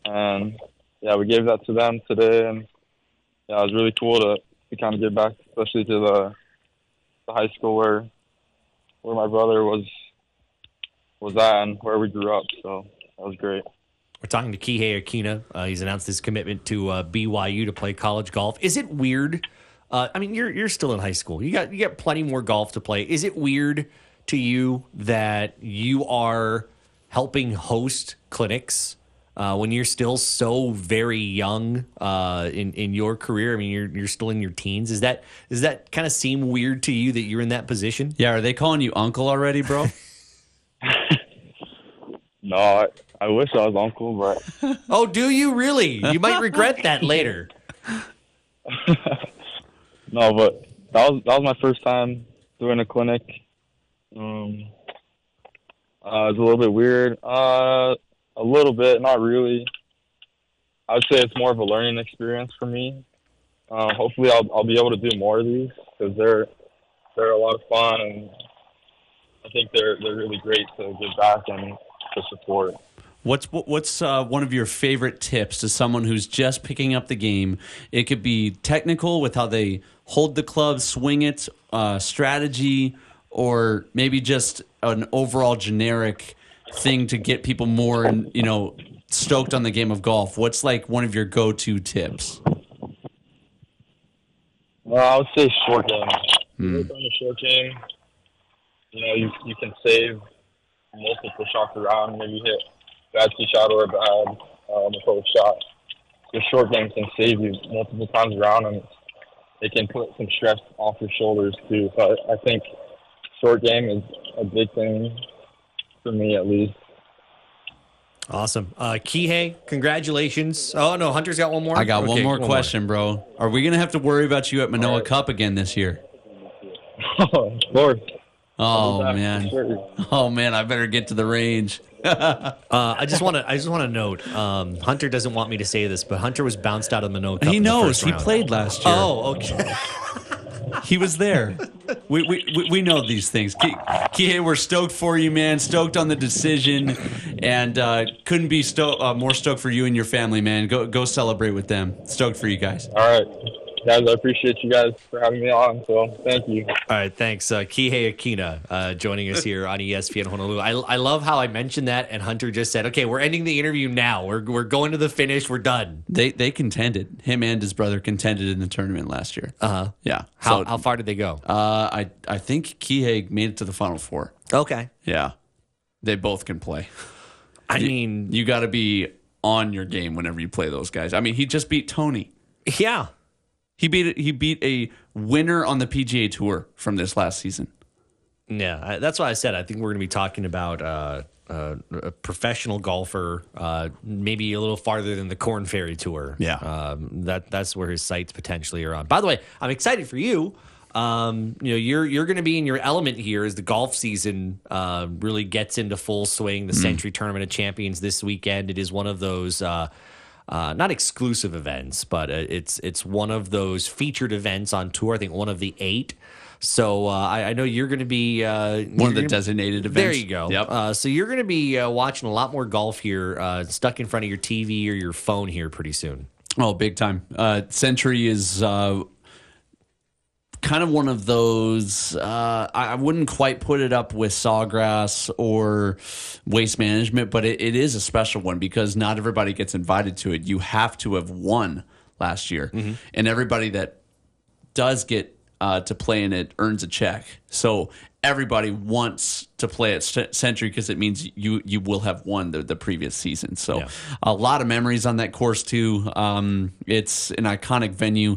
And... yeah, we gave that to them today, and yeah, it was really cool to, to kind of give back, especially to the, the high school where where my brother was was at and where we grew up. So that was great. We're talking to Kihei Akina. Uh, he's announced his commitment to uh, B Y U to play college golf. Is it weird? Uh, I mean, you're you're still in high school. You got you got plenty more golf to play. Is it weird to you that you are helping host clinics? Uh, when you're still so very young uh, in in your career, I mean, you're you're still in your teens. Is that does that kind of seem weird to you that you're in that position? Yeah, are they calling you uncle already, bro? No, I, I wish I was uncle, but oh, do you really? You might regret that later. No, but that was that was my first time doing a clinic. Um, uh, it was a little bit weird. Uh. A little bit, not really. I would say it's more of a learning experience for me. Uh, hopefully, I'll I'll be able to do more of these because they're they're a lot of fun, and I think they're they're really great to give back and to support. What's what's uh, one of your favorite tips to someone who's just picking up the game? It could be technical with how they hold the club, swing it, uh, strategy, or maybe just an overall generic thing to get people more, you know, stoked on the game of golf? What's like one of your go-to tips? Well, I would say short game. Mm. Work on the short game. You know, you you can save multiple shots around. Maybe hit a bad tee shot or a bad um, approach shot. Your short game can save you multiple times around, and it can put some stress off your shoulders too. So I, I think short game is a big thing for me, at least. Awesome. Uh, Kihei, congratulations. Oh, no, Hunter's got one more? I got okay, one more one question, more. bro. Are we going to have to worry about you at Manoa right. Cup again this year? Oh, of course. Oh, man. Sure. Oh, man, I better get to the range. uh, I just want to I just want to note, um, Hunter doesn't want me to say this, but Hunter was bounced out of Manoa Cup. He knows. He round. played last year. Oh, okay. He was there. We we we know these things. Kihei, we're stoked for you, man. Stoked on the decision, and uh, couldn't be sto- uh, more stoked for you and your family, man. Go go celebrate with them. Stoked for you guys. All right, guys, I appreciate you guys for having me on. So thank you. All right, thanks, uh, Kihei Akina, uh, joining us here on E S P N Honolulu. I I love how I mentioned that, and Hunter just said, "Okay, we're ending the interview now. We're we're going to the finish. We're done." They they contended. Him and his brother contended in the tournament last year. Uh huh. Yeah. How so, how far did they go? Uh, I I think Kihei made it to the final four. Okay. Yeah, they both can play. I you, mean, you got to be on your game whenever you play those guys. I mean, he just beat Tony. Yeah. He beat he beat a winner on the P G A Tour from this last season. Yeah, I, that's why I said I think we're going to be talking about uh, uh, a professional golfer, uh, maybe a little farther than the Corn Ferry Tour. Yeah, um, that that's where his sights potentially are on. By the way, I'm excited for you. Um, you know, you're you're going to be in your element here as the golf season uh, really gets into full swing. The mm. Century Tournament of Champions this weekend. It is one of those. Uh, Uh, not exclusive events, but uh, it's it's one of those featured events on tour. I think one of the eight. So uh, I, I know you're going to be uh, one of the designated be, events. There you go. Yep. Uh, so you're going to be uh, watching a lot more golf here, uh, stuck in front of your T V or your phone here pretty soon. Oh, big time! Uh, Century is uh, kind of one of those. Uh, I wouldn't quite put it up with Sawgrass or Waste Management, but it, it is a special one because not everybody gets invited to it. You have to have won last year, mm-hmm. and everybody that does get uh, to play in it earns a check. So everybody wants to play at Century because it means you you will have won the, the previous season. So yeah. A lot of memories on that course too. Um, it's an iconic venue.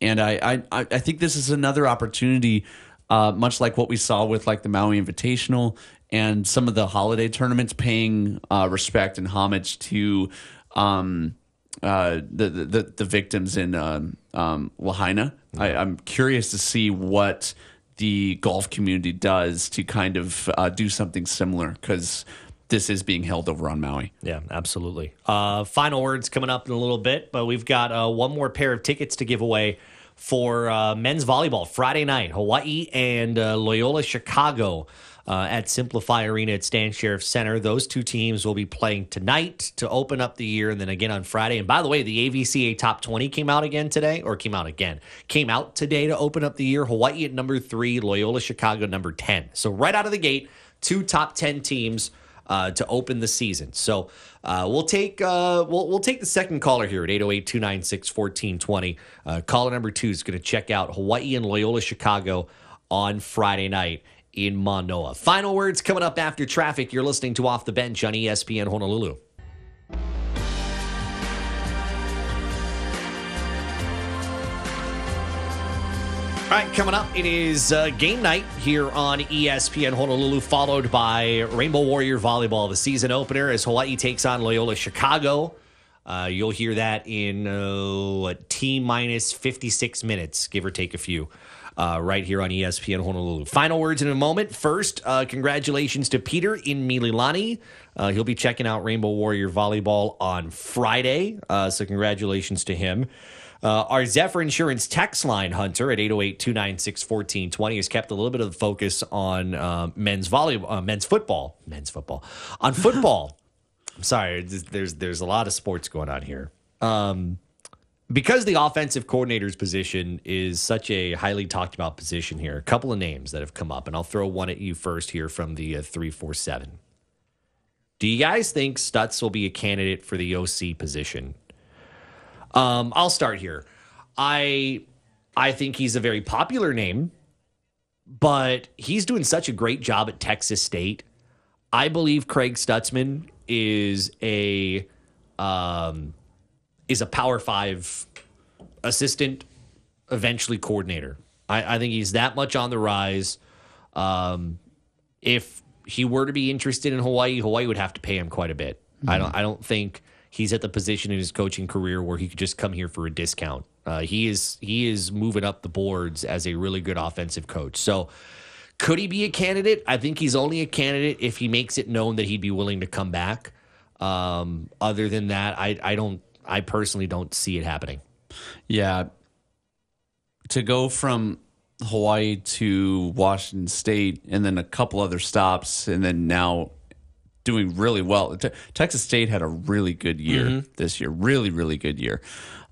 And I, I I think this is another opportunity, uh, much like what we saw with like the Maui Invitational and some of the holiday tournaments, paying uh, respect and homage to um, uh, the, the the victims in um, um, Lahaina. Mm-hmm. I, I'm curious to see what the golf community does to kind of uh, do something similar because this is being held over on Maui. Yeah, absolutely. Uh, final words coming up in a little bit, but we've got uh, one more pair of tickets to give away for uh, men's volleyball Friday night, Hawaii and uh, Loyola Chicago uh, at Simplify Arena at Stan Sheriff Center. Those two teams will be playing tonight to open up the year and then again on Friday. And by the way, the A V C A Top twenty came out again today, or came out again, came out today to open up the year. Hawaii at number three, Loyola Chicago number ten. So right out of the gate, two top ten teams Uh, to open the season. So uh, we'll take uh, we'll we'll take the second caller here at eight oh eight, two nine six, one four two zero. Uh, caller number two is going to check out Hawaii and Loyola Chicago on Friday night in Manoa. Final words coming up after traffic. You're listening to Off the Bench on E S P N Honolulu. All right, coming up, it is uh, game night here on E S P N Honolulu, followed by Rainbow Warrior Volleyball, the season opener, as Hawaii takes on Loyola Chicago. Uh, you'll hear that in uh, T-minus fifty-six minutes, give or take a few, uh, right here on E S P N Honolulu. Final words in a moment. First, uh, congratulations to Peter in Mililani. Uh, he'll be checking out Rainbow Warrior Volleyball on Friday, uh, so congratulations to him. Uh, our Zephyr Insurance text line, Hunter, at eight oh eight, two nine six, one four two zero has kept a little bit of the focus on uh, men's volleyball, uh, men's football, men's football, on football. I'm sorry, there's there's a lot of sports going on here. Um, because the offensive coordinator's position is such a highly talked about position here, a couple of names that have come up, and I'll throw one at you first here from the uh, three four seven. Do you guys think Stutz will be a candidate for the O C position? Um, I'll start here. I I think he's a very popular name, but he's doing such a great job at Texas State. I believe Craig Stutzman is a um, is a Power Five assistant, eventually coordinator. I, I think he's that much on the rise. Um, if he were to be interested in Hawaii, Hawaii would have to pay him quite a bit. Mm-hmm. I don't. I don't think he's at the position in his coaching career where he could just come here for a discount. Uh, he is. He is moving up the boards as a really good offensive coach. So, could he be a candidate? I think he's only a candidate if he makes it known that he'd be willing to come back. Um, other than that, I, I don't. I personally don't see it happening. Yeah. To go from Hawaii to Washington State and then a couple other stops and then now doing really well. Te- Texas State had a really good year mm-hmm. this year. Really, really good year.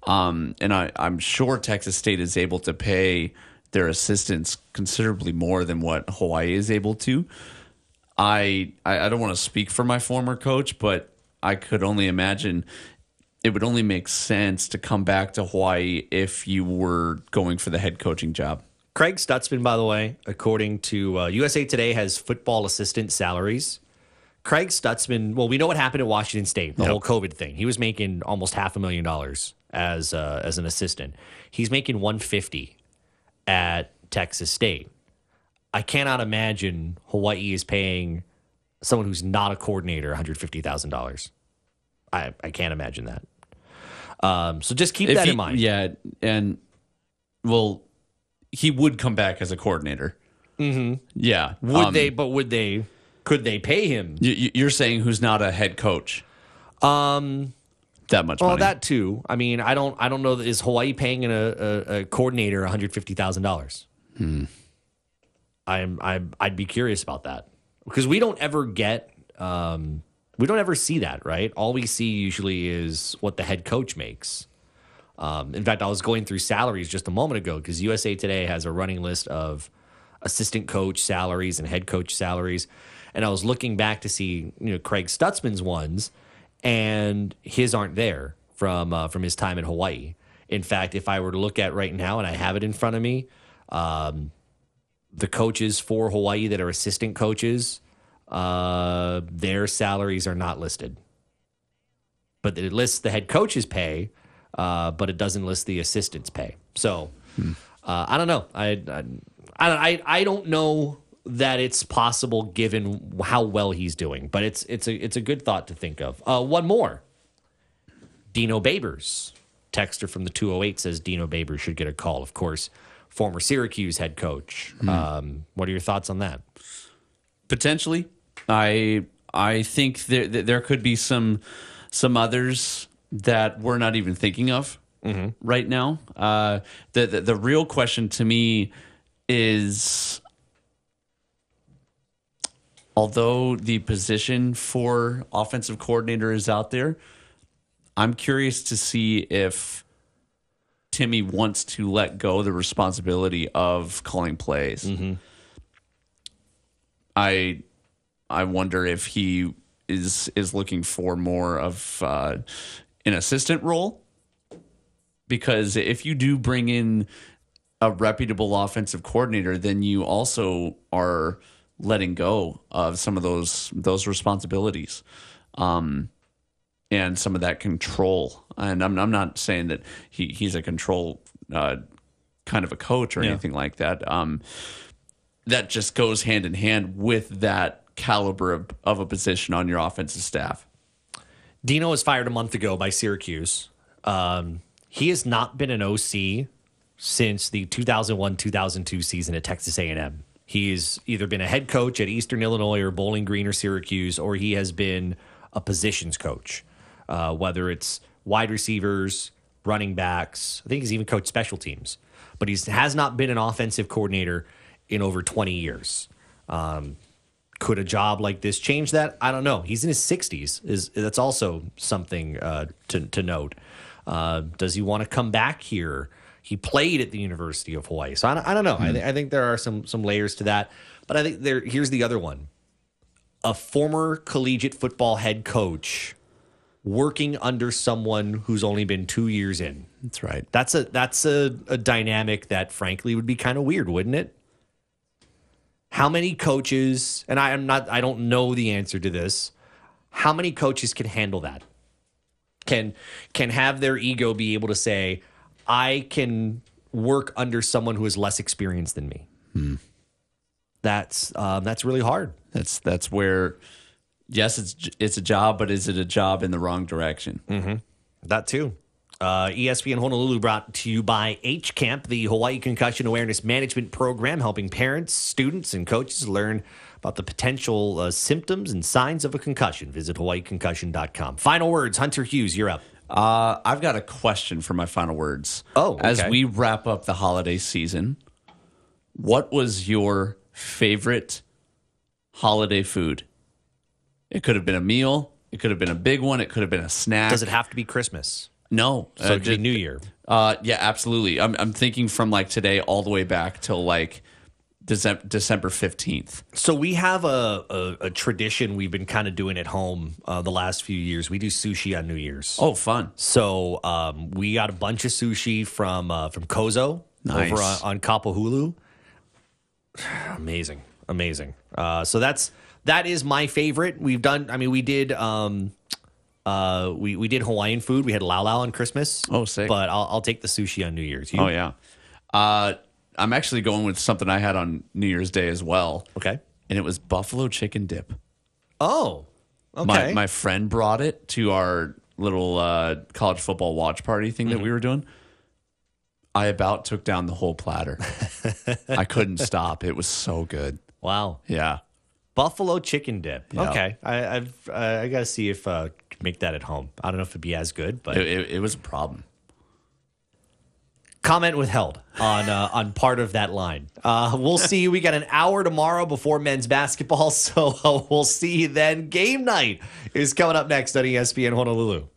Um, and I, I'm sure Texas State is able to pay their assistants considerably more than what Hawaii is able to. I I, I don't want to speak for my former coach, but I could only imagine it would only make sense to come back to Hawaii if you were going for the head coaching job. Craig Stutzman, by the way, according to uh, U S A Today, has football assistant salaries. Craig Stutzman, well, we know what happened at Washington State, the yep. whole COVID thing. He was making almost half a million dollars as uh, as an assistant. He's making one hundred fifty at Texas State. I cannot imagine Hawaii is paying someone who's not a coordinator one hundred fifty thousand dollars. I, I can't imagine that. Um, so just keep if that he, in mind. Yeah, and well... He would come back as a coordinator. Mm-hmm. Yeah. Would um, they, but would they, could they pay him? Y- you're saying who's not a head coach? Um, that much well, money. Well, that too. I mean, I don't, I don't know. Is Hawaii paying a, a, a coordinator one hundred fifty thousand dollars? Hmm. I'm, I'm, I'd be curious about that because we don't ever get, um, we don't ever see that, right? All we see usually is what the head coach makes. Um, in fact, I was going through salaries just a moment ago because U S A Today has a running list of assistant coach salaries and head coach salaries. And I was looking back to see, you know, Craig Stutzman's ones, and his aren't there from uh, from his time in Hawaii. In fact, if I were to look at right now, and I have it in front of me, um, the coaches for Hawaii that are assistant coaches, uh, their salaries are not listed. But it lists the head coach's pay. Uh, but it doesn't list the assistant's pay. So hmm. uh, I don't know. I I, I I don't know that it's possible given how well he's doing. But it's it's a it's a good thought to think of. Uh, one more. Dino Babers, texter from the two oh eight says Dino Babers should get a call. Of course, former Syracuse head coach. Hmm. Um, what are your thoughts on that? Potentially, I I think there there could be some some others that we're not even thinking of mm-hmm. right now. Uh, the, the the real question to me is, although the position for offensive coordinator is out there, I'm curious to see if Timmy wants to let go the responsibility of calling plays. Mm-hmm. I I wonder if he is is looking for more of Uh, an assistant role, because if you do bring in a reputable offensive coordinator, then you also are letting go of some of those those responsibilities um, and some of that control. And I'm, I'm not saying that he, he's a control uh, kind of a coach or yeah. anything like that. Um, that just goes hand in hand with that caliber of, of a position on your offensive staff. Dino was fired a month ago by Syracuse. Um, he has not been an O C since the two thousand one two thousand two season at Texas A and M. He's either been a head coach at Eastern Illinois or Bowling Green or Syracuse, or he has been a positions coach, uh, whether it's wide receivers, running backs. I think he's even coached special teams. But he has not been an offensive coordinator in over twenty years. Um Could a job like this change that? I don't know. He's in his sixties. Is that's also something uh, to to note. Uh, does he want to come back here? He played at the University of Hawaii, so I don't, I don't know. Mm-hmm. I, th- I think there are some some layers to that. But I think there. Here's the other one. a former collegiate football head coach working under someone who's only been two years in. That's right. That's a that's a, a dynamic that, frankly, would be kind of weird, wouldn't it? How many coaches, and I am not, I don't know the answer to this, how many coaches can handle that? Can can have their ego be able to say, I can work under someone who is less experienced than me. Hmm. That's um, that's really hard. That's that's where, yes, it's it's a job, but is it a job in the wrong direction? Mm-hmm. That too. Uh, E S P N Honolulu brought to you by H-Camp, the Hawaii Concussion Awareness Management Program, helping parents, students, and coaches learn about the potential uh, symptoms and signs of a concussion. Visit Hawaii Concussion dot com. Final words, Hunter Hughes, you're up. Uh, I've got a question for my final words. Oh, okay. As we wrap up the holiday season, what was your favorite holiday food? It could have been a meal. It could have been a big one. It could have been a snack. Does it have to be Christmas? No, so it'd uh, be New Year. Uh, yeah, absolutely. I'm I'm thinking from like today all the way back till like December December fifteenth. So we have a, a, a tradition we've been kind of doing at home uh, the last few years. We do sushi on New Year's. Oh, fun! So um, we got a bunch of sushi from uh, from Kozo nice. over on, on Kapahulu. amazing, amazing. Uh, so that's that is my favorite. We've done. I mean, we did. Um, Uh, we, we did Hawaiian food. We had lau lau on Christmas. Oh, sick. But I'll, I'll take the sushi on New Year's. You? Oh, yeah. Uh, I'm actually going with something I had on New Year's Day as well. Okay. And it was buffalo chicken dip. Oh, okay. My, my friend brought it to our little uh, college football watch party thing mm-hmm. that we were doing. I about took down the whole platter. I couldn't stop. It was so good. Wow. Yeah. Buffalo chicken dip. Yeah. Okay. I I've, uh, I got to see if... Uh, make that at home. I don't know if it'd be as good, but it, it, it was a problem. Comment withheld on uh, on part of that line. Uh, we'll see. We got an hour tomorrow before men's basketball, so uh, we'll see you then. Game night is coming up next on E S P N Honolulu.